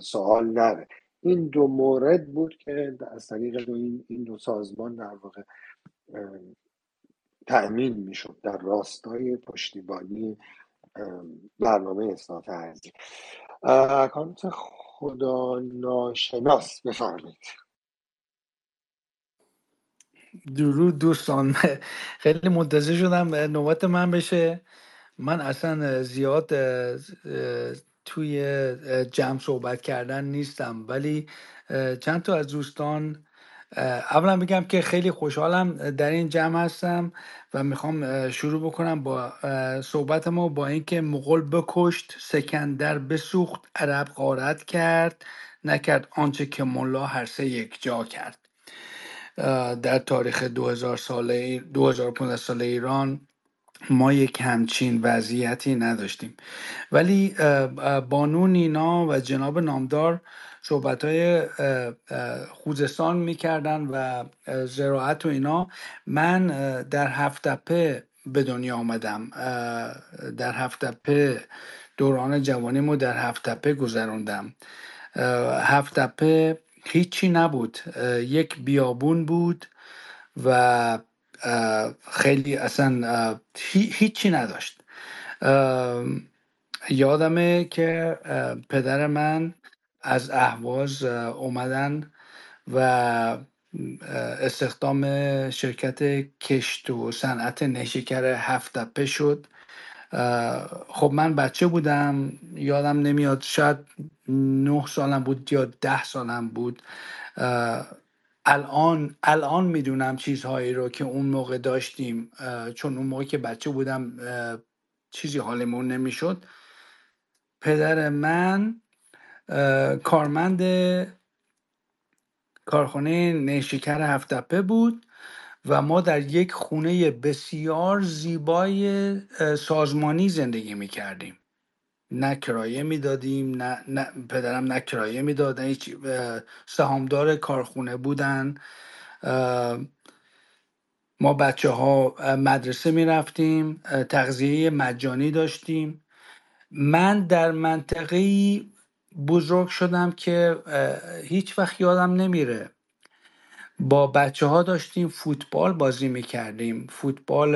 سوال نره. این دو مورد بود که از طریق این دو سازمان در واقع تأمین میشد در راستای پشتیبانی برنامه اصلاحات ارضی. اکانت خدا ناشناس، بفرمایید. درود دوستان، خیلی منتظر شدم نوبت من بشه. من اصلا زیاد توی جمع صحبت کردن نیستم، ولی چند تا از دوستان، اولا بگم که خیلی خوشحالم در این جمع هستم و میخوام شروع بکنم با صحبت ما با اینکه مغول بکشت، سکندر بسوخت، عرب غارت کرد، نکرد آنچه که ملا، هر سه یک جا کرد. در تاریخ 2015 ساله ایران ما یک همچین وضعیتی نداشتیم، ولی بانو نینا و جناب نامدار صحبت‌های خوزستان می‌کردن و زراعت و اینا. من در هفتپه به دنیا آمدم، در هفتپه دوران جوانیمو در هفتپه گذروندم. هفتپه هیچی نبود، یک بیابون بود و خیلی اصلا هیچی نداشت. یادمه که پدر من از اهواز اومدن و استخدام شرکت کشت و صنعت نشکر هفتپه شد. خب من بچه بودم، یادم نمیاد، شاید 9 سالم بود یا 10 سالم بود. الان میدونم چیزهایی رو که اون موقع داشتیم، چون اون موقع که بچه بودم چیزی حالمون نمیشد. پدر من کارمند کارخانه نیشکر هفتپه بود و ما در یک خونه بسیار زیبای سازمانی زندگی می کردیم. نه کرایه می دادیم، نه پدرم نه کرایه می داد، هیچ. سهامدار کارخونه بودن. ما بچه ها مدرسه می رفتیم، تغذیه مجانی داشتیم. من در منطقه بزرگ شدم که هیچ وقت یادم نمیره، با بچه ها داشتیم فوتبال بازی میکردیم، فوتبال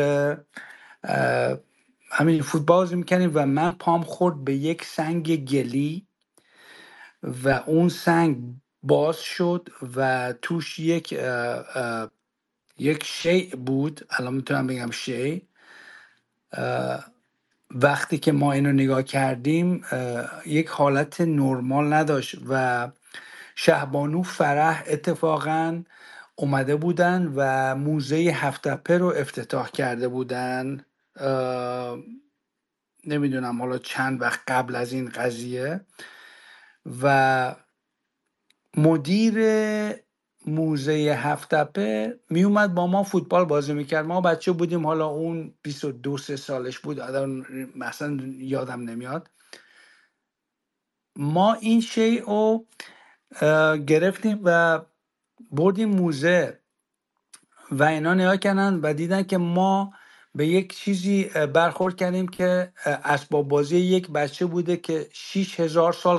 بازی میکردیم و من پام خورد به یک سنگ گلی و اون سنگ باز شد و توش یک شیء بود، الان میتونم بگم شیء. وقتی که ما اینو نگاه کردیم یک حالت نرمال نداشت و شهبانو فرح اتفاقا اومده بودن و موزه هفتپه رو افتتاح کرده بودن، نمیدونم حالا چند وقت قبل از این قضیه، و مدیر موزه هفت‌تپه می اومد با ما فوتبال بازی میکرد. ما بچه بودیم، حالا اون 22-3 سالش بود، الان مثلا یادم نمیاد. ما این شیء رو گرفتیم و بردیم موزه و اینا نگاه کردن و دیدن که ما به یک چیزی برخورد کردیم که اسباب بازی یک بچه بوده که 6000 سال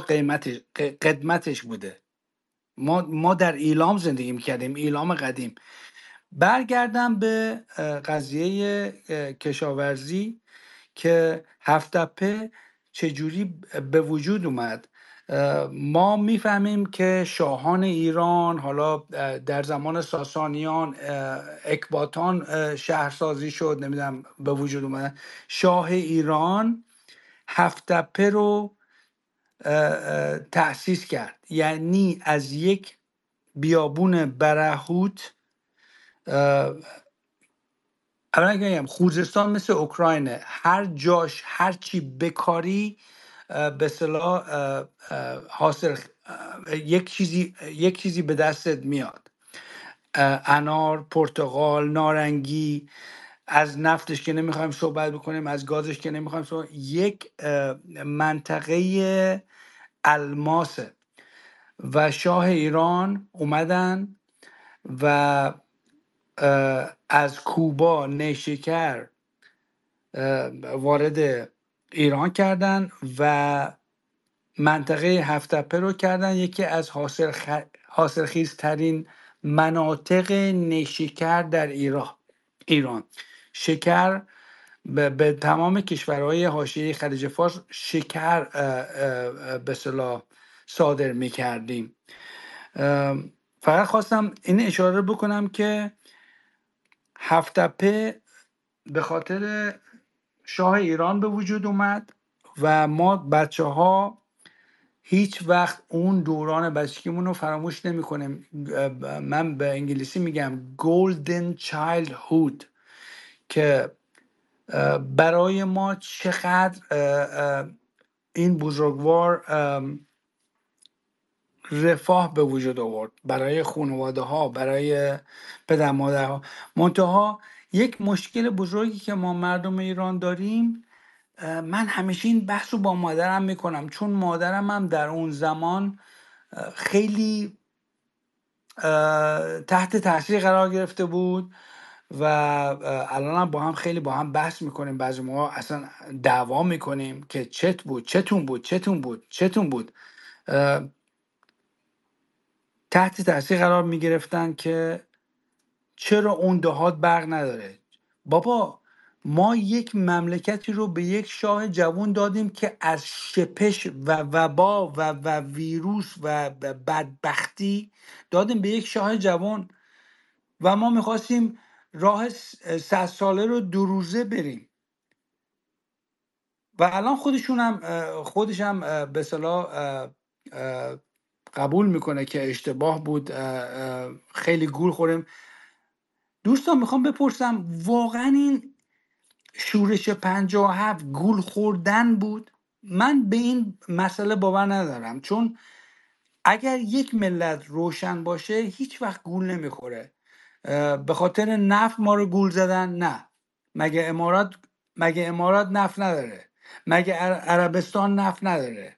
قدمتش بوده. ما در ایلام زندگی میکردیم، ایلام قدیم. برگردم به قضیه کشاورزی که هفت‌تپه چجوری به وجود اومد. ما میفهمیم که شاهان ایران، حالا در زمان ساسانیان اکباتان شهرسازی شد، نمیدونم به وجود اومد. شاه ایران هفت‌تپه رو تأسیس کرد، یعنی از یک بیابون برهوت. اولا میگم خوزستان مثل اوکراینه، هر جاش هر چی بکاری به اصطلاح حاصل یک چیزی به دستت میاد، انار، پرتقال، نارنگی. از نفتش که نمیخوایم صحبت بکنیم، از گازش که نمیخوایم صحبت. یک منطقه الماسه و شاه ایران اومدن و از کوبا نیشکر وارد ایران کردن و منطقه هفت‌تپه رو کردن یکی از حاصلخیزترین مناطق نیشکر در ایران. شکر به تمام کشورهای حاشیه خلیج فارس شکر به اصطلاح صادر میکردیم. فقط خواستم این اشاره بکنم که هفت‌تپه به خاطر شاه ایران به وجود اومد و ما بچه ها هیچ وقت اون دوران بچگیمون رو فراموش نمی کنیم. من به انگلیسی میگم golden childhood، که برای ما چقدر این بزرگوار رفاه به وجود آورد، برای خانواده ها، برای پدر مادرها. منتها یک مشکل بزرگی که ما مردم ایران داریم، من همیشه این بحث رو با مادرم میکنم، چون مادرم هم در اون زمان خیلی تحت تاثیر قرار گرفته بود و الان هم خیلی با هم بحث میکنیم، بعضی ما اصلا دعوا میکنیم که چتون بود. تحت تاثیر قرار میگرفتن که چرا اون دهات برق نداره. بابا ما یک مملکتی رو به یک شاه جوان دادیم که از شپش و وبا و ویروس و بدبختی دادیم به یک شاه جوان، و ما میخواستیم راه 100 ساله رو 2 روزه بریم. و الان خودش هم به اصطلاح قبول میکنه که اشتباه بود، خیلی گول خوریم. دوستان میخوام بپرسم واقعا این شورش 57 گول خوردن بود؟ من به این مسئله باور ندارم، چون اگر یک ملت روشن باشه هیچ وقت گول نمیخوره. به خاطر نفت ما رو گول زدن؟ نه. مگه امارات نفت نداره؟ مگه عربستان نفت نداره؟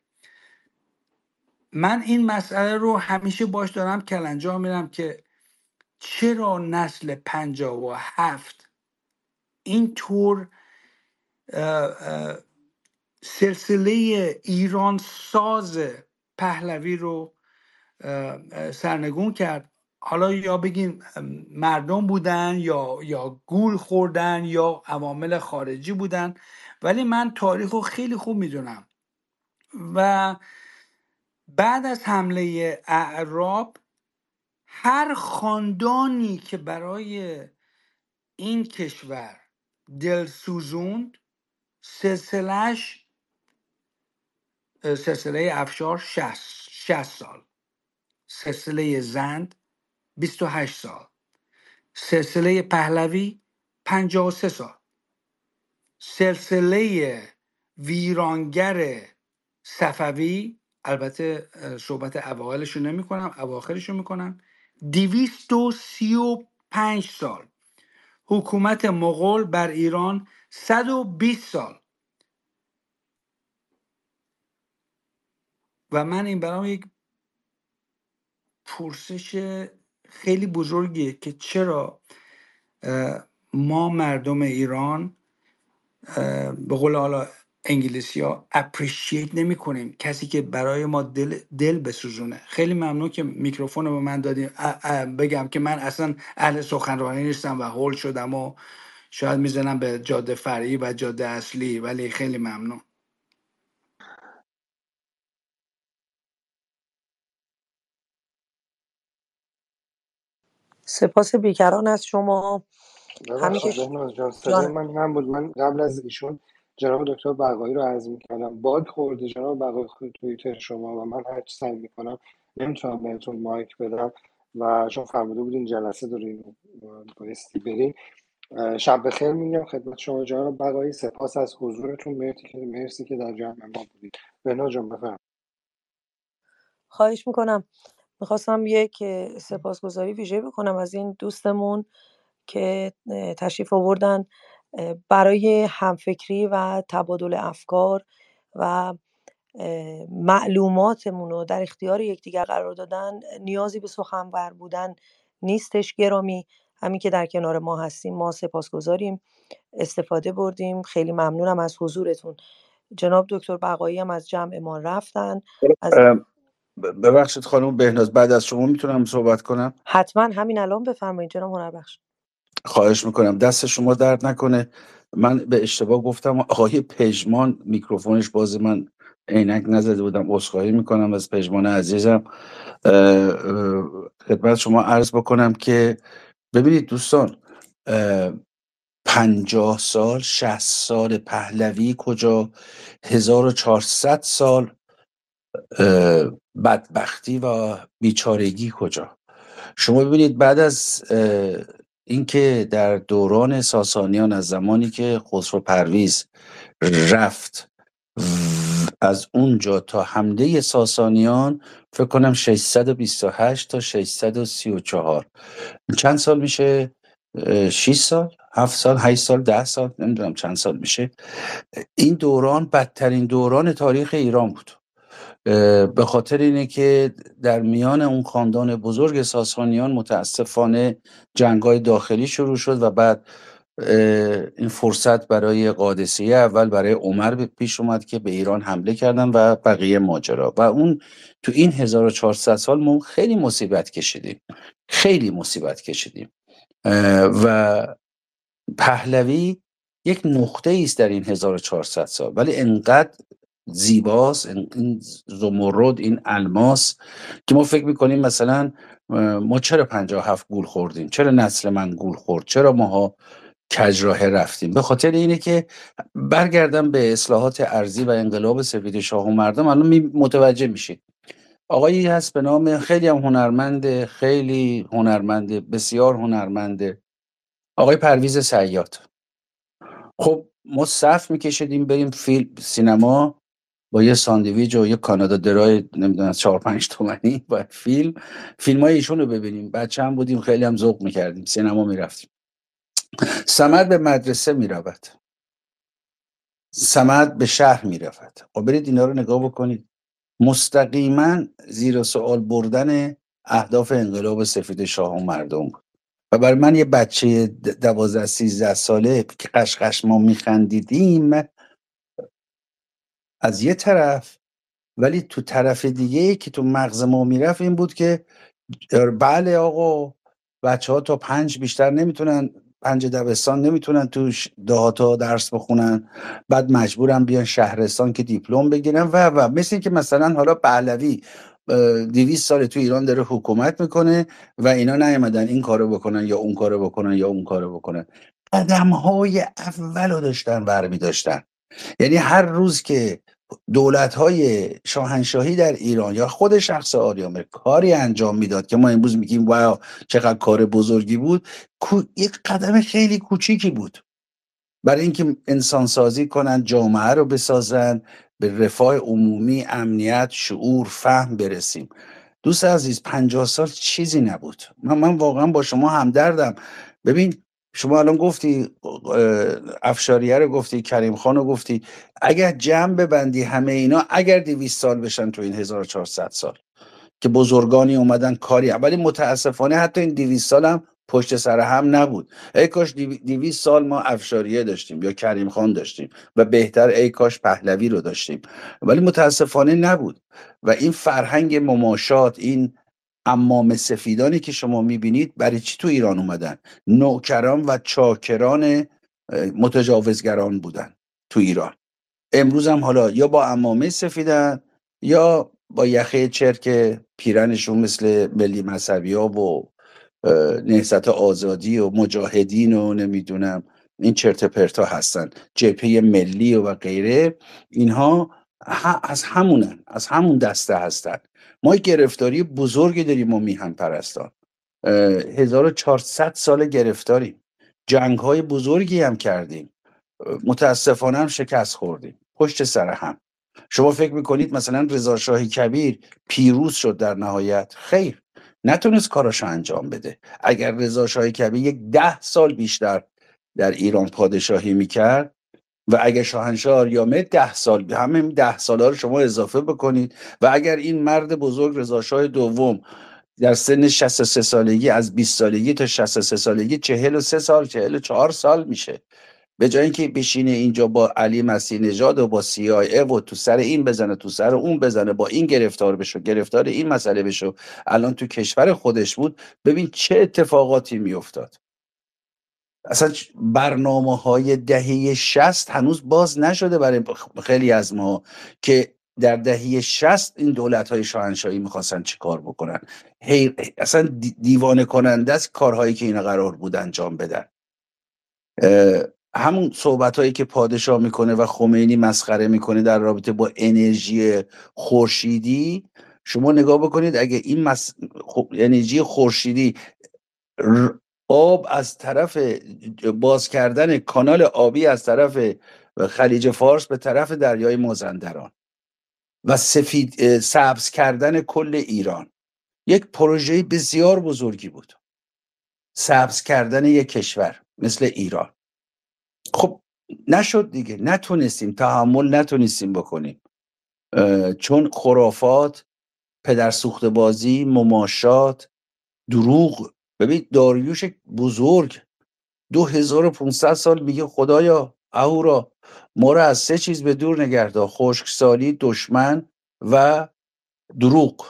من این مسئله رو همیشه باش دارم کلنجار میرم که چرا نسل 57 اینطور سلسله ایران ساز پهلوی رو سرنگون کرد؟ حالا یا بگیم مردم بودن یا گول خوردن یا عوامل خارجی بودن، ولی من تاریخ رو خیلی خوب میدونم. و بعد از حمله اعراب هر خاندانی که برای این کشور دل سوزوند، سلسله افشار 60 سال، سلسله زند 28 سال، سلسله پهلوی 53 سال، سلسله ویرانگر صفوی، البته صحبت اوائلشو نمی کنم، اواخرشو می کنم، 235 سال، حکومت مغول بر ایران 120 سال. و من این برام یک پرسش خیلی بزرگیه که چرا ما مردم ایران به قول حالا انگلیسی ها اپریشیت نمی کنیم کسی که برای ما دل بسوزونه. خیلی ممنون که میکروفون رو به من دادیم بگم که من اصلا اهل سخنرانی نیستم و هول شدم و شاید میزنم به جاده فرعی و جاده اصلی، ولی خیلی ممنون. سپاس بیکران از شما. من قبل از ایشون جناب دکتر بقایی رو عرض می‌کردم، باد خورده جناب بقایی خود توییتر شما و من هرچی سعی می‌کنم نمی‌تونم بهتون مایک بدم و شما فرموده بودین جلسه داریم بایستی بریم. شب بخیر میگم خدمت شما جناب بقایی، سپاس از حضورتون، مرسی که در جمع ما بودید. بنا جان بفرمایید. خواهش می‌کنم. می‌خواستم یک سپاسگزاری ویژه بکنم از این دوستمون که تشریف آوردن برای همفکری و تبادل افکار و معلوماتمون رو در اختیار یکدیگر قرار دادن. نیازی به سخنور بودن نیستش گرامی، همین که در کنار ما هستیم ما سپاسگزاریم، استفاده بردیم. خیلی ممنونم از حضورتون. جناب دکتر بقایی هم از جمع ما رفتن. ببخشید خانم بهناز، بعد از شما میتونم صحبت کنم؟ حتما، همین الان بفرمایید جناب هنربخش. خواهش میکنم، دست شما درد نکنه. من به اشتباه گفتم آقای پژمان میکروفونش باز، من عینک نزده بودم، عذرخواهی میکنم از پژمان عزیزم. خدمت شما عرض بکنم که ببینید دوستان، 50 سال 60 سال پهلوی کجا، 1400 سال بدبختی و بیچارگی کجا. شما ببینید بعد از اینکه در دوران ساسانیان، از زمانی که خسرو پرویز رفت از اونجا تا حمله ساسانیان، فکر کنم 628 تا 634 چند سال میشه، 6 سال 7 سال 8 سال 10 سال نمیدونم چند سال میشه. این دوران بدترین دوران تاریخ ایران بود، به خاطر اینه که در میان اون خاندان بزرگ ساسانیان متاسفانه جنگ‌های داخلی شروع شد و بعد این فرصت برای قادسیه اول برای عمر به پیش اومد که به ایران حمله کردن و بقیه ماجرا. و اون تو این 1400 سال ما خیلی مصیبت کشیدیم، خیلی مصیبت کشیدیم. و پهلوی یک نقطه ایست در این 1400 سال، ولی انقدر زیباست این زمرد، این الماس، که ما فکر میکنیم مثلا ما چرا 57 گول خوردیم، چرا نسل من گول خورد، چرا ماها کجراه رفتیم. به خاطر اینه که برگردم به اصلاحات ارضی و انقلاب سفید شاه و مردم. الان متوجه میشید آقایی هست به نام، خیلی هم هنرمنده، خیلی هنرمنده، بسیار هنرمنده، آقای پرویز صیاد. خب ما صف میکشیدیم بریم فیلم سینما با یه ساندویج و یه کانادا درای نمیدونم 4-5 تومانی با فیلمای ایشون رو ببینیم. بچه هم بودیم، خیلی هم ذوق میکردیم، سینما میرفتیم. صمد به مدرسه میرود، صمد به شهر میرود. خب برید اینا رو نگاه بکنید، مستقیما زیر سوال بردن اهداف انقلاب سفید شاه و مردم بود. و برای من یه بچه 12-13 ساله که قشقش ما میخندیدیم از یه طرف، ولی تو طرف دیگه که تو مغز ما میرفت این بود که بله آقا بچه ها تا 5 بیشتر نمیتونن، 5 دبستان نمیتونن تو دهاتا درس بخونن، بعد مجبورن بیان شهرستان که دیپلم بگیرن و مثل که مثلا حالا پهلوی 200 سال تو ایران داره حکومت میکنه و اینا نیامدن این کارو بکنن یا اون کارو بکنن یا اون کارو بکنن. قدم‌های اولو داشتن برمی داشتن، یعنی هر روز که دولت‌های شاهنشاهی در ایران یا خود شخص آریامر کاری انجام میداد که ما امروز میگیم واو چقدر کار بزرگی بود، یک قدم خیلی کوچیکی بود برای اینکه انسانسازی کنن، جامعه رو بسازن، به رفاه عمومی، امنیت، شعور، فهم برسیم. دوست عزیز 50 سال چیزی نبود. من واقعا با شما همدردم. ببین شما الان گفتی افشاریه رو گفتی، کریم خان رو گفتی، اگر جمع ببندی همه اینا، اگر 200 سال بشن تو این 1400 سال که بزرگانی اومدن کاری، ولی متاسفانه حتی این 200 سال هم پشت سر هم نبود. ای کاش 200 سال ما افشاریه داشتیم یا کریم خان داشتیم و بهتر ای کاش پهلوی رو داشتیم، ولی متاسفانه نبود. و این فرهنگ مماشات، این عمام سفیدانی که شما میبینید برای چی تو ایران اومدن؟ نوکران و چاکران متجاوزگران بودن تو ایران. امروز هم حالا یا با عمامه سفیدن یا با یخه چرک پیرنشون مثل ملی مذهبی‌ها و نهضت آزادی و مجاهدین و نمیدونم این چرت پرتا هستن، جبهه ملی و غیره. اینها از همونن، از همون دسته هستن. ما گرفتاری بزرگی داریم، ما میهن پرستان 1400 سال گرفتاریم، جنگ‌های بزرگی هم کردیم، متاسفانه هم شکست خوردیم پشت سر هم. شما فکر میکنید مثلا رضا شاه کبیر پیروز شد در نهایت؟ خیر، نتونست کاراشو انجام بده. اگر رضا شاه کبیر یک 10 سال بیشتر در ایران پادشاهی میکرد و اگر شاهنشاه آریامه 10 سال، همین 10 ساله رو شما اضافه بکنید، و اگر این مرد بزرگ رضا شاه دوم در سن 63 سالگی از 20 سالگی تا 63 سالگی 43 سال 44 سال میشه، به جای اینکه بشینه اینجا با علی مسیح نژاد و با CIA و تو سر این بزنه تو سر اون بزنه، با این گرفتار بشو، گرفتار این مسئله بشو، الان تو کشور خودش بود. ببین چه اتفاقاتی میافتاد. اصلا برنامه‌های دهه 60 هنوز باز نشده برای خیلی از ما که در دهه 60 این دولت‌های شاهنشاهی می‌خواستن چیکار بکنن. اصلا دیوانه کننده است کارهایی که اینا قرار بود انجام بدن. همون صحبت‌هایی که پادشاه میکنه و خمینی مسخره میکنه در رابطه با انرژی خورشیدی، شما نگاه بکنید اگه این انرژی خورشیدی آب از طرف باز کردن کانال آبی از طرف خلیج فارس به طرف دریای مازندران و سبز کردن کل ایران، یک پروژه بسیار بزرگی بود، سبز کردن یک کشور مثل ایران. خب نشد دیگه، نتونستیم، تحمل نتونستیم بکنیم، چون خرافات، پدرسوخته بازی، مماشات، دروغ. ببین داریوش بزرگ 2500 سال میگه خدایا اهورا ما را از 3 چیز به دور نگهدار: خشکسالی، دشمن و دروغ.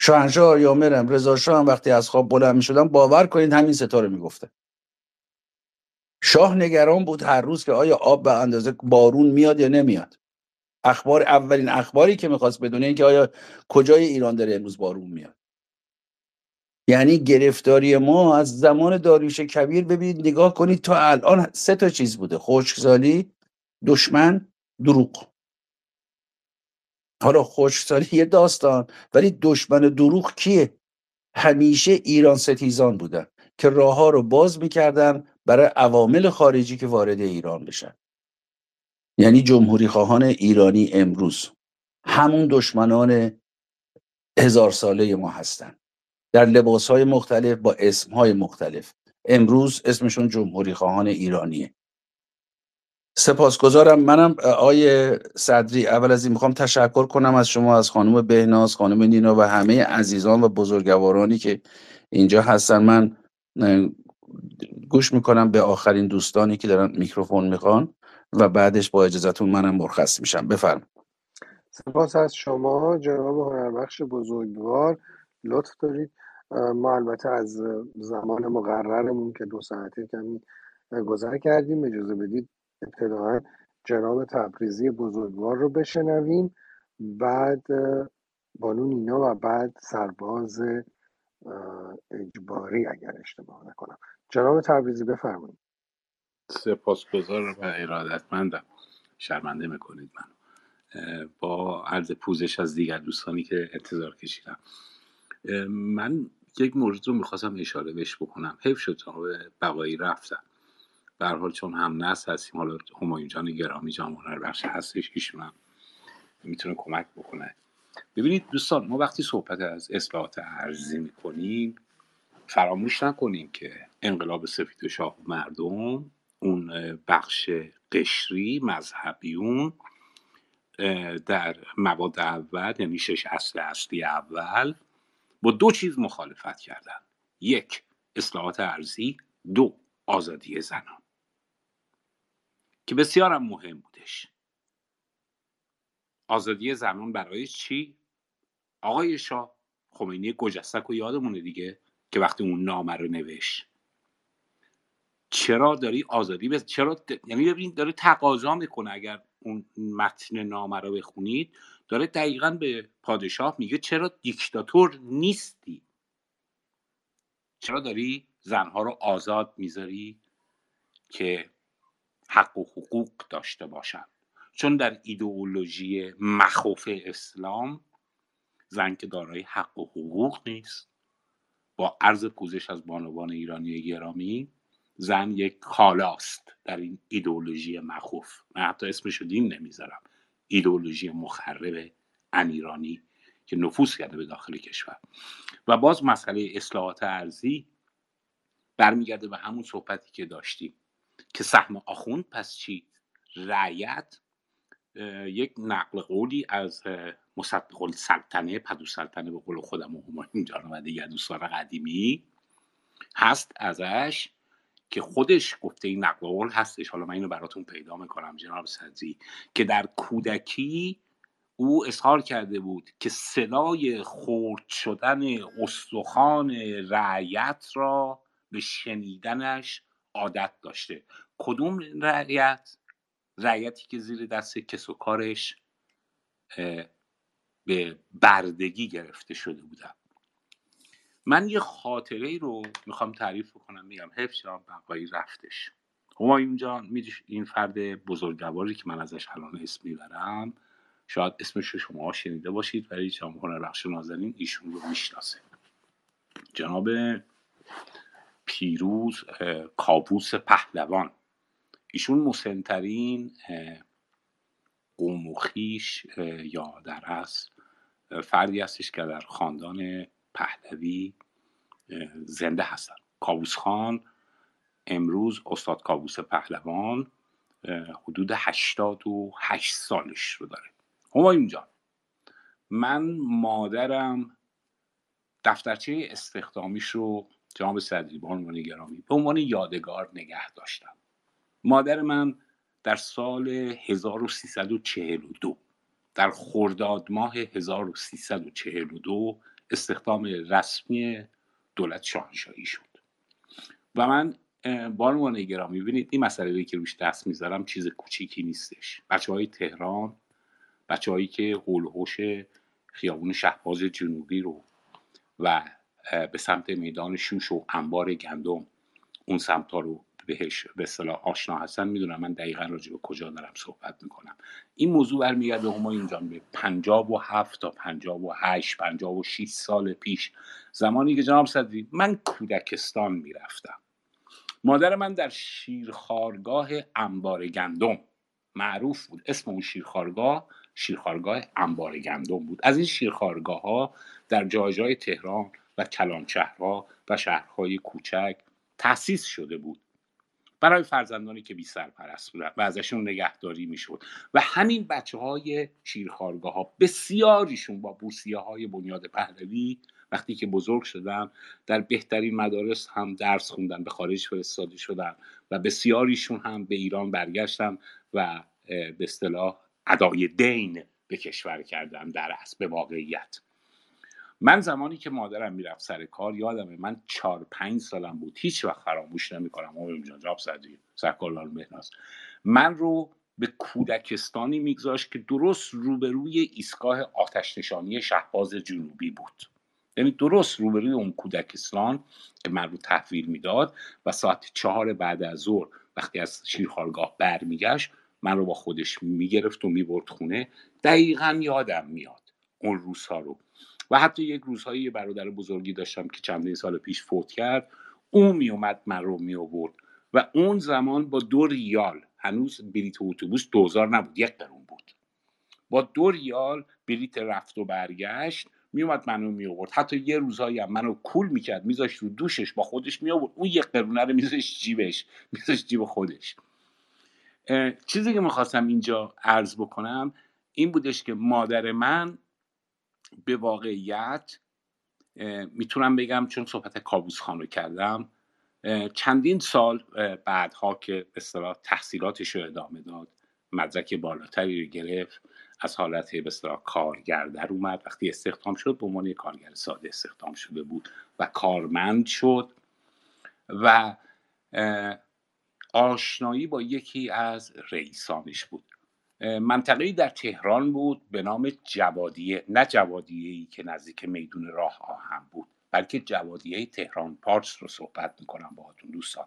شاهنشاه آریامرم، رضا شاه هم وقتی از خواب بلند میشدن باور کنید همین 3 تا میگفته. شاه نگران بود هر روز که آیا آب به اندازه بارون میاد یا نمیاد. اخبار، اولین اخباری که میخواست بدونه این که آیا کجای ایران داره امروز بارون میاد. یعنی گرفتاری ما از زمان داریوش کبیر، ببینید نگاه کنید تا الان 3 چیز بوده: خشکسالی، دشمن، دروغ. حالا خشکسالی یه داستان، ولی دشمن و دروغ کیه؟ همیشه ایران ستیزان بودن که راه ها رو باز میکردن برای عوامل خارجی که وارد ایران بشن. یعنی جمهوری خواهان ایرانی امروز همون دشمنان 1000 ساله ما هستن، در لباس‌های مختلف با اسم‌های مختلف. امروز اسمشون جمهوری خواهان ایرانیه. سپاسگزارم. منم آقای صدری، اول از این میخوام تشکر کنم از شما، از خانم بهناز، خانم نینا و همه عزیزان و بزرگوارانی که اینجا هستن. من گوش میکنم به آخرین دوستانی که دارن میکروفون میخوان و بعدش با اجازهتون منم مرخص میشم. بفرمایید. سپاس از شما جناب هنربخش بزرگوار، لطف دارید. ما البته از زمان مقررمون که 2 ساعته کمی گذر کردیم، اجازه بدید ابتدا جناب تبریزی بزرگوار رو بشنویم، بعد بانو نینا و بعد سرباز اجباری اگر اشتباه نکنم. جناب تبریزی بفرمایید. سپاسگزارم و ارادتمندم. شرمنده میکنید منو با عرض پوزش از دیگر دوستانی که انتظار کشیدم. من یک مورد رو میخواستم اشاره بهش بکنم، حیف شد به بقایی رفتم. به هر حال چون هم نسل هستیم، حالا همایون جان گرامی، جان هنربخش هستش، ایشون هم میتونه کمک بکنه. ببینید دوستان، ما وقتی صحبت از اصلاحات ارضی میکنیم فراموش نکنیم که انقلاب سفید و شاه و مردم، اون بخش قشری مذهبیون در مواد اول یعنی 6 اصل اصلی اول با دو چیز مخالفت کردن: یک، اصلاحات ارضی، دو، آزادی زنان که بسیار هم مهم بودش. آزادی زنان برای چی؟ آقای شاه خمینی گوجستک و یادمونه دیگه که وقتی اون نامه رو نوشت چرا داری آزادی یعنی ببین داره تقاضا میکنه. اگر اون متن نامه رو بخونید داره دقیقاً به پادشاه میگه چرا دیکتاتور نیستی، چرا داری زنها رو آزاد میذاری که حق و حقوق داشته باشن. چون در ایدئولوژی مخوف اسلام زن که دارای حق و حقوق نیست. با عرض پوزش از بانوان ایرانی گرامی، زن یک کالاست در این ایدئولوژی مخوف. من حتی اسمش رو دین نمیذارم، ایدئولوژی مخرب انیرانی که نفوذ کرده به داخل کشور. و باز مسئله اصلاحات ارضی برمیگرده به همون صحبتی که داشتیم که سهم آخوند پس چی؟ رعیت. یک نقل قولی از مصدق السلطنه، پدو سلطنه به قول خودم و همایون جان و دیگر دوستان قدیمی هست ازش که خودش گفته. این نقل قول هستش، حالا من اینو براتون پیدا میکنم جناب صدری، که در کودکی او اصرار کرده بود که صدای خرد شدن استخوان رعیت را به شنیدنش عادت داشته. کدوم رعیت؟ رعیتی که زیر دست کس و کارش به بردگی گرفته شده بودم. من یه خاطره رو میخوام تعریف کنم، میگم حفظم بقایی رفتش. همایون جان این فرد بزرگواری که من ازش الان اسم میبرم، شاید اسمش رو شما شنیده باشید ولی جامعه هنربخش نازنین ایشون رو میشناسه، جناب پیروز کاووس پهلوان. ایشون مسنترین قوم و خویش یا در اصل فردی هستش که در خاندان پهلوی زنده هستن. کاووس خان، امروز استاد کاووس پهلوان، حدود 88 سالش رو داره. همایون جان، من مادرم دفترچه استخدامیش رو جناب صدری به عنوان گرامی به عنوان یادگار نگه داشتم. مادر من در سال 1342 در خرداد ماه 1342 استخدام رسمی دولت شاهنشاهی شد و من بانوان گرامی ببینید این مسئله که روش دست میذارم چیز کوچیکی نیستش. بچهای تهران، بچه‌هایی که هول و هوش خیابون شهباز جنوبی رو و به سمت میدان شوش و انبار گندم اون سمتا رو بهش به اصطلاح آشنا هستن میدونم من دقیقا راجع به کجا دارم صحبت میکنم. این موضوع برمیگرده هم اینجا به 57 تا 58 56 سال پیش، زمانی که جناب صدری من کودکستان میرفتم. مادر من در شیرخارگاه انبار گندم معروف بود، اسم اون شیرخارگاه شیرخارگاه انبار گندم بود. از این شیرخارگاه ها در جای جای تهران و کلانشهرها و شهرهای کوچک تأسیس شده بود برای فرزندانی که بی سرپرست بودن و ازشون نگهداری میشد و همین بچهای شیرخارگاه ها بسیاریشون با بوسیه های بنیاد پهلوی وقتی که بزرگ شدن در بهترین مدارس هم درس خوندن، به خارج فرستاده شدن و بسیاریشون هم به ایران برگشتن و به اصطلاح ادای دین به کشور کردن. در اصل واقعیت من زمانی که مادرم میرفت سر کار، یادمه من 4-5 سالم بود، هیچ وقت فراموش نمیکنم اون جان جاب صدری سرکارلال مهناز، من رو به کودکستانی میگذاشت که درست روبروی ایستگاه آتش نشانی شهباز جنوبی بود. یعنی درست روبروی اون کودکستان که من رو تحویل میداد و ساعت 4 بعد از ظهر وقتی از شیرخارگاه برمیگشت من رو با خودش میگرفت و میبرد خونه. دقیقاً یادم میاد اون روزها رو. و حتی یک روزهایی یه برادر بزرگی داشتم که چندین سال پیش فوت کرد، اون میومد من رو میآورد و اون زمان با 2 ریال، هنوز بلیط اتوبوس 2000 نبود، 1 قرون بود، با 2 ریال بلیت رفت و برگشت، میومد منو میآورد، حتی یه روزایی هم منو کول میکرد، میذاشت رو دوشش با خودش میآورد، اون یه قرونه رو میذاشت جیبش، میذاشت جیب خودش. چیزی که میخواستم اینجا عرض بکنم این بودش که مادر من به واقعیت میتونم بگم، چون صحبت کابوس خان رو کردم، چندین سال بعدها که به اصطلاح تحصیلاتش رو ادامه داد، مدرک بالاتری رو گرفت، از حالت به اصطلاح کارگر در اومد، وقتی استخدام شد به عنوان کارگر ساده استخدام شده بود و کارمند شد و آشنایی با یکی از رئیسانش بود. منطقه‌ای در تهران بود به نام جوادیه، نه جوادیه‌ای که نزدیک میدون راه آهن بود، بلکه جوادیه تهران پارس رو صحبت میکنم باهاتون دوستان.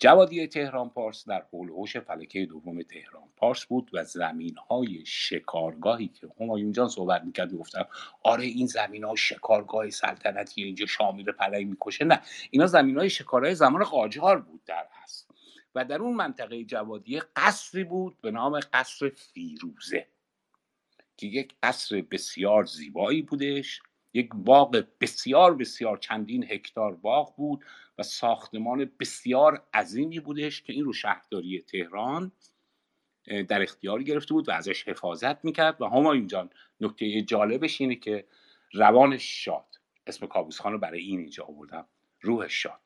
جوادیه تهران پارس در حول و حوش فلکه دوم تهران پارس بود و زمین‌های شکارگاهی که همایون جان صحبت می‌کرد، گفتم آره این زمین‌ها شکارگاه سلطنتی، اینجا شامیر پلنگ می‌کشه، نه اینا زمین‌های شکارای زمان قاجار بود در اصل. و در اون منطقه جوادیه قصری بود به نام قصر فیروزه که یک قصر بسیار زیبایی بودش، یک باغ بسیار بسیار چندین هکتار باغ بود و ساختمان بسیار عظیمی بودش که این رو شهرداری تهران در اختیار گرفته بود و ازش حفاظت میکرد. و همایون جان نکته جالبش اینه که روانش شاد، اسم کابوسخان رو برای این اینجا آوردم، روحش شاد،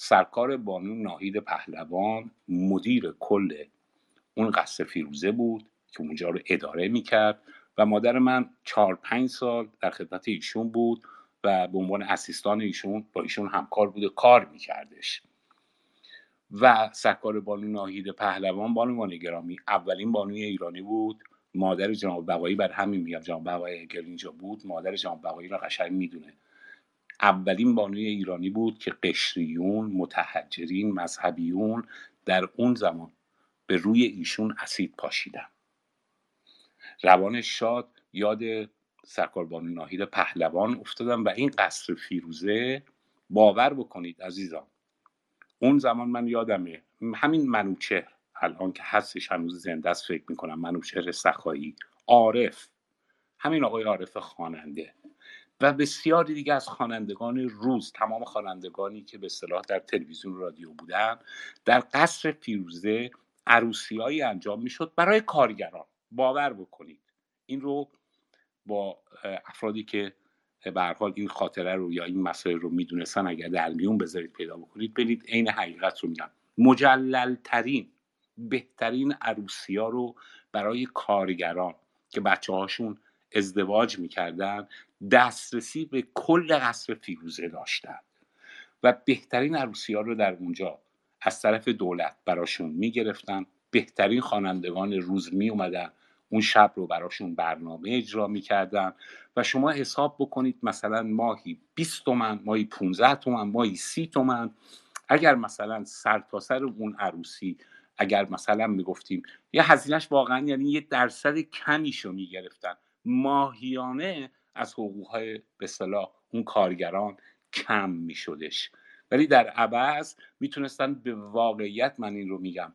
سرکار بانو ناهید پهلوان مدیر کل اون قصر فیروزه بود که اونجا رو اداره میکرد و مادر من 4-5 سال در خدمت ایشون بود و به عنوان اسیستان ایشون با ایشون همکار بوده، کار میکردش. و سرکار بانو ناهید پهلوان، بانوان گرامی، اولین بانوی ایرانی بود. مادر جناب بقایی، بر همین میگم جناب بقایی اگر اینجا بود، مادر جناب بقایی را قشنگ میدونه، اولین بانوی ایرانی بود که قشریون، متحجرین، مذهبیون در اون زمان به روی ایشون اسید پاشیدن. روان شاد، یاد سرکار بانو ناهید پهلوان افتادم و این قصر فیروزه، باور بکنید عزیزان، اون زمان من یادمه همین منوچهر، الان که هستش هنوز زنده است فکر میکنم، منوچهر سخایی، عارف، همین آقای عارف خواننده و بسیاری دیگه از خوانندگان روز، تمام خوانندگانی که به اصطلاح در تلویزیون و رادیو بودن، در قصر فیروزه عروسی‌هایی انجام میشد برای کارگران. باور بکنید این رو با افرادی که به هر حال این خاطره رو یا این مسائل رو میدونستن اگر در میون بذارید پیدا بکنید، برید عین حقیقت رو میگم، مجلل‌ترین بهترین عروسی‌ها رو برای کارگران که بچه‌هاشون ازدواج میکردن، دسترسی به کل قصر فیروزه داشتن و بهترین عروسی‌ها رو در اونجا از طرف دولت براشون میگرفتن، بهترین خوانندگان روز می اومدن اون شب رو براشون برنامه اجرا میکردن و شما حساب بکنید مثلا ماهی 20 تومن، ماهی 15 تومن، ماهی 30 تومن، اگر مثلا سر تا سر اون عروسی اگر مثلا میگفتیم یه هزینهش واقعا یعنی یه درصد کمیشو میگرفتن، ماهیانه از حقوقهای به صلاح اون کارگران کم میشدش، ولی در عوض میتونستن به واقعیت، من این رو میگم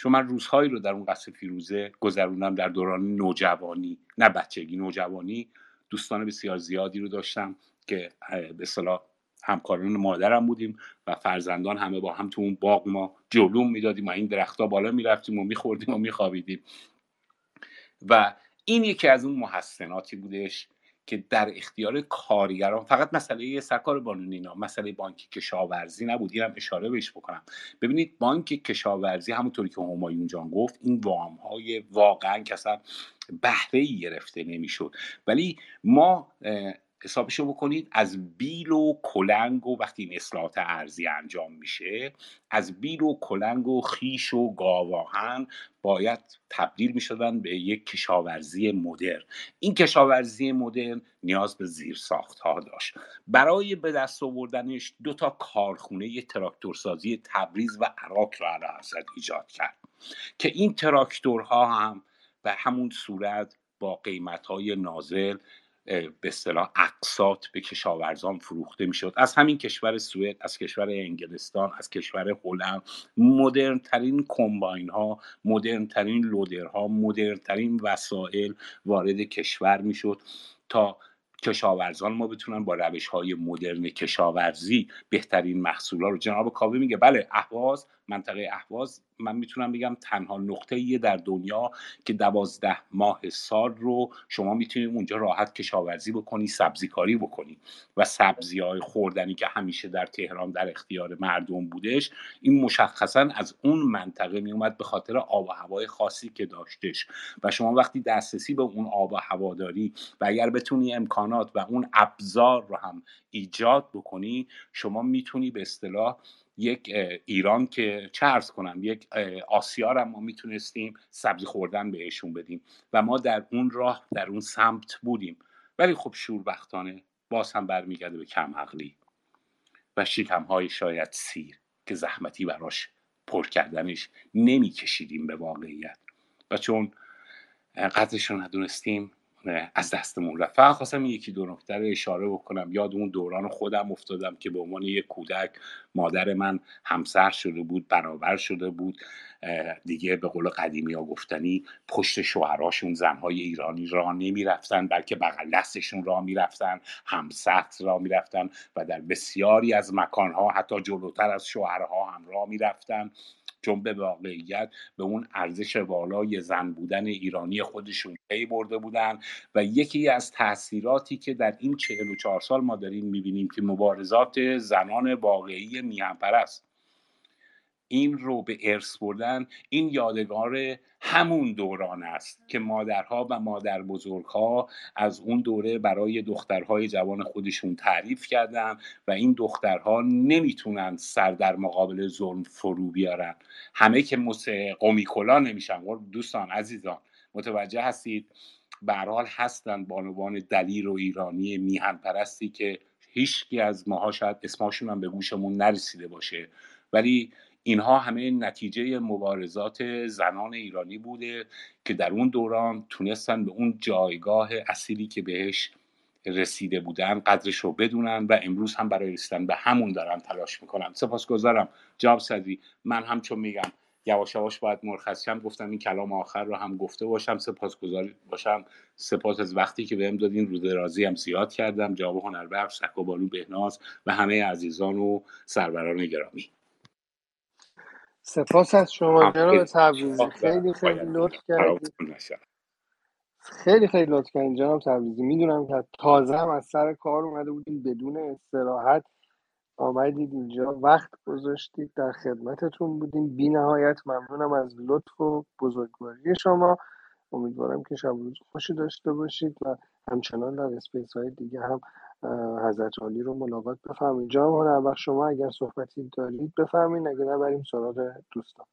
چون من روزهایی رو در اون قصر فیروزه گذروندم در دوران نوجوانی، نه بچگی، نوجوانی، دوستان بسیار زیادی رو داشتم که به اصطلاح همکاران مادرم بودیم و فرزندان همه با هم تو اون باغ ما جلوم میدادیم و این درخت‌ها بالا میرفتیم و میخوردیم و میخوابیدیم و این یکی از اون محسناتی بودش که در اختیار کارگران، فقط مسئله سرکار بانونینا، مسئله بانک کشاورزی نبود. اینم اشاره بهش بکنم. ببینید بانک کشاورزی همونطوری که همایون جان گفت این وام‌های واقعاً کسب بهره‌ای گرفته نمی‌شد، ولی ما حسابشو بکنید از بیل و کلنگ و وقتی این اصلاحات ارضی انجام میشه، از بیل و کلنگ و خیش و گاواهن باید تبدیل میشدن به یک کشاورزی مدرن. این کشاورزی مدرن نیاز به زیرساخت ها داشت. برای به دست آوردنش 2 کارخونه تراکتورسازی تبریز و عراق را علی‌حضرت ایجاد کرد که این تراکتورها هم به همون صورت با قیمت‌های نازل به اصطلاح اقساط به کشاورزان فروخته میشد از همین کشور سوئد، از کشور انگلستان، از کشور هلند. مدرن ترین کمباین ها، مدرن ترین لودر ها، مدرن ترین وسایل وارد کشور میشد تا کشاورزان ما بتونن با روش‌های مدرن کشاورزی بهترین محصولا رو. جناب کاوه میگه بله اهواز، منطقه اهواز من میتونم بگم تنها نقطه‌ایه در دنیا که 12 ماه سال رو شما میتونید اونجا راحت کشاورزی بکنی، سبزیکاری بکنی و سبزی‌های خوردنی که همیشه در تهران در اختیار مردم بودش، این مشخصاً از اون منطقه میومد به خاطر آب و هوای خاصی که داشتش و شما وقتی دسترسی به اون آب و هوا داری و اگر بتونی امکانات و اون ابزار رو هم ایجاد بکنی، شما میتونی به اصطلاح یک ایران که چه عرض کنم، یک آسیا را ما میتونستیم سبزی خوردن بهشون بدیم و ما در اون راه، در اون سمت بودیم. ولی خب شوربختانه باز هم برمیگرده به کم عقلی و شکم‌های شاید سیر که زحمتی براش پر کردنش نمیکشیدیم به واقعیت و چون قدرش رو ندونستیم از دستمون رفت. فقط خواستم یکی دو نکته رو اشاره بکنم. یاد اون دوران خودم افتادم که به عنوان یک کودک مادر من همسر شده بود، برابر شده بود، دیگه به قول قدیمی ها گفتنی پشت شوهراشون زنهای ایرانی را نمی رفتن، بلکه بغل دستشون را می رفتن، همسخت را می رفتن و در بسیاری از مکانها حتی جلوتر از شوهرها هم را می رفتن، چون به واقعیت به اون ارزش والای زن بودن ایرانی خودشون پی برده بودن. و یکی از تأثیراتی که در این 44 سال ما داریم میبینیم که مبارزات زنان واقعی میهن‌پرست این رو به ارث بردن، این یادگار همون دوران است که مادرها و مادر بزرگها از اون دوره برای دخترهای جوان خودشون تعریف کردن و این دخترها نمیتونن سر در مقابل ظلم فرو بیارن. همه که قمیکلا نمیشن دوستان عزیزان، متوجه هستید؟ به هر حال هستن بانوان دلیر و ایرانی میهن پرستی که هیچکی از ماها شاید اسمشون هم به گوشمون نرسیده باشه، ولی اینها همه نتیجه مبارزات زنان ایرانی بوده که در اون دوران تونستن به اون جایگاه اصیلی که بهش رسیده بودن قدرش رو بدونن و امروز هم برای رسیدن به همون دارن تلاش میکنن. سپاسگزارم جناب صدری. من هم چون میگم یواش یواش باید مرخصی هم گفتم این کلام آخر رو هم گفته باشم. سپاسگزار باشم. سپاس از وقتی که بهم دادین، رو درازی هم زیاد کردم. جناب هنربخش، سکوبالو بهناز و همه عزیزان و سروران گرامی، سپاس از شما جناب تبریزی. خیلی لطف کردید. خیلی لطف کردید جناب تبریزی. میدونم که تازه هم از سر کار اومده بودید، بدون استراحت آمدید اینجا، وقت گذاشتید، در خدمتتون بودیم. بی نهایت ممنونم از لطف و بزرگواری شما. امیدوارم که شب روز خوشی داشته باشید و همچنان در اسپیس های دیگه هم حضرت عالی رو ملاقات بفرمایید. جناب هنربخش شما اگر صحبتی دارید بفرمایید، اگر نه بریم سراغ دوستان.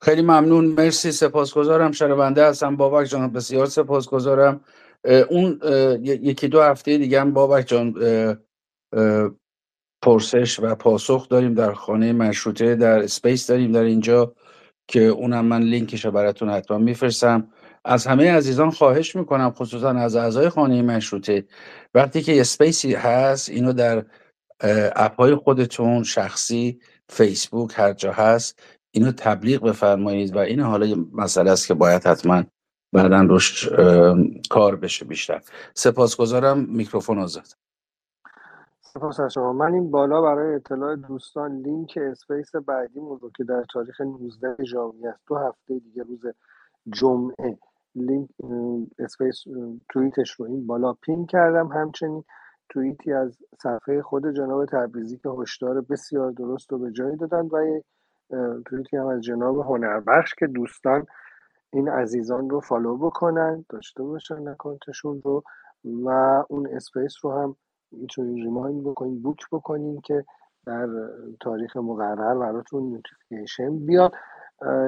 خیلی ممنون، مرسی، سپاسگزارم. شنونده هستم بابک جان، بسیار سپاسگزارم. اون یکی دو هفته دیگه هم بابک جان پرسش و پاسخ داریم در خانه مشروطه، در اسپیس داریم در اینجا که اونم من لینکش رو براتون حتما میفرستم. از همه عزیزان خواهش میکنم، خصوصا از اعضای خانه مشروطه، وقتی که اسپیسی هست اینو در اپهای خودتون، شخصی، فیسبوک، هر جا هست اینو تبلیغ بفرمایید و این حالا مسئله است که باید حتما بعدا روش کار بشه بیشتر. سپاسگزارم. میکروفون آزاد. سپاس از شما. من این بالا برای اطلاع دوستان لینک اسپیس بعدیمون رو که در تاریخ 19 ژانویه است، دو هفته دیگه روز جمعه، لینک اسپیس توییتش رو این بالا پین کردم. همچنین توییتی از صفحه خود جناب تبریزی که هشدار بسیار درست رو به جای دادن و یک توییتی هم از جناب هنربخش که دوستان این عزیزان رو فالو بکنن، داشته باشن اکانتشون رو و اون اسپیس رو هم میتونین ریمایند بکنین، بوک بکنین که در تاریخ مقرر براتون نوتیفیکیشن بیاد.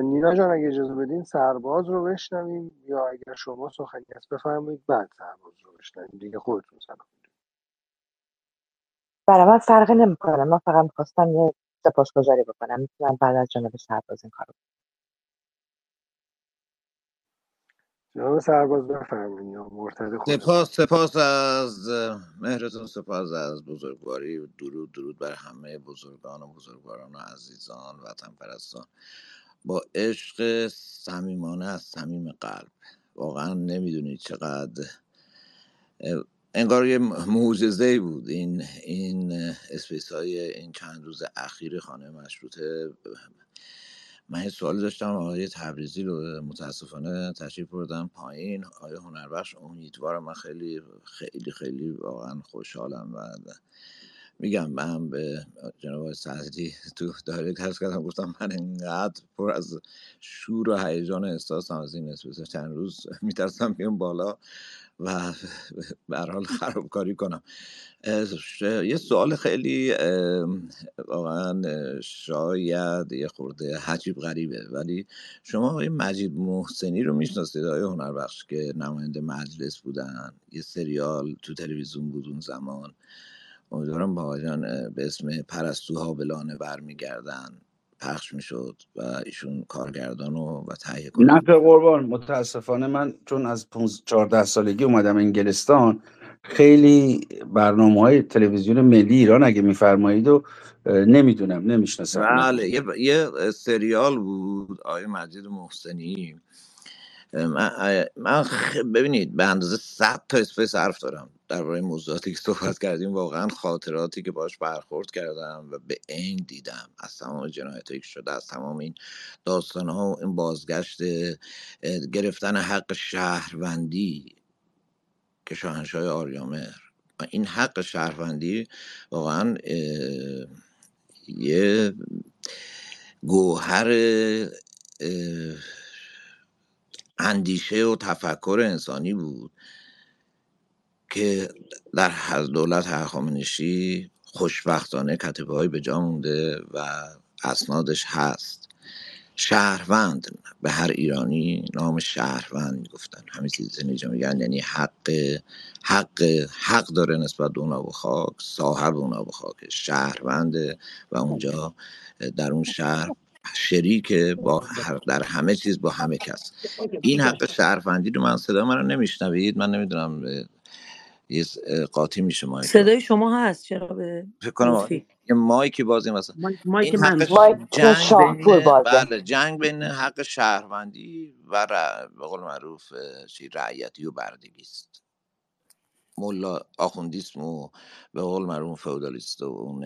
نینا جان اگه اجازه بدین سرباز رو بشنویم یا اگر شما سخنی هست بفرمایید، بعد سرباز رو بشنویم دیگه، خودتون سلام میدونید. برای من فرقی نمی‌کنه، من فقط می‌خواستم یه سپاسگزاری بکنم. میتونم بعد از جناب سرباز این کارو. جناب سرباز بفرمایید. سپاس از مهرتون، سپاس از بزرگواری. درود بر همه بزرگان و بزرگواران و عزیزان وطن پرستان. با عشق صمیمانه از صمیم قلب. واقعا نمیدونید چقدر انگار یه معجزه‌ای بود این اسپیس های این چند روز اخیر خانه مشروطه. من یه سوالی داشتم، آقای تبریزی رو متاسفانه تشریف بردم پایین، آقای هنربخش امیدوارم. من خیلی خیلی خیلی واقعا خوشحالم و میگم من به جناب سعدی تو دایرکت هست کردم، گفتم من انقدر پر از شور و هیجان احساسم از این اسپیس چند روز، میترسم بیام بالا و به هر حال خرابکاری کنم. یه سوال خیلی واقعا شاید یه خورده عجیب غریبه، ولی شما آقای مجید محسنی رو میشناسید، آقای هنربخش که نماینده مجلس بودن، یه سریال تو تلویزیون بود اون زمان، امیدوارم با آقایان به اسم پرستوها به لانه برمیگردن پخش میشد و ایشون کارگردان و تهیه کننده. نه به قربان، متاسفانه من چون از 14 سالگی اومدم انگلستان، خیلی برنامه‌های تلویزیون ملی ایران اگه میفرمایید و نمیدونم، نمیشناسم. بله، یه سریال بود آقای مجید محسنی. من ببینید به اندازه 100 تا اسپیس حرف دارم درباره موضوعاتی که صحبت کردیم. واقعا خاطراتی که باهاش برخورد کردم و به عین دیدم، از تمام جنایتایی که شده، از تمام این داستان‌ها و این بازگشت گرفتن حق شهروندی که شاهنشاه آریامر، این حق شهروندی واقعا یه گوهر اندیشه و تفکر انسانی بود که در دولت هخامنشی خوشبختانه کتیبه های به جا مونده و اسنادش هست. شهروند، به هر ایرانی نام شهروند میگفتن، همین چیز اینجا میگن، یعنی حق داره نسبت به اونا و خاک، صاحب اونا و خاک شهرونده و اونجا در اون شهر شریکه با در همه چیز با همه کس. این حق شهروندی رو من، صدا من رو نمیشنوید، من نمیدونم یه قاطی میشه مایک. صدای شما هست چرا به فکر کنم یه مایکی بازیم واسه مایک من جنگ بین حق شهروندی و به قول معروف چی رعیتی و بردگی است، مولا آخوندیسم و به قول معروف فئودالیست و اون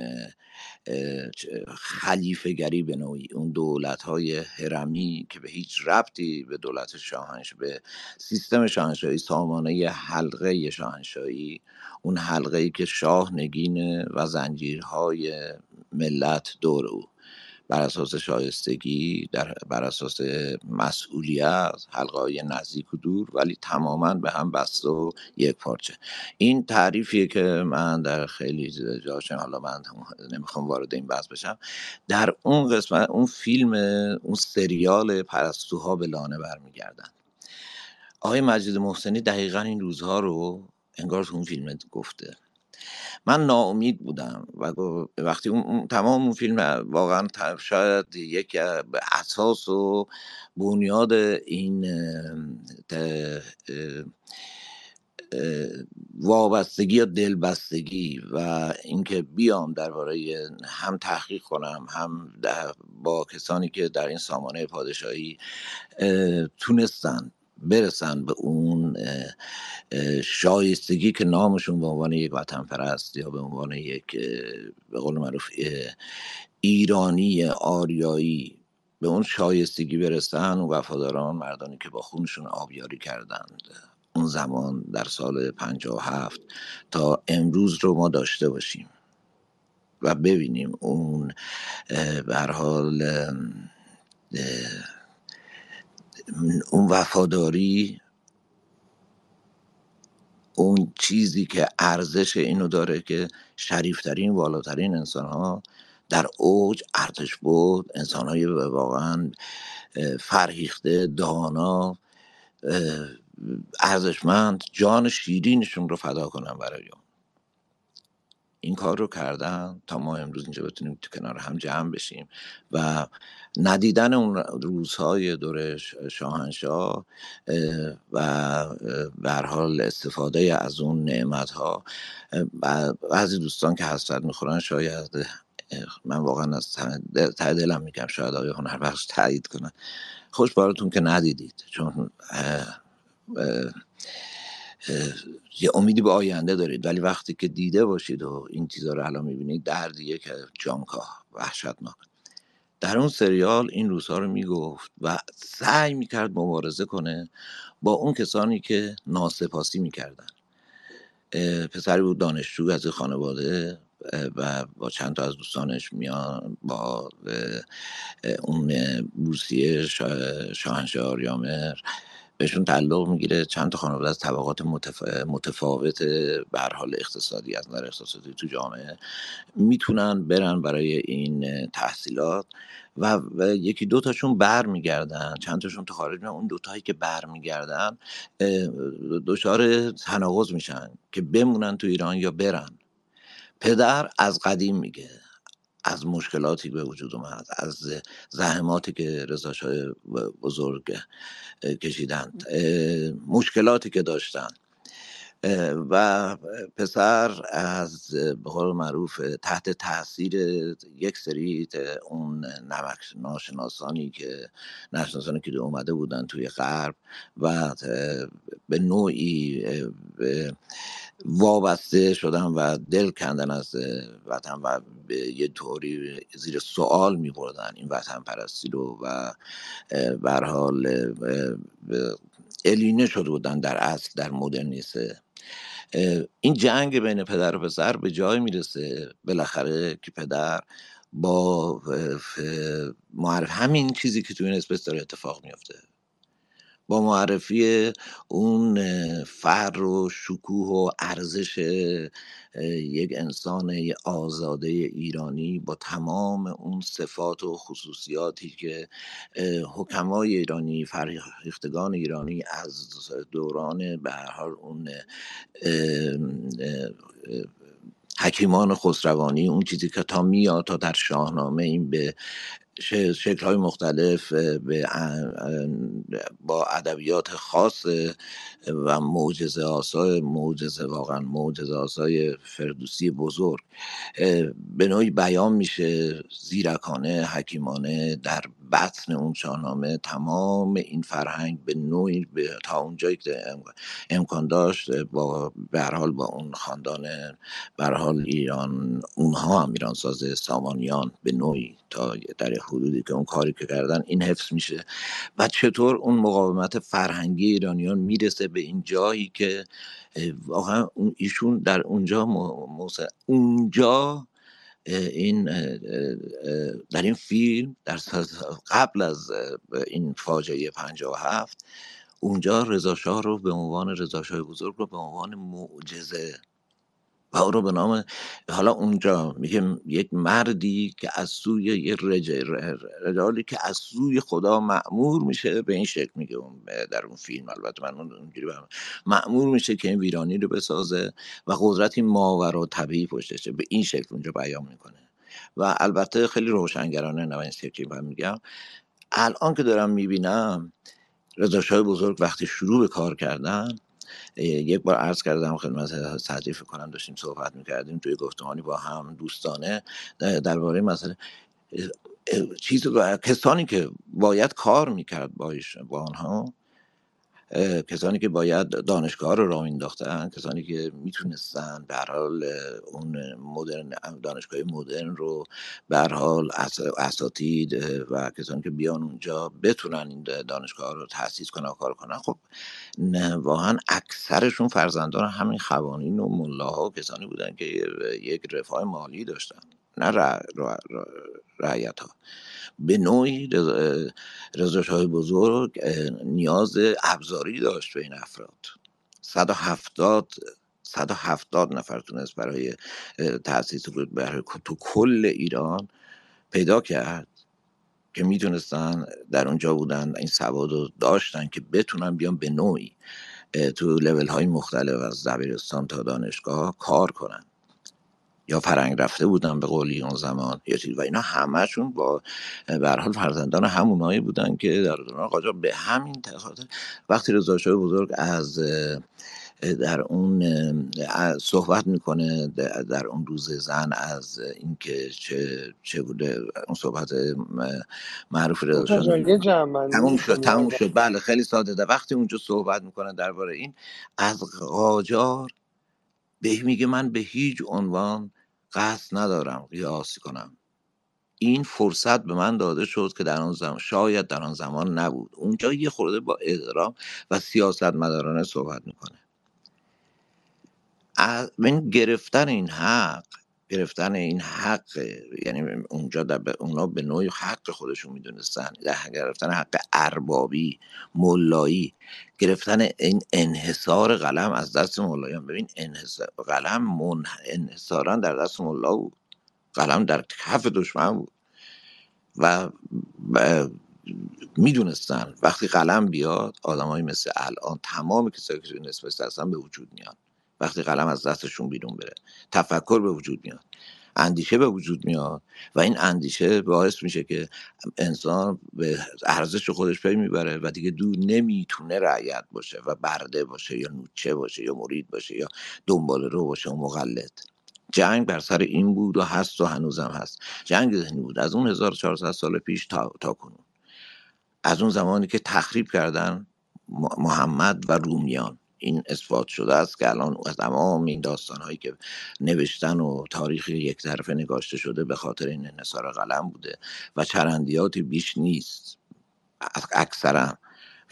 خلیفه گری به نوعی، اون دولت های هرمی که به هیچ ربطی به دولت شاهنشاهی، به سیستم شاهنشاهی، سامانه ی حلقه شاهنشاهی، اون حلقه ای که شاه نگینه و زنجیرهای ملت دور او بر اساس شایستگی، بر اساس مسئولیت، حلقه‌های نزدیک و دور ولی تماماً به هم بسته و یک پارچه. این تعریفیه که من در خیلی جاشن، حالا من نمیخوام وارد این بحث بشم، در اون قسمت اون فیلم، اون سریال پرستوها به لانه برمیگردن، آقای مجید محسنی دقیقاً این روزها رو انگار تو اون فیلم گفته. من ناامید بودم و وقتی اون تمام اون فیلم واقعا شاید یک اساس و بنیاد این وابستگی یا دلبستگی و اینکه بیام درباره هم تحقیق کنم، هم با کسانی که در این سامانه پادشاهی تونستن برسن به اون شایستگی که نامشون به عنوان یک وطن پرست یا به عنوان یک به قول معروف ایرانی آریایی به اون شایستگی برسن، و وفاداران، مردانی که با خونشون آبیاری کردند اون زمان در سال 57 تا امروز رو ما داشته باشیم و ببینیم اون به هر حال اون وفاداری، اون چیزی که ارزش اینو داره که شریفترین والاترین انسان ها در اوج ارتش بود، انسان های واقعا فرهیخته، دانا، ارزشمند، جان شیرینشون رو فدا کنن برای اون. این کار رو کردن تا ما امروز اینجا بتونیم تو کنار هم جمع بشیم و ندیدن اون روزهای دوره شاهنشاه و به هر حال استفاده از اون نعمت‌ها. بعضی دوستان که حسرت می‌خورن، شاید من واقعا از ته دلم میگم، شاید آقای هنربخش تایید کنن، خوش بارتون که ندیدید، چون یه امیدی به آینده دارید، ولی وقتی که دیده باشید و این چیزا رو الان میبینید، دردیه که جانکاه، وحشتناک. در اون سریال این روزها رو میگفت و سعی میکرد مبارزه کنه با اون کسانی که ناسپاسی میکردن. پسری بود دانشجو از خانواده و با چند تا از دوستانش میان با اون بورسیه شاهنشاه آریامر بهشون تعلق میگیره. چند تا خانواده از طبقات متفاوت به هر حال اقتصادی، از نظر اقتصادی تو جامعه، میتونن برن برای این تحصیلات و یکی دو تاشون بر میگردن، چند تاشون تو خارج میان. اون دو تایی که بر میگردن دچار تناقض میشن که بمونن تو ایران یا برن. پدر از قدیم میگه از مشکلاتی به وجود اومد، از زحماتی که رضا شاه بزرگ کشیدند، مشکلاتی که داشتند، و پسر از به قول معروف تحت تاثیر یک سری اون ناشناسانی که اومده بودن توی غرب و به نوعی وابسته شدن و دل کندن از وطن و به یه طوری زیر سوال می بردن این وطن پرستی رو و به هر حال الینه شده بودن در اصل، در مدرنیسه. این جنگ بین پدر و پسر به جای میرسه بالاخره که پدر با معرف همین چیزی که تو این اسپیس داره اتفاق میفته، با معرفی اون فر و شکوه و ارزش یک انسان آزاده ایرانی با تمام اون صفات و خصوصیاتی که حکمای ایرانی، فرهیختگان ایرانی از دوران به هر حال اون حکیمان خسروانی، اون چیزی که تا میاد تا در شاهنامه این به شکل‌های مختلف با ادبیات خاص و معجزه آسای فردوسی بزرگ به نوعی بیان میشه، زیرکانه، حکیمانه، در بطن اون شاهنامه تمام این فرهنگ به نوعی تا اونجایی که امکان داشت به هر حال با اون خاندان به هر حال ایران، اونها هم ایران ساز سامانیان به نوعی تا در حدودی که اون کاری که کردن این حفظ میشه و چطور اون مقاومت فرهنگی ایرانیان میرسه به این جایی که واقعا ایشون در اونجا این در این فیلم در قبل از این فاجعه 57 اونجا رضا شاه رو به عنوان رضا شاه بزرگ رو به عنوان معجزه و او رو به نام، حالا اونجا میگه یک مردی که از سوی یه رجالی که از سوی خدا مأمور میشه، به این شکل میگه در اون فیلم، البته من اونجوری مأمور میشه که این ویرانی رو بسازه و قدرتی ماورا طبیعی پشتشه، به این شکل اونجا بیان میکنه. و البته خیلی روشنگرانه نوین سکتی هم میگم، الان که دارم میبینم رضا شاه بزرگ وقتی شروع به کار کردن، یک بار عرض کردم خدمت صدری کنم، داشتیم صحبت میکردیم توی گفتمانی با هم دوستانه درباره مسئله چیز کسانی که باید کار میکرد با آنها، کسانی که باید دانشگاه رو راه انداختن، کسانی که میتونستن به هر حال اون مدرن، دانشگاه مدرن رو به هر حال اساتید و کسانی که بیان اونجا بتونن این دانشگاه رو تأسیس کنن و کار کنن، خب واقعا اکثرشون فرزندان همین خوانین و ملاها و کسانی بودن که یک رفاه مالی داشتن، نه رعیت ها. به نوعی رضا شاه بزرگ نیاز ابزاری داشت به این افراد. 170 نفر تونست برای تأسیس بود برای تو کل ایران پیدا کرد که میتونستن در اونجا بودن، این سواد رو داشتن که بتونن بیان به نوعی تو لیول های مختلف از دبیرستان تا دانشگاه کار کنن. یا فرنگ رفته بودن به قولی اون زمان یا چیز، و اینا همشون با به هر حال فرزندان همونایی بودن که در دوران قاجار به همین خاطر وقتی رضا شاه بزرگ از در اون صحبت میکنه در اون روز زن از اینکه چه بوده اون صحبت معروف رضا شاه تموم شد. بله خیلی ساده ده. وقتی اونجا صحبت میکنه درباره این از قاجار به میگه من به هیچ عنوان قصد ندارم قیاس کنم. این فرصت به من داده شد که در آن زمان شاید در آن زمان نبود. اونجا یه خورده با احترام و سیاستمدارانه صحبت میکنه. من گرفتن این حق یعنی اونجا اونا به نوعی حق خودشون میدونستن، گرفتن حق اربابی مولایی، گرفتن این انحصار قلم از دست مولایان. ببین قلم انحصارا در دست مولا بود، قلم در کف دشمن بود و میدونستن وقتی قلم بیاد آدمایی مثل الان تمام کسایی که نسبت هستن به وجود میان. وقتی قلم از دستشون بیرون بره تفکر به وجود میاد، اندیشه به وجود میاد و این اندیشه باعث میشه که انسان به ارزش خودش پی میبره و دیگه دو نمیتونه رعیت باشه و برده باشه یا نوچه باشه یا مرید باشه یا دنبال رو باشه و مقلد. جنگ بر سر این بود و هست و هنوزم هست. جنگ ذهنی بود از اون 1400 سال پیش تا کنون، از اون زمانی که تخریب کردن محمد و رومیان. این اثبات شده است که الان از تمام این داستان‌هایی که نوشتن و تاریخی یک طرفه نگاشته شده به خاطر این انحصار قلم بوده و چرندیاتی بیش نیست اکثرا.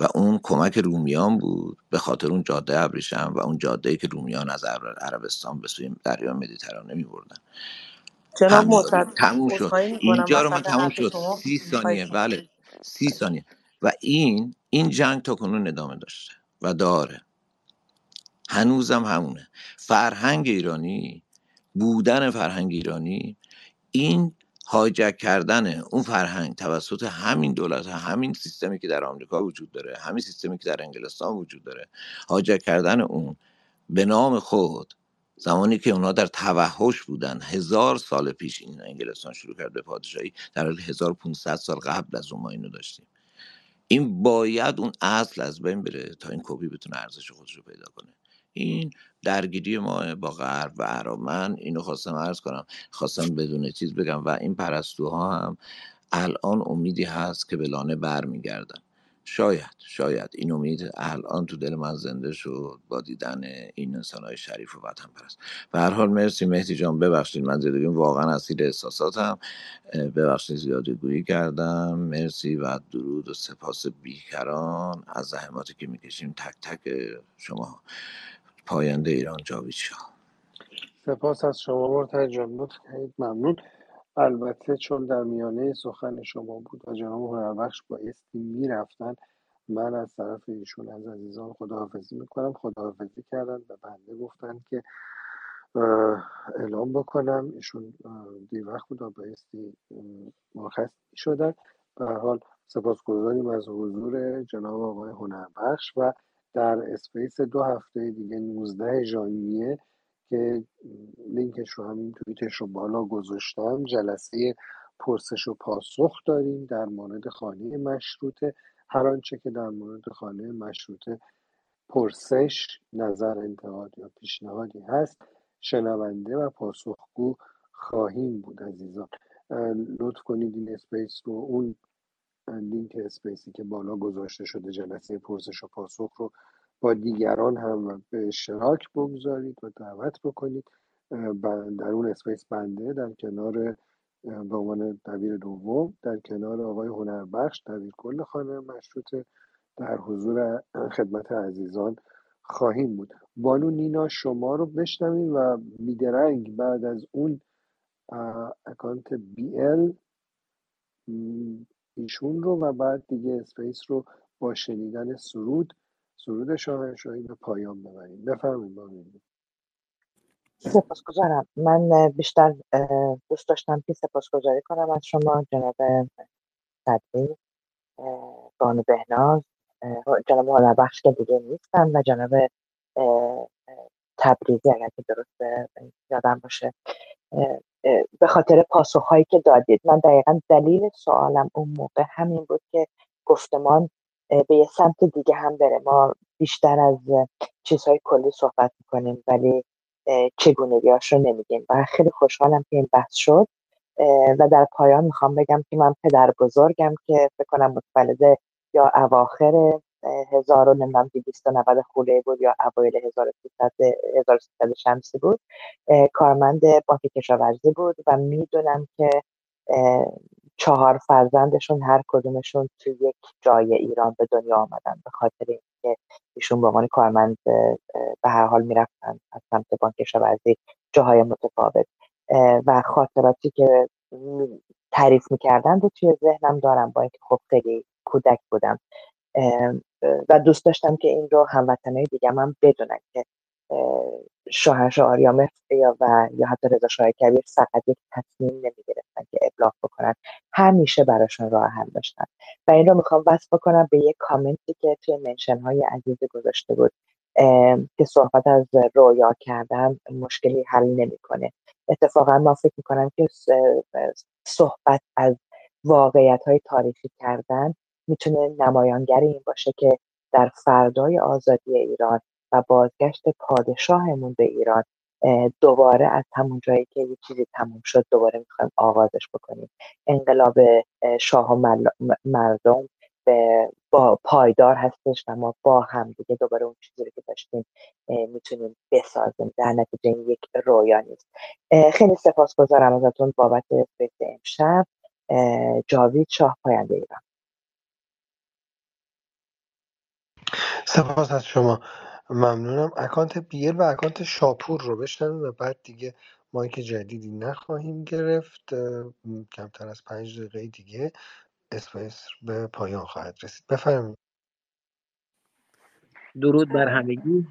و اون کمک رومیان بود به خاطر اون جاده ابریشم و اون جاده‌ای که رومیان از عربستان به سوی دریا مدیترانه می‌بردن. جناب مصدق تموم شد. اینجا رو من تموم شد. 30 ثانیه. بله 30 ثانیه. و این جنگ تا کنون ادامه داشته و داره. هنوزم همونه. فرهنگ ایرانی این هایجک کردن اون فرهنگ توسط همین دولت، همین سیستمی که در آمریکا وجود داره، همین سیستمی که در انگلستان وجود داره، هایجک کردن اون به نام خود. زمانی که اونا در توحش بودن 1000 سال پیش این انگلستان شروع کرد به پادشاهی، در حالی 1500 سال قبل از اون ما اینو داشتیم. این باید اون اصل از بین بره تا این کپی بتونه ارزش خودش رو پیدا کنه. این درگیری ما با غرب و عرب، من اینو خواستم عرض کنم، خواستم بدون چیز بگم. و این پرستوها هم الان امیدی هست که به لانه بر میگردن. شاید این امید الان تو دل من زنده شد با دیدن این انسان‌های شریف و وطن پرست. به هر حال مرسی مهدی جان، ببخشید من زیاد گویی واقعا اسیر احساساتم، ببخشید زیاد گویی کردم. مرسی و درود و سپاس بیکران از زحماتی که میکشیم تک تک شما. پاینده ایران جاوید شاه. سپاس از شما مرتضی جان، خیلی ممنون. البته چون در میانه سخن شما بود و جناب هنربخش بایستی میرفتن، من از طرف ایشون از عزیزان خداحافظی میکنم. خداحافظی کردن و بنده گفتن که اعلام بکنم، ایشون دیر وقت بود و بایستی مرخص شدن. به هر حال سپاسگزاریم از حضور جناب آقای هنربخش و در اسپیس 2 هفته دیگه 19 ژانویه که لینکش رو همین توییتش رو بالا گذاشتم، جلسه پرسش و پاسخ داریم در مورد خانه مشروطه. هر آنچه که در مورد خانه مشروطه پرسش، نظر، انتقاد یا پیشنهادی هست شنونده و پاسخگو خواهیم بود. عزیزان لطف کنید این اسپیس رو، اون لینک اسپیسی که بالا گذاشته شده جلسه پرسش و پاسخ رو با دیگران هم به اشتراک بگذارید و دعوت بکنید. در اون اسپیس بنده در کنار به عنوان دبیر دوم در کنار آقای هنربخش دبیر کل خانه مشروطه در حضور خدمت عزیزان خواهیم بود. بانو نینا شما رو بشنویم و بیدرنگ بعد از اون اکانت BL ایشون رو و بعد دیگه اسپیس رو با شنیدن سرود شاهنشاهی به پایان ببریم. بفرمایید بانوی. سپاسگزارم. من بیشتر دوست داشتم که سپاسگزاری کنم از شما جناب صدری، بانو بهناز، جناب هنربخش که دیگه نیستن و جناب تبریزی اگر که درست یادم باشه. به خاطر پاسخهایی که دادید. من دقیقا دلیل سوالم اون موقع همین بود که گفتمان به یه سمت دیگه هم بره. ما بیشتر از چیزهای کلی صحبت میکنیم ولی چگونگیاش رو نمیگیم و خیلی خوشحالم که این بحث شد. و در پایان میخوام بگم که من پدر بزرگم که فکر کنم متولد یا اواخر 1290 خوله بود یا اوایل 1300 شمسی بود، کارمند بانک کشاورزی بود و میدونم که 4 فرزندشون هر کدومشون تو یک جای ایران به دنیا آمدن، به خاطر اینکه ایشون به عنوان کارمند به هر حال میرفتن از سمت بانک کشاورزی جاهای متفاوت و خاطراتی که تعریف میکردن رو توی ذهنم دارم با اینکه خب خیلی کودک بودم و دوست داشتم که این رو هموطنای دیگه هم بدونن که شوهر شعاریامه یا حتی رضا شاه کبیر فقط یک تصمیم نمیگرفتن که ابلاغ بکنن، همیشه براشون راه حل داشتن. و این رو میخوام وصف کنم به یک کامنتی که توی منشن های عزیز گذاشته بود که صحبت از رویا کردن مشکلی حل نمیکنه. اتفاقا من فکر میکنم که صحبت از واقعیت های تاریخی کردن میتونه نمایانگر این باشه که در فردای آزادی ایران و بازگشت پادشاهمون به ایران دوباره از همون جایی که یه چیزی تموم شد دوباره میخوایم آغازش بکنیم. انقلاب شاه و مردم با پایدار هستش و ما با هم دیگه دوباره اون چیزی رو که داشتیم میتونیم بسازیم، در نتیجه یک رویا نیست. خیلی سپاسگزارم ازتون بابت فیلم امشب. جاوید شاه، پاینده ایران. سپاس از شما، ممنونم. اکانت بیل و اکانت شاپور رو بشنویم و بعد دیگه مایک جدیدی نخواهیم گرفت. کمتر از 5 دقیقه دیگه اسپیس به پایان خواهد رسید. بفرمایید. درود بر همگی.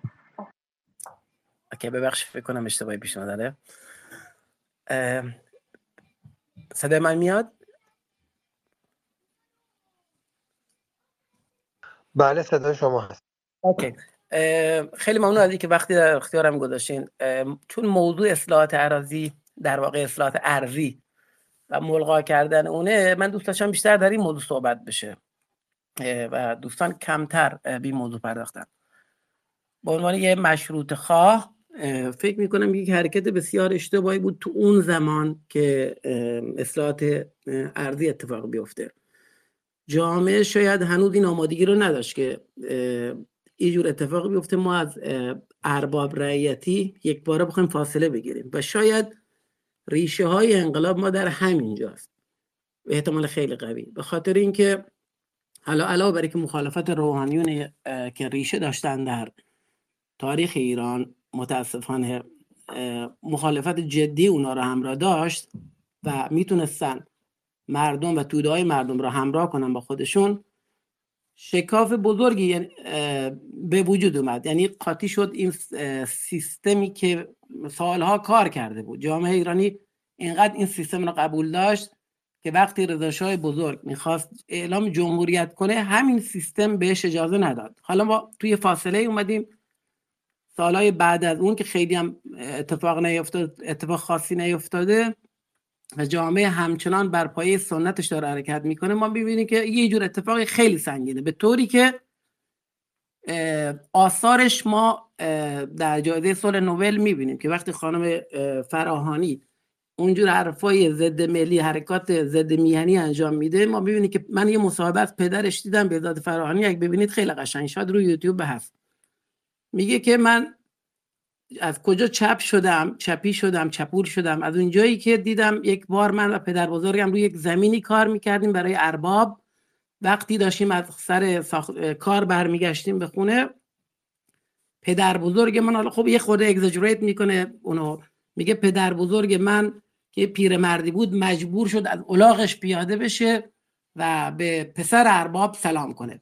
اوکی، ببخشید فکر کنم اشتباهی پیش اومده. صدای من میاد؟ بله صدای شما هست. اوکی. خیلی ممنون از اینکه وقتی در اختیارم گذاشتین. چون موضوع اصلاحات اراضی، در واقع اصلاحات ارضی و ملغا کردن اونه، من دوست داشتم بیشتر در این موضوع صحبت بشه و دوستان کمتر به این موضوع پرداختن. به عنوان یه مشروطه خواه فکر میکنم یک حرکت بسیار اشتباهی بود تو اون زمان که اصلاحات ارضی اتفاق بیفته. جامعه شاید هنوز این آمادگی رو نداشت که اینجور اتفاق بیفته، ما از ارباب رعیتی یک باره بخوایم فاصله بگیریم و شاید ریشه های انقلاب ما در همین جاست به احتمال خیلی قوی، به خاطر اینکه حالا علاوه بر اینکه مخالفت روحانیون که ریشه داشتن در تاریخ ایران متاسفانه مخالفت جدی اونا را همراه داشت و میتونستن مردم و توده های مردم را همراه کنن با خودشون، شکاف بزرگی به وجود اومد. یعنی قاطی شد این سیستمی که سالها کار کرده بود. جامعه ایرانی اینقدر این سیستم رو قبول داشت که وقتی رضا شاه بزرگ میخواست اعلام جمهوریت کنه همین سیستم بهش اجازه نداد. حالا ما توی فاصله اومدیم سالهای بعد از اون که خیلی هم اتفاق خاصی نیفتاده و جامعه همچنان بر پایه سنتش داره حرکت میکنه، ما میبینیم که یه جور اتفاقی خیلی سنگینه، به طوری که آثارش ما در جایزه صلح نوبل میبینیم که وقتی خانم فراهانی اونجور حرفای ضد ملی، حرکات ضد میهنی انجام میده، ما میبینیم که من یه مصاحبه از پدرش دیدم، بهزاد فراهانی، اگه ببینید خیلی قشنگ، شاید روی یوتیوب هست، میگه که من از کجا چپور شدم، از اون جایی که دیدم یک بار من و پدر بزرگم روی یک زمینی کار میکردیم برای ارباب، وقتی داشتیم از سر کار برمیگشتیم به خونه، پدر بزرگ من، حالا خب یه خورده اگزاجریت میکنه اونو، میگه پدر بزرگ من که پیرمردی بود مجبور شد از الاغش پیاده بشه و به پسر ارباب سلام کنه.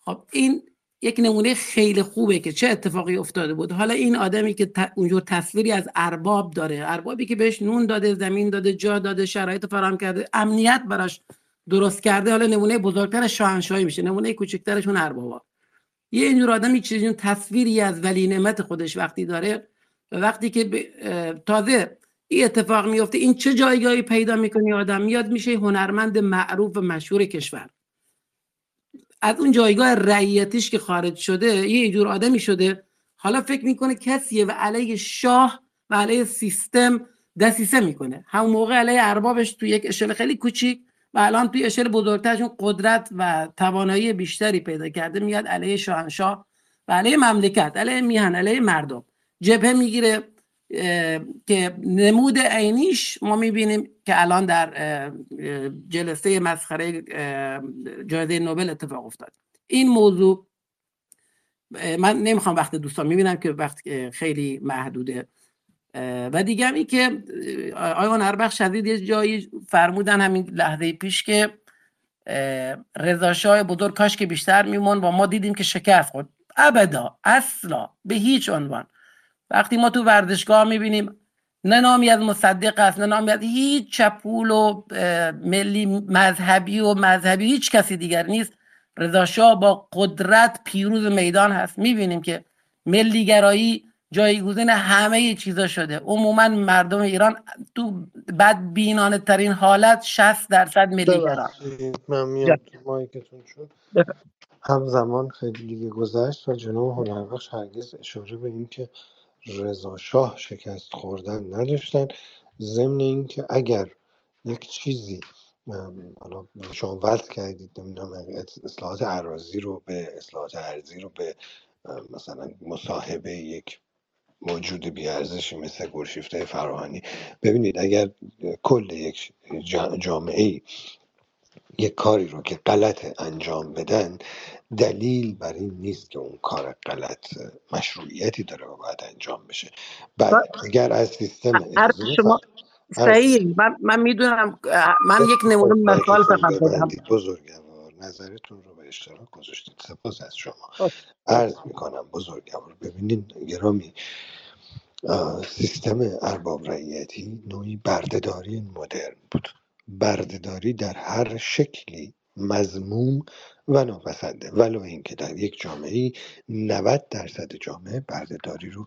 خب این یک نمونه خیلی خوبه که چه اتفاقی افتاده بود. حالا این آدمی که اونجور تصویری از ارباب داره، اربابی که بهش نون داده، زمین داده، جا داده، شرایط فراهم کرده، امنیت براش درست کرده، حالا نمونه بزرگتر شاهنشاهی میشه، نمونه کوچکترشون اربابا. یه اینجور آدمی چیزی تصویری از ولی نعمت خودش وقتی داره، وقتی که تازه این اتفاق میفته. این چه جایگاهی پیدا میکنی؟ آدم میاد میشه هنرمند معروف و مشهور کشور. از اون جایگاه رعیتیش که خارج شده یه جور آدمی شده، حالا فکر میکنه کسیه و علیه شاه و علیه سیستم دسیسه میکنه. همون موقع علیه اربابش توی یک اشل خیلی کوچیک و الان توی اشل بزرگترشون قدرت و توانایی بیشتری پیدا کرده، میاد علیه شاهنشاه و علیه مملکت، علیه میهن، علیه مردم جبهه میگیره که نمود عینیش ما میبینیم که الان در جلسه مسخره جایزه نوبل اتفاق افتاد. این موضوع من نمیخوام وقت دوستان، میبینم که وقت خیلی محدوده و دیگه این که آیوان هربخش شدید یه جایی فرمودن همین لحظه پیش که رضا شاه بزرگ کاش که بیشتر میمون و ما دیدیم که شکست خورد. ابدا، اصلا، به هیچ عنوان. وقتی ما تو ورزشگاه میبینیم نه نامی از مصدق است، نه نامی از هیچ چپول و ملی مذهبی و مذهبی هیچ کسی دیگر نیست. رضا شاه با قدرت پیروز میدان هست. میبینیم که ملیگرایی جایگزین همه چیزا شده. عموما مردم ایران تو بدبینانه ترین حالت 60% ملیگرا. من میام که مایکتون شد. همزمان خیلی دیگه گذشت و جناب هنربخش هرگز اشاره به این که رضا شاه شکست خوردن نداشتن، ضمن این که اگر یک چیزی حالا شما وضع کردید، نمیدونم اصلاحات اراضی رو به مثلا مصاحبه یک موجود بیارزشی مثل گلشیفته فراهانی، ببینید اگر کل یک جامعه یک کاری رو که غلط انجام بدن، دلیل بر این نیست که اون کار غلط مشروعیتی داره و باید انجام بشه. بعد اگر از سیستم شما صحیح، من میدونم، من یک نمونه مثال فقط دادم. بزرگوار نظرتون رو به اشتراک گذاشتید، سپاس از شما. عرض میکنم بزرگوار، ببینید گرامی، سیستم ارباب رعیتی نوعی بردهداری مدرن بود. بردهداری در هر شکلی مذموم و ناپسنده، ولو اینکه در یک جامعه 90% جامعه بردهداری رو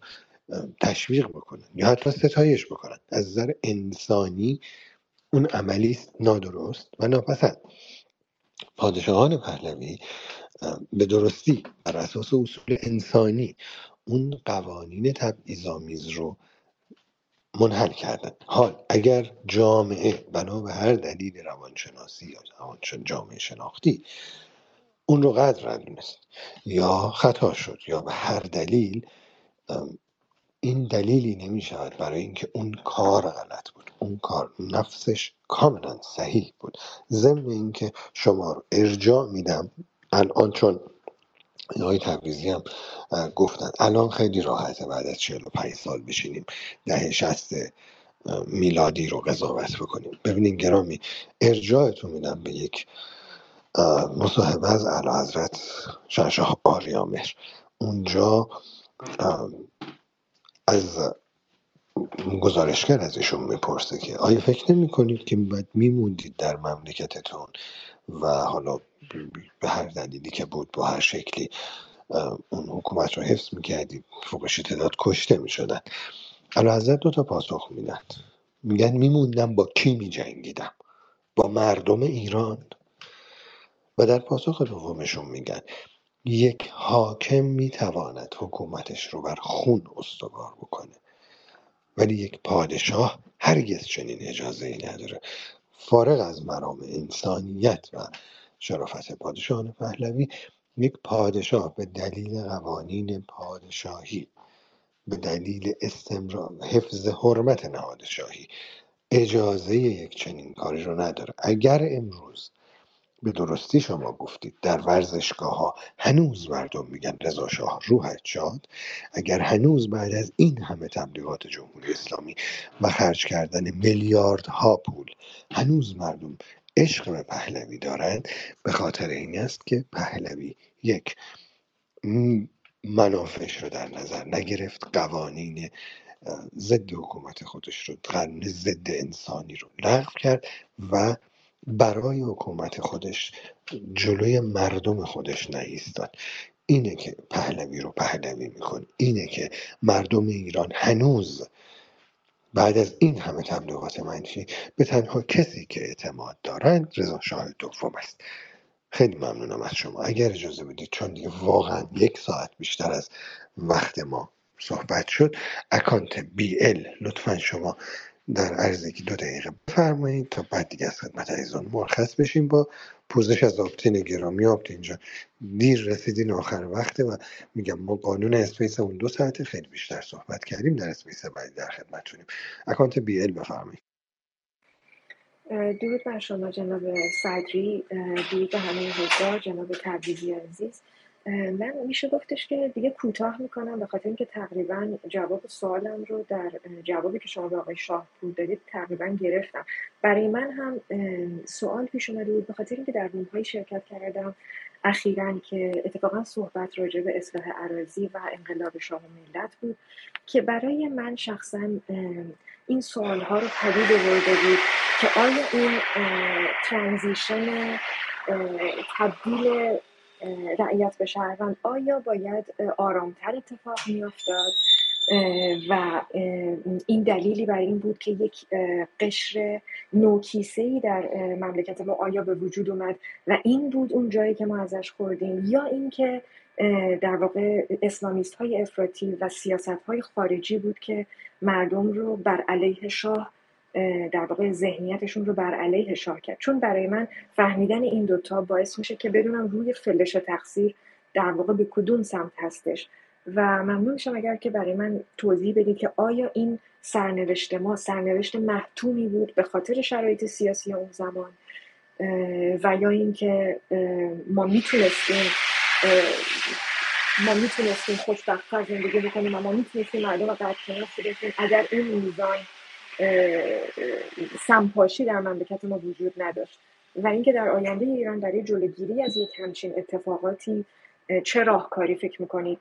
تشویق بکنن یا حتی ستایش بکنن. از نظر انسانی اون عملی است نادرست و ناپسند. پادشاهان پهلوی به درستی بر اساس اصول انسانی اون قوانین تبعیض‌آمیز رو منحل کردن. حال اگر جامعه بنا به هر دلیل روانشناسی یا جامعه شناختی اون رو قدر ندونست یا خطا شد یا به هر دلیل، این دلیلی نمی شود برای اینکه اون کار غلط بود. اون کار نفسش کاملا صحیح بود. ضمن اینکه شما رو ارجاع میدم الان، چون آقای تبریزی هم گفتن الان خیلی راحته بعد از 45 سال بشینیم دهه 60 میلادی رو قضاوت بکنیم. ببینین گرامی، ارجاعتون میدم به یک مصاحبه از اعلیحضرت شهنشاه آریامهر. اونجا از گزارشگر از ایشون میپرسه که آیا فکر نمی کنید که باید میموندید در مملکتتون و حالا به هر دلیلی که بود، با هر شکلی اون حکومت رو حفظ میکردید، فوقش تعداد کشته میشدن؟ اعلیحضرت دو تا پاسخ میدن. میگن میموندم با کی میجنگیدم؟ با مردم ایران. و در پاسخ دومشون میگن یک حاکم میتواند حکومتش رو بر خون استوار بکنه، ولی یک پادشاه هرگز چنین اجازه‌ای نداره. فارغ از مرام انسانیت و شرافت پادشاهان پهلوی، یک پادشاه به دلیل قوانین پادشاهی، به دلیل استمرار حفظ حرمت نهاد شاهی، اجازه یک چنین کاری رو نداره. اگر امروز به درستی شما گفتید در ورزشگاه ها هنوز مردم میگن رضا شاه روحت شاد، اگر هنوز بعد از این همه تبلیغات جمهوری اسلامی و خرج کردن میلیاردها پول هنوز مردم عشق به پهلوی دارند، به خاطر این است که پهلوی یک منافعش رو در نظر نگرفت، قوانین ضد حکومت خودش رو، قانون ضد انسانی رو لغو کرد و برای حکومت خودش جلوی مردم خودش نایستاد. اینه که پهلوی رو پهلوی میکنه. اینه که مردم ایران هنوز بعد از این همه تبلیغات منفی به تنها کسی که اعتماد دارند رضا شاه دوم است. خیلی ممنونم از شما. اگر اجازه بدید، چون دیگه واقعا یک ساعت بیشتر از وقت ما صحبت شد، اکانت BL لطفا شما در عرض 2 دقیقه بفرمایید تا بعد دیگه از خدمت عزیزان مرخص بشیم. با پوزش از آپتین گرامی آپتین جان، دیر رسیدین، آخر وقته و میگم ما قانون اسپیس اون 2 ساعته خیلی بیشتر صحبت کردیم، در اسپیس بعدی در خدمتتونیم. اکانت BL بفرمایید. درود بر شما جناب صدری، درود به همه حضار، جناب تبریزی عزیز. من میشه گفتش که دیگه کوتاه میکنم به خاطر اینکه تقریبا جواب سوالم رو در جوابی که شما به آقای شاه پور دادید تقریبا گرفتم. برای من هم سوال پیش اومده بود به خاطر اینکه در روم‌های شرکت کردم اخیراً که اتفاقا صحبت راجع به اصلاح اراضی و انقلاب شاه و ملت بود که برای من شخصا این سوال ها رو پدید آورده بود که آیا این ترانزیشن تبدیل رعیت به شهروند آیا باید آرامتر اتفاق میافتاد و این دلیلی برای این بود که یک قشر نوکیسه‌ای در مملکت ما آیا به وجود اومد و این بود اون جایی که ما ازش خوردیم، یا اینکه در واقع اسلامیست‌های افراطی و سیاست‌های خارجی بود که مردم رو بر علیه شاه، در واقع ذهنیتشون رو بر علیه شاه کرد. چون برای من فهمیدن این دوتا باعث میشه که بدونم روی فلش تقصیر در واقع به کدوم سمت هستش و ممنون میشم اگر که برای من توضیح بدید که آیا این سرنوشت ما سرنوشت محتومی بود به خاطر شرایط سیاسی اون زمان و یا اینکه ما میتونستیم خوشبخت‌تر زندگی بکنیم، ما میتونستیم مردم رو بدبخت‌تر کنیم اگر این میزان سمپاشی در مملکت ما وجود نداشت و اینکه در آینده ایران برای جلوگیری از یک همچین اتفاقاتی چه راهکاری فکر میکنید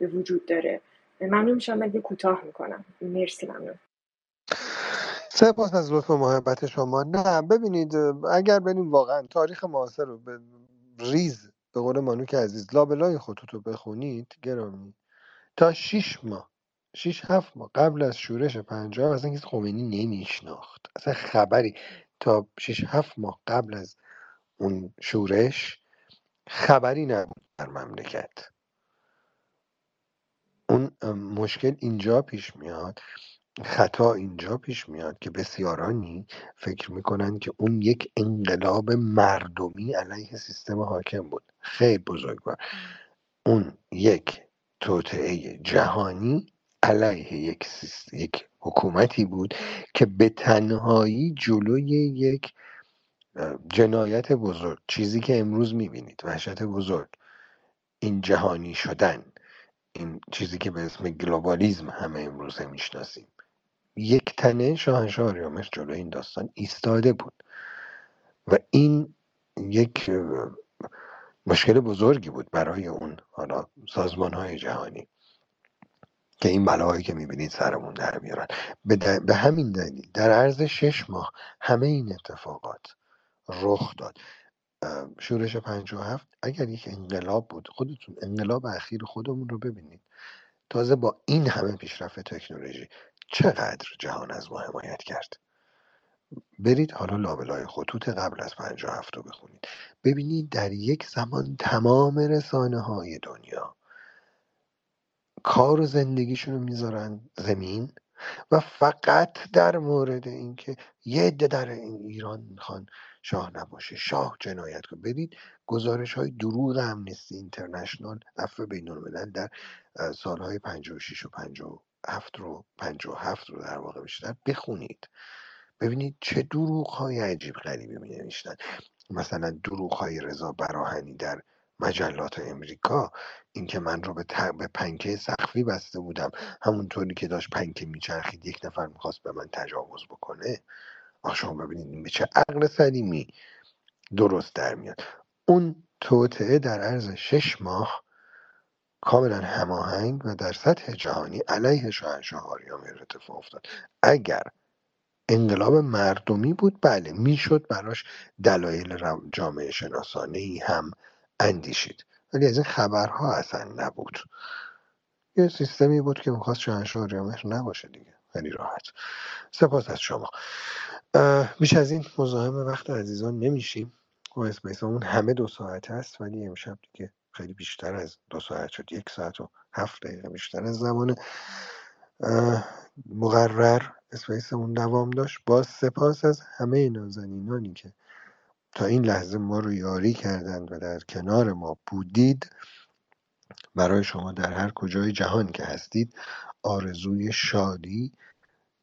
وجود داره. ممنون میشم. من دیگه کوتاه میکنم. مرسی. ممنون. سپاس از لطف و محبت شما. نه ببینید، اگر بریم واقعا تاریخ معاصر رو به ریز به قول مانوک عزیز لابلای خطوط رو بخونید گرامی، تا 6-7 ماه قبل از شورش 50 اصلا کسی خمینی نمیشناخت، اصلا خبری تا 6-7 ماه قبل از اون شورش خبری نبود در مملکت. اون مشکل اینجا پیش میاد، خطا اینجا پیش میاد که بسیارانی فکر میکنن که اون یک انقلاب مردمی علیه سیستم حاکم بود. خیلی بزرگوار، اون یک توطئه جهانی علیه یک حکومتی بود که به تنهایی جلوی یک جنایت بزرگ، چیزی که امروز میبینید وحشت بزرگ، این جهانی شدن، این چیزی که به اسم گلوبالیزم همه امروزه میشناسیم، یک تنه شاهنشاه رامسر جلوی این داستان ایستاده بود و این یک مشکل بزرگی بود برای اون حالا سازمان‌های جهانی که این بلاهایی که میبینید سرمون در میارن. به همین دلیل در عرض 6 ماه همه این اتفاقات رخ داد. شورش 57 اگر یک انقلاب بود، خودتون انقلاب اخیر خودمون رو ببینید، تازه با این همه پیشرفت تکنولوژی چقدر جهان از ما حمایت کرد. برید حالا لابلای خطوط قبل از 57 رو بخونید، ببینید در یک زمان تمام رسانه‌های دنیا کار و زندگیشون رو میذارن زمین و فقط در مورد اینکه یه عده در ایران میخوان شاه نباشه، شاه جنایت کنه. برید گزارش های دروغ امنیستی اینترنشنال، عفو بین‌الملل در سالهای 56 و 57 رو 57 رو در واقع بیشتر بخونید، ببینید چه دروغ های عجیب غریبی مینوشتن. مثلا دروغ های رضا براهنی در مجلات امریکا، اینکه من رو به پنکه سقفی بسته بودم، همونطوری که داشت پنکه میچرخید یک نفر میخواست به من تجاوز بکنه. آخه شما ببینید به چه عقل سلیمی درست در میاد. اون توطئه در عرض 6 ماه کاملا هماهنگ و در سطح جهانی علیه شاهنشاه رامسر اتفاق افتاد. اگر انقلاب مردمی بود، بله میشد براش دلایل جامعه شناسانه ای هم اندیشید، ولی از این خبرها اصلا نبود. یه سیستمی بود که میخواست شاهنشاه رامسر نباشه دیگه، یعنی راحت. سپاس از شما. بیش از این مزاحم وقت عزیزان نمیشیم. اسپیسمون همه 2 ساعت است، ولی امشب دیگه خیلی بیشتر از 2 ساعت شد، 1 ساعت و 7 دقیقه بیشتر از زمان مقرر اسپیسمون دوام داشت. باز سپاس از همه نازنینانی که تا این لحظه ما رو یاری کردند و در کنار ما بودید. برای شما در هر کجای جهان که هستید آرزوی شادی،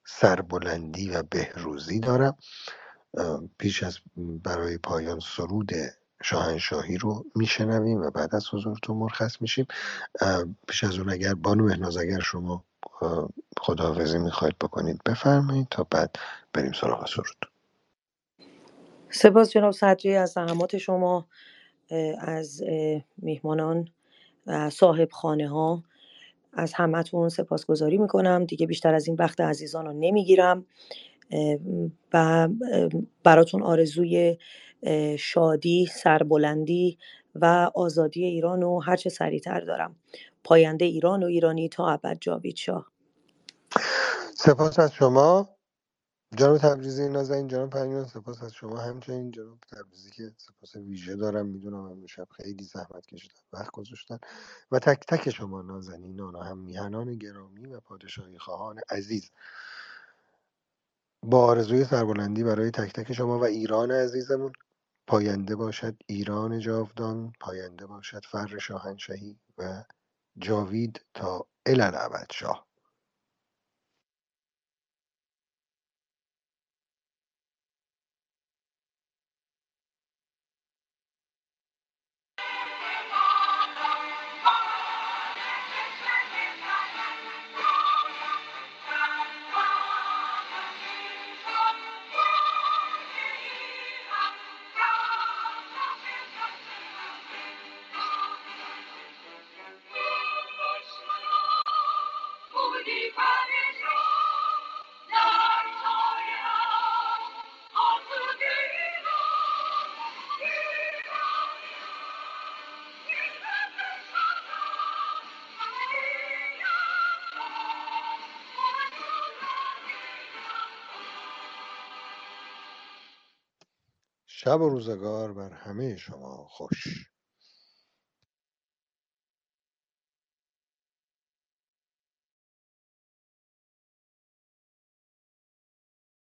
سربلندی و بهروزی دارم. پیش از برای پایان سرود شاهنشاهی رو میشنویم و بعد از حضورتون مرخص میشیم. پیش از اون اگر بانو مهناز اگر شما خداحافظی میخواید بکنید بفرمایید تا بعد بریم سراغ سرود. سپاس جناب صدری از زحمات شما، از میهمانان صاحب خانه ها، از همتون سپاسگزاری میکنم. دیگه بیشتر از این وقت عزیزان رو نمیگیرم و براتون آرزوی شادی، سربلندی و آزادی ایران رو هر چه سریعتر دارم. پاینده ایران و ایرانی تا ابد جاوید شاه. سپاس از شما جناب تبریزی نازنین، جناب پرنیان سپاس از شما همچنین. جناب تبریزی که سپاس ویژه دارم، میدونم امروز شب خیلی زحمت کشیدن، وقت گذاشتن. و تک تک شما نازنینان و هم میهنان گرامی و پادشاهی خواهان عزیز، با آرزوی سربلندی برای تک تک شما و ایران عزیزمون. پاینده باشد ایران جاودان، پاینده باشد فر شاهنشاهی و جاوید تا الالعبد شاه. شب و روزگار بر همه شما خوش.